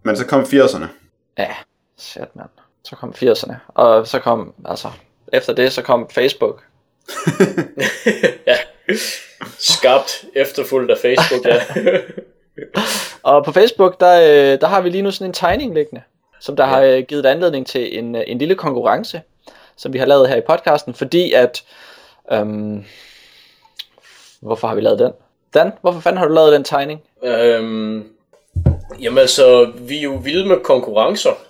Men så kom firserne. Ja, shit mand. Så kom firserne. Og så kom, altså, efter det, så kom Facebook. Ja. Skabt, efterfulgt af Facebook, ja. Og på Facebook, der, der har vi lige nu sådan en tegning liggende, som der ja. har givet anledning til en, en lille konkurrence, som vi har lavet her i podcasten, fordi at... Øhm, hvorfor har vi lavet den? Dan, hvorfor fanden har du lavet den tegning? Øhm, jamen altså, vi er jo vilde med konkurrencer,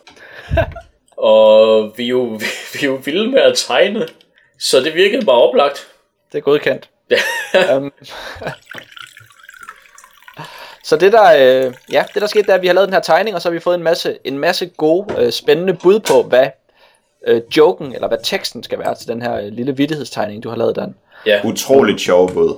og vi er, jo, vi, vi er jo vilde med at tegne, så det virkede bare oplagt. Det er godkendt. um, så det der, øh, ja, det der skete, det er, at vi har lavet den her tegning, og så har vi fået en masse, en masse gode, øh, spændende bud på, hvad øh, joken, eller hvad teksten skal være til den her øh, lille vittighedstegning, du har lavet, Dan. Ja. Utroligt sjovt bud.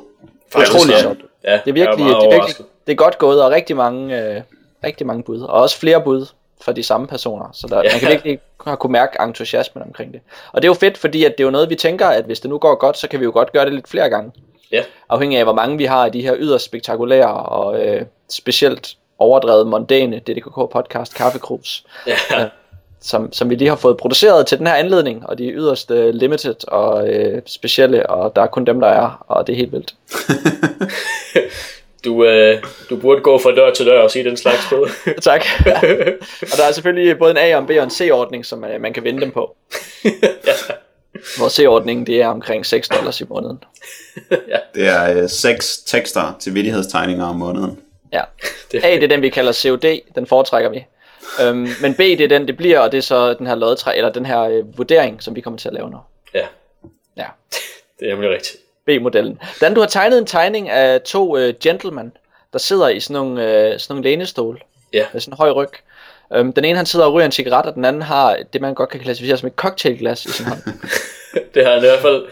Utroligt sjovt. Ja, det er virkelig, det er virkelig, det er godt gået, og rigtig mange, øh, rigtig mange bud, og også flere bud for de samme personer, så der, yeah. man kan virkelig kunne mærke entusiasmen omkring det. Og det er jo fedt, fordi at det er jo noget, vi tænker, at hvis det nu går godt, så kan vi jo godt gøre det lidt flere gange. Yeah. Afhængig af, hvor mange vi har af de her yderst spektakulære og øh, specielt overdrevet mondæne D D K K-podcast Kaffekrus, yeah. øh, som, som vi lige har fået produceret til den her anledning, og de er yderst øh, limited og øh, specielle, og der er kun dem, der er, og det er helt vildt. Du, øh, du burde gå fra dør til dør og sige den slags på. Tak. Ja. Og der er selvfølgelig både en A, og en B og en C-ordning, som man, man kan vende dem på. Ja. Hvor C-ordningen det er omkring seks dollars i måneden. Ja. Det er øh, seks tekster til vittighedstegninger om måneden. Ja. A, det er den vi kalder C O D, den foretrækker vi. Øhm, men B, det er den det bliver, og det er så den her lodtræ eller den her øh, vurdering, som vi kommer til at lave nu. Ja. Ja. Det er nemlig rigtigt. B-modellen. Dan, du har tegnet en tegning af to øh, gentlemen, der sidder i sådan nogle, øh, sådan nogle lænestole. Ja. Yeah. Med sådan en høj ryg. Øhm, den ene han sidder og ryger en cigaret, og den anden har det, man godt kan klassificere som et cocktailglas i sin hånd. Det har han i hvert fald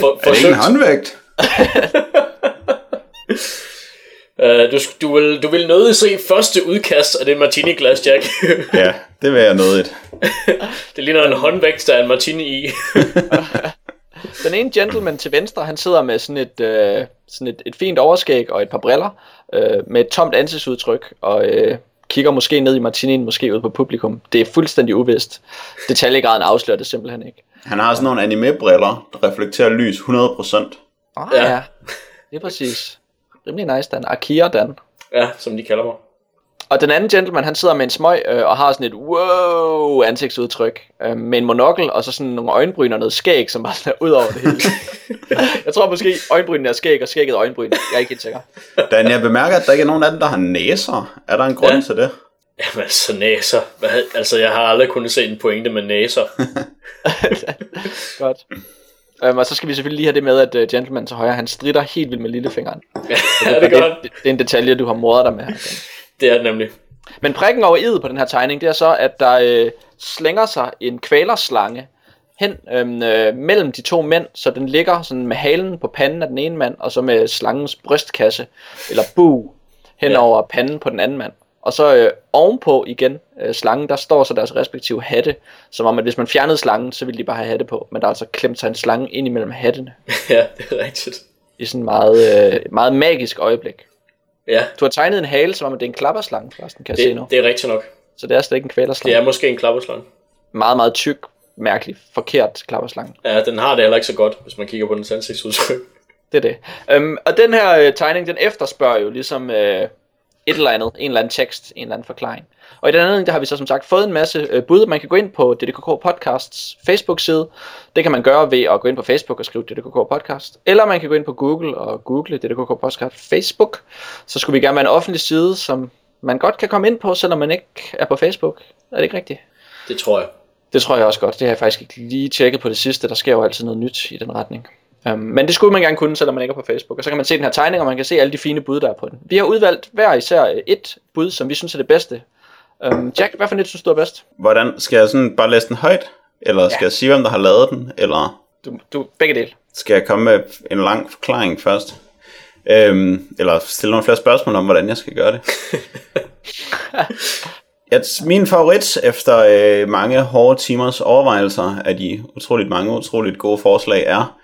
for, forsøgt. Er det en håndvægt? uh, du, du, vil, du vil nødig se første udkast af det martini-glas, Jack. Ja, det vil jeg nødigt. Det ligner en håndvægt, der er en martini i. Den ene gentleman til venstre, han sidder med sådan et, øh, sådan et, et fint overskæg og et par briller, øh, med et tomt ansigtsudtryk, og øh, kigger måske ned i martinien, måske ud på publikum. Det er fuldstændig uvist. Detaljegraden afslører det simpelthen ikke. Han har sådan nogle anime-briller, der reflekterer lys hundrede procent. Åh oh, ja. ja, det er præcis. Rimelig nice, Dan. Akira, Dan. Ja, som de kalder mig. Og den anden gentleman, han sidder med en smøg øh, og har sådan et wow ansigtsudtryk øh, med en monokkel og så sådan nogle øjenbryn og noget skæg, som bare sådan er ud over det hele. Jeg tror måske øjenbrynene er skæg og skægget er øjenbryn. Jeg er ikke helt sikker. Dan, jeg bemærker, at der ikke er nogen af dem, der har næser. Er der en grund ja. til det? Jamen altså næser. Altså jeg har aldrig kunnet se en pointe med næser. Godt. Um, og så skal vi selvfølgelig lige have det med, at uh, gentleman til højre, han stritter helt vildt med lillefingeren. Ja, det, det, det, det er en detalje, du har mordet dig med her. Det er det nemlig. Men prikken over i'et på den her tegning, det er så, at der øh, slænger sig en kvælerslange hen øh, mellem de to mænd, så den ligger sådan med halen på panden af den ene mand, og så med slangens brystkasse, eller bug, hen ja. over panden på den anden mand. Og så øh, ovenpå igen øh, slangen, der står så deres respektive hatte, som om at hvis man fjernede slangen, så ville de bare have hatte på, men der er altså klemt sig en slange ind imellem hattene. Ja, det er rigtigt. I sådan et meget, øh, meget magisk øjeblik. Ja. Du har tegnet en hale, som om det er en klapperslange, forresten, kan det, jeg se nu. Det er rigtigt nok. Så det er slet ikke en kvælerslange. Det er måske en klapperslange. Meget, meget tyk, mærkelig, forkert klapperslange. Ja, den har det heller ikke så godt, hvis man kigger på dens ansigtsudtryk. Det er det. Øhm, og den her øh, tegning, den efterspørger jo ligesom øh, et eller andet, en eller anden tekst, en eller anden forklaring. Og i den anden, der har vi så som sagt fået en masse øh, bud. Man kan gå ind på D D K K Podcasts Facebook-side. Det kan man gøre ved at gå ind på Facebook og skrive D D K K Podcast. Eller man kan gå ind på Google og google D D K K Podcast Facebook. Så skulle vi gerne være en offentlig side, som man godt kan komme ind på, selvom man ikke er på Facebook. Er det ikke rigtigt? Det tror jeg. Det tror jeg også godt. Det har jeg faktisk ikke lige tjekket på det sidste. Der sker jo altid noget nyt i den retning. Um, men det skulle man gerne kunne, selvom man ikke er på Facebook. Og så kan man se den her tegning, og man kan se alle de fine bud, der er på den. Vi har udvalgt hver især et bud, som vi synes er det bedste. Um, Jack, hvad for net synes du er bedst? Hvordan? Skal jeg sådan bare læse den højt? Eller skal ja. jeg sige, hvem der har lavet den? Eller du, du, begge dele. Skal jeg komme med en lang forklaring først? Øhm, eller stille nogle flere spørgsmål om, hvordan jeg skal gøre det? Jeg, min favorit efter øh, mange hårde timers overvejelser af de utroligt mange, utroligt gode forslag er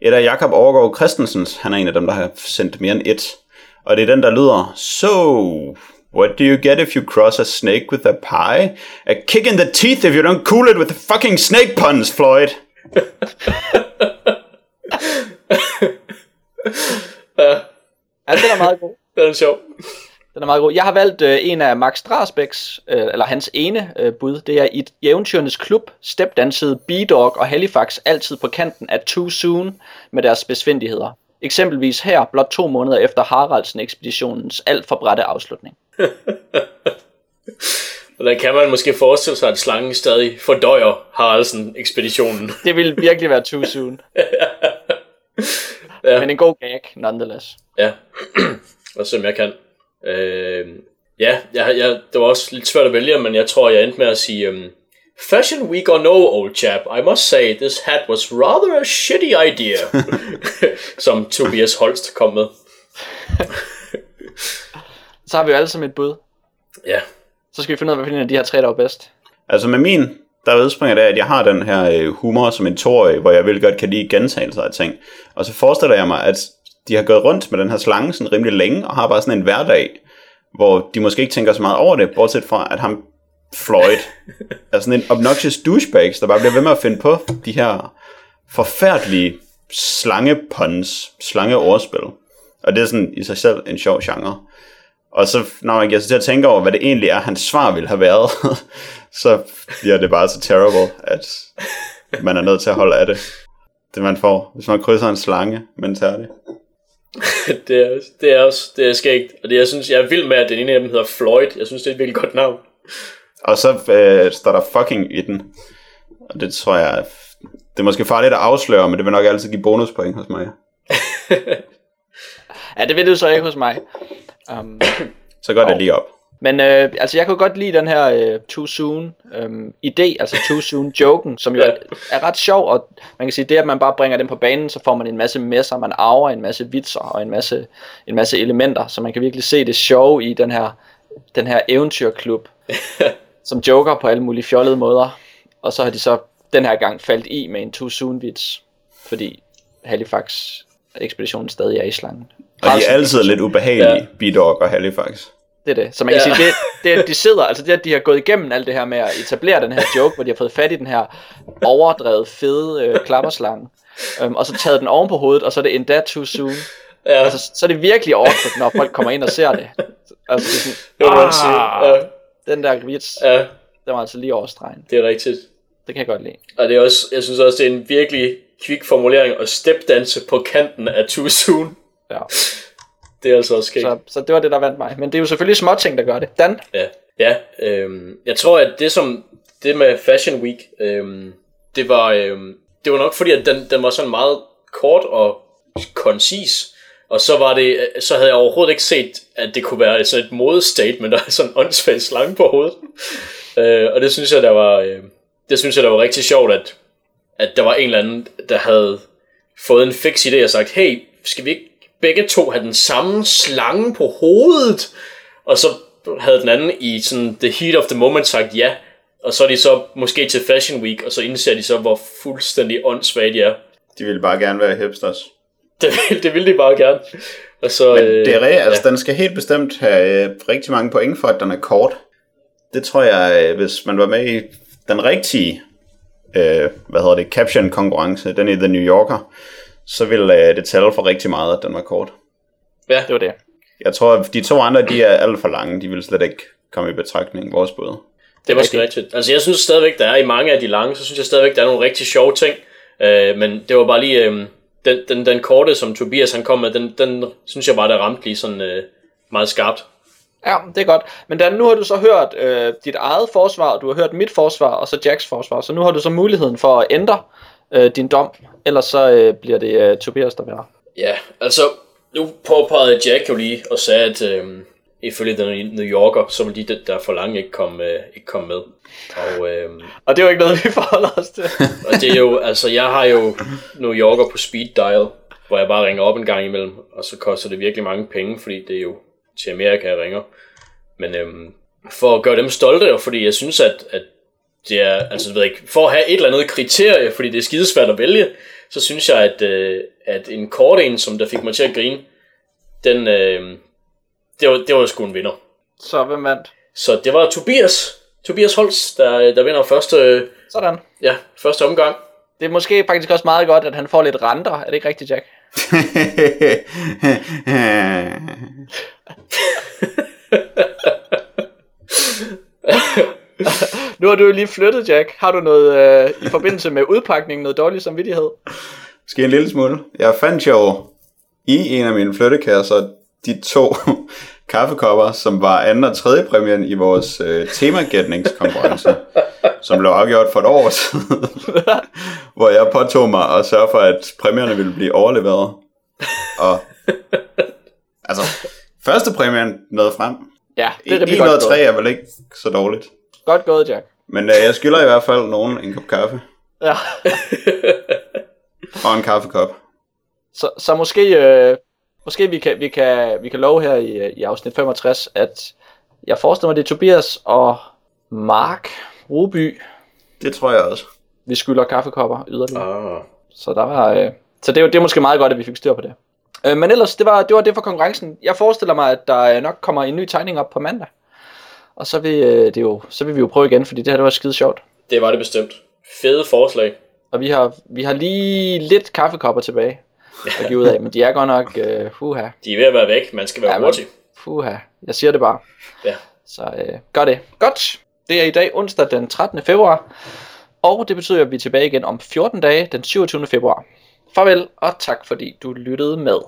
et af Jakob Overgaard Christensens. Han er en af dem, der har sendt mere end et. Og det er den, der lyder så... What do you get if you cross a snake with a pie? A kick in the teeth if you don't cool it with the fucking snake puns, Floyd. Ja. Ja, den er meget god. Den er sjov. Den er meget god. Jeg har valgt øh, en af Max Strasbecks, øh, eller hans ene øh, bud. Det er i Eventyrenes Klub, stepdansede B-Dog og Halifax altid på kanten af Too Soon med deres besvindeligheder. Eksempelvis her, blot to måneder efter Haraldsen-ekspeditionens alt for bratte afslutning. Hvordan kan man måske forestille sig, at slangen stadig fordøjer Haraldsen-ekspeditionen? Det ville virkelig være too soon. Ja, ja. Men en god gag nonetheless. Ja, og som jeg kan. Øh, ja, jeg, jeg, det var også lidt svært at vælge, men jeg tror, jeg endte med at sige... Um, Fashion week or no, old chap, I must say, this hat was rather a shitty idea. Som Tobias Holst kom med. Så har vi jo alle sammen et bud. Ja. Så skal vi finde ud af, hvilken af de her tre, der er bedst. Altså med min, der udspringer det af, at jeg har den her humor som en toårig, hvor jeg virkelig godt kan lide gentagelser af ting. Og så forestiller jeg mig, at de har gået rundt med den her slange sådan rimelig længe, og har bare sådan en hverdag, hvor de måske ikke tænker så meget over det, bortset fra, at ham... Floyd er sådan en obnoxious douchebags, der bare bliver ved med at finde på de her forfærdelige slangepuns, slangeordspil. Og det er sådan i sig selv en sjov genre. Og så når man giver sig til at tænke over, hvad det egentlig er, hans svar ville have været, så bliver det bare så terrible, at man er nødt til at holde af det. Det man får, hvis man krydser en slange, men tager det. Det er også, det er også, det er skægt. Og det, jeg synes, jeg er vild med, at den ene af dem hedder Floyd. Jeg synes, det er et virkelig godt navn. Og så øh, står der fucking i den. Og det tror jeg, det er måske farligt at afsløre, men det vil nok altid give bonuspoint hos mig. Ja, det vil du så ikke hos mig. um, Så går og, det lige op. Men øh, altså jeg kunne godt lide den her øh, too soon øh, idé, altså too soon joken, som jo ja. er, er ret sjov. Og man kan sige, det at man bare bringer den på banen, så får man en masse messer, man arver en masse vitser og en masse, en masse elementer. Så man kan virkelig se det sjove i den her, den her eventyrklub, som joker på alle mulige fjollede måder. Og så har de så den her gang faldt i med en too soon vits, fordi Halifax ekspeditionen stadig er i slangen. Og de er altid lidt ubehagelige, ja. Bidog og Halifax. Det er det. Så man kan ja. sige, det, det de sidder, altså det at de har gået igennem alt det her med at etablere den her joke, hvor de har fået fat i den her overdrevet fede øh, klapperslange, øhm, og så taget den oven på hovedet, og så er det endda too soon. Ja. Altså, så er det virkelig overflødt, når folk kommer ind og ser det. Altså det er sådan, det er ah, den der vits, ja. Den var altså lige over stregen. Det er rigtigt. Det kan jeg godt lide. Og det er også, jeg synes også, det er en virkelig kvik formulering at stepdanse på kanten af too soon. Ja. Det er altså også skægt. Så, så det var det, der vandt mig. Men det er jo selvfølgelig småting, der gør det. Dan? Ja, ja øhm, jeg tror, at det som det med Fashion Week, øhm, det, var, øhm, det var nok fordi, at den, den var sådan meget kort og koncis. Og så var det, så havde jeg overhovedet ikke set, at det kunne være sådan et modestatement, der er sådan en åndssvagt slange på hovedet. Øh, og det synes jeg, der var, øh, det synes jeg, der var rigtig sjovt, at, at der var en eller anden, der havde fået en fix idé og sagt, hey, skal vi ikke begge to have den samme slange på hovedet? Og så havde den anden i sådan the heat of the moment sagt ja, og så er de så måske til Fashion Week, og så indser de så, hvor fuldstændig åndssvagt de er. De ville bare gerne være hipsters. Det ville, det ville de bare gerne. Og så, men det er re, øh, altså ja. Den skal helt bestemt have øh, rigtig mange point for, at den er kort. Det tror jeg, øh, hvis man var med i den rigtige, øh, hvad hedder det, caption-konkurrence, den i The New Yorker, så ville øh, det tælle for rigtig meget, at den var kort. Ja, det var det. Jeg tror, at de to andre, de er alt for lange, de ville slet ikke komme i betragtning, vores både. Det var sgu rigtigt. Altså jeg synes stadigvæk, der er i mange af de lange, så synes jeg stadigvæk, der er nogle rigtig sjove ting, øh, men det var bare lige... Øh, Den, den, den korte, som Tobias han kom med, den, den synes jeg bare, der ramte lige sådan øh, meget skarpt. Ja, det er godt. Men Dan, nu har du så hørt øh, dit eget forsvar, du har hørt mit forsvar, og så Jacks forsvar. Så nu har du så muligheden for at ændre øh, din dom, ellers så øh, bliver det øh, Tobias, der vinder. Ja, altså nu påpegede Jack jo lige og sagde, at øh, ifølge den New Yorker, så ville de der for langt ikke komme øh, ikke komme med. Og, øh, og det er jo ikke noget, vi forholder os til. Og det er jo, altså jeg har jo New Yorker på speed dial, hvor jeg bare ringer op en gang imellem, og så koster det virkelig mange penge, fordi det er jo til Amerika, jeg ringer. Men øh, for at gøre dem stolte, og fordi jeg synes, at, at det er, altså jeg ved ikke, for at have et eller andet kriterie, fordi det er skidesvært at vælge, så synes jeg, at, øh, at en kort en, som der fik mig til at grine, den... Øh, Det var, det var sgu en vinder. Så hvem vandt? Så det var Tobias. Tobias Holst, der, der vinder første... Sådan. Ja, første omgang. Det er måske faktisk også meget godt, at han får lidt renter. Er det ikke rigtigt, Jack? Nu har du jo lige flyttet, Jack. Har du noget øh, i forbindelse med udpakningen, noget dårlig samvittighed? Måske en lille smule. Jeg fandt jo i en af mine flyttekasser... de to kaffekopper, som var anden og tredje præmien i vores øh, temagætningskonkurrence, som blev afgjort for et år siden, hvor jeg påtog mig at sørge for, at præmierne ville blive overleveret. Og altså, første præmien nåede frem. Ja, det er rimelig godt gået. en tre er vel ikke så dårligt. Godt gået, Jack. Men øh, jeg skylder i hvert fald nogen en kop kaffe. Ja. Og en kaffekop. Så, så måske, øh, måske vi, kan, vi, kan, vi kan love her i, i afsnit femogtres, at jeg forestiller mig, det er Tobias og Mark Ruby. Det tror jeg også. Vi skylder kaffekopper yderligere. Ah. Så der var, øh, så det, det er måske meget godt, at vi fik styr på det. Øh, men ellers, det var, det var det for konkurrencen. Jeg forestiller mig, at der nok kommer en ny tegning op på mandag. Og så vil, øh, det jo, så vil vi jo prøve igen, fordi det her det var skide sjovt. Det var det bestemt. Fede forslag. Og vi har, vi har lige lidt kaffekopper tilbage at give ud af, men de er godt nok øh, fuha. De er ved at være væk, man skal være ja, hurtig. Fuha, jeg siger det bare. Ja. Så øh, gør det. Godt. Det er i dag onsdag den trettende februar, og det betyder, at vi er tilbage igen om fjorten dage den syvogtyvende februar. Farvel, og tak fordi du lyttede med.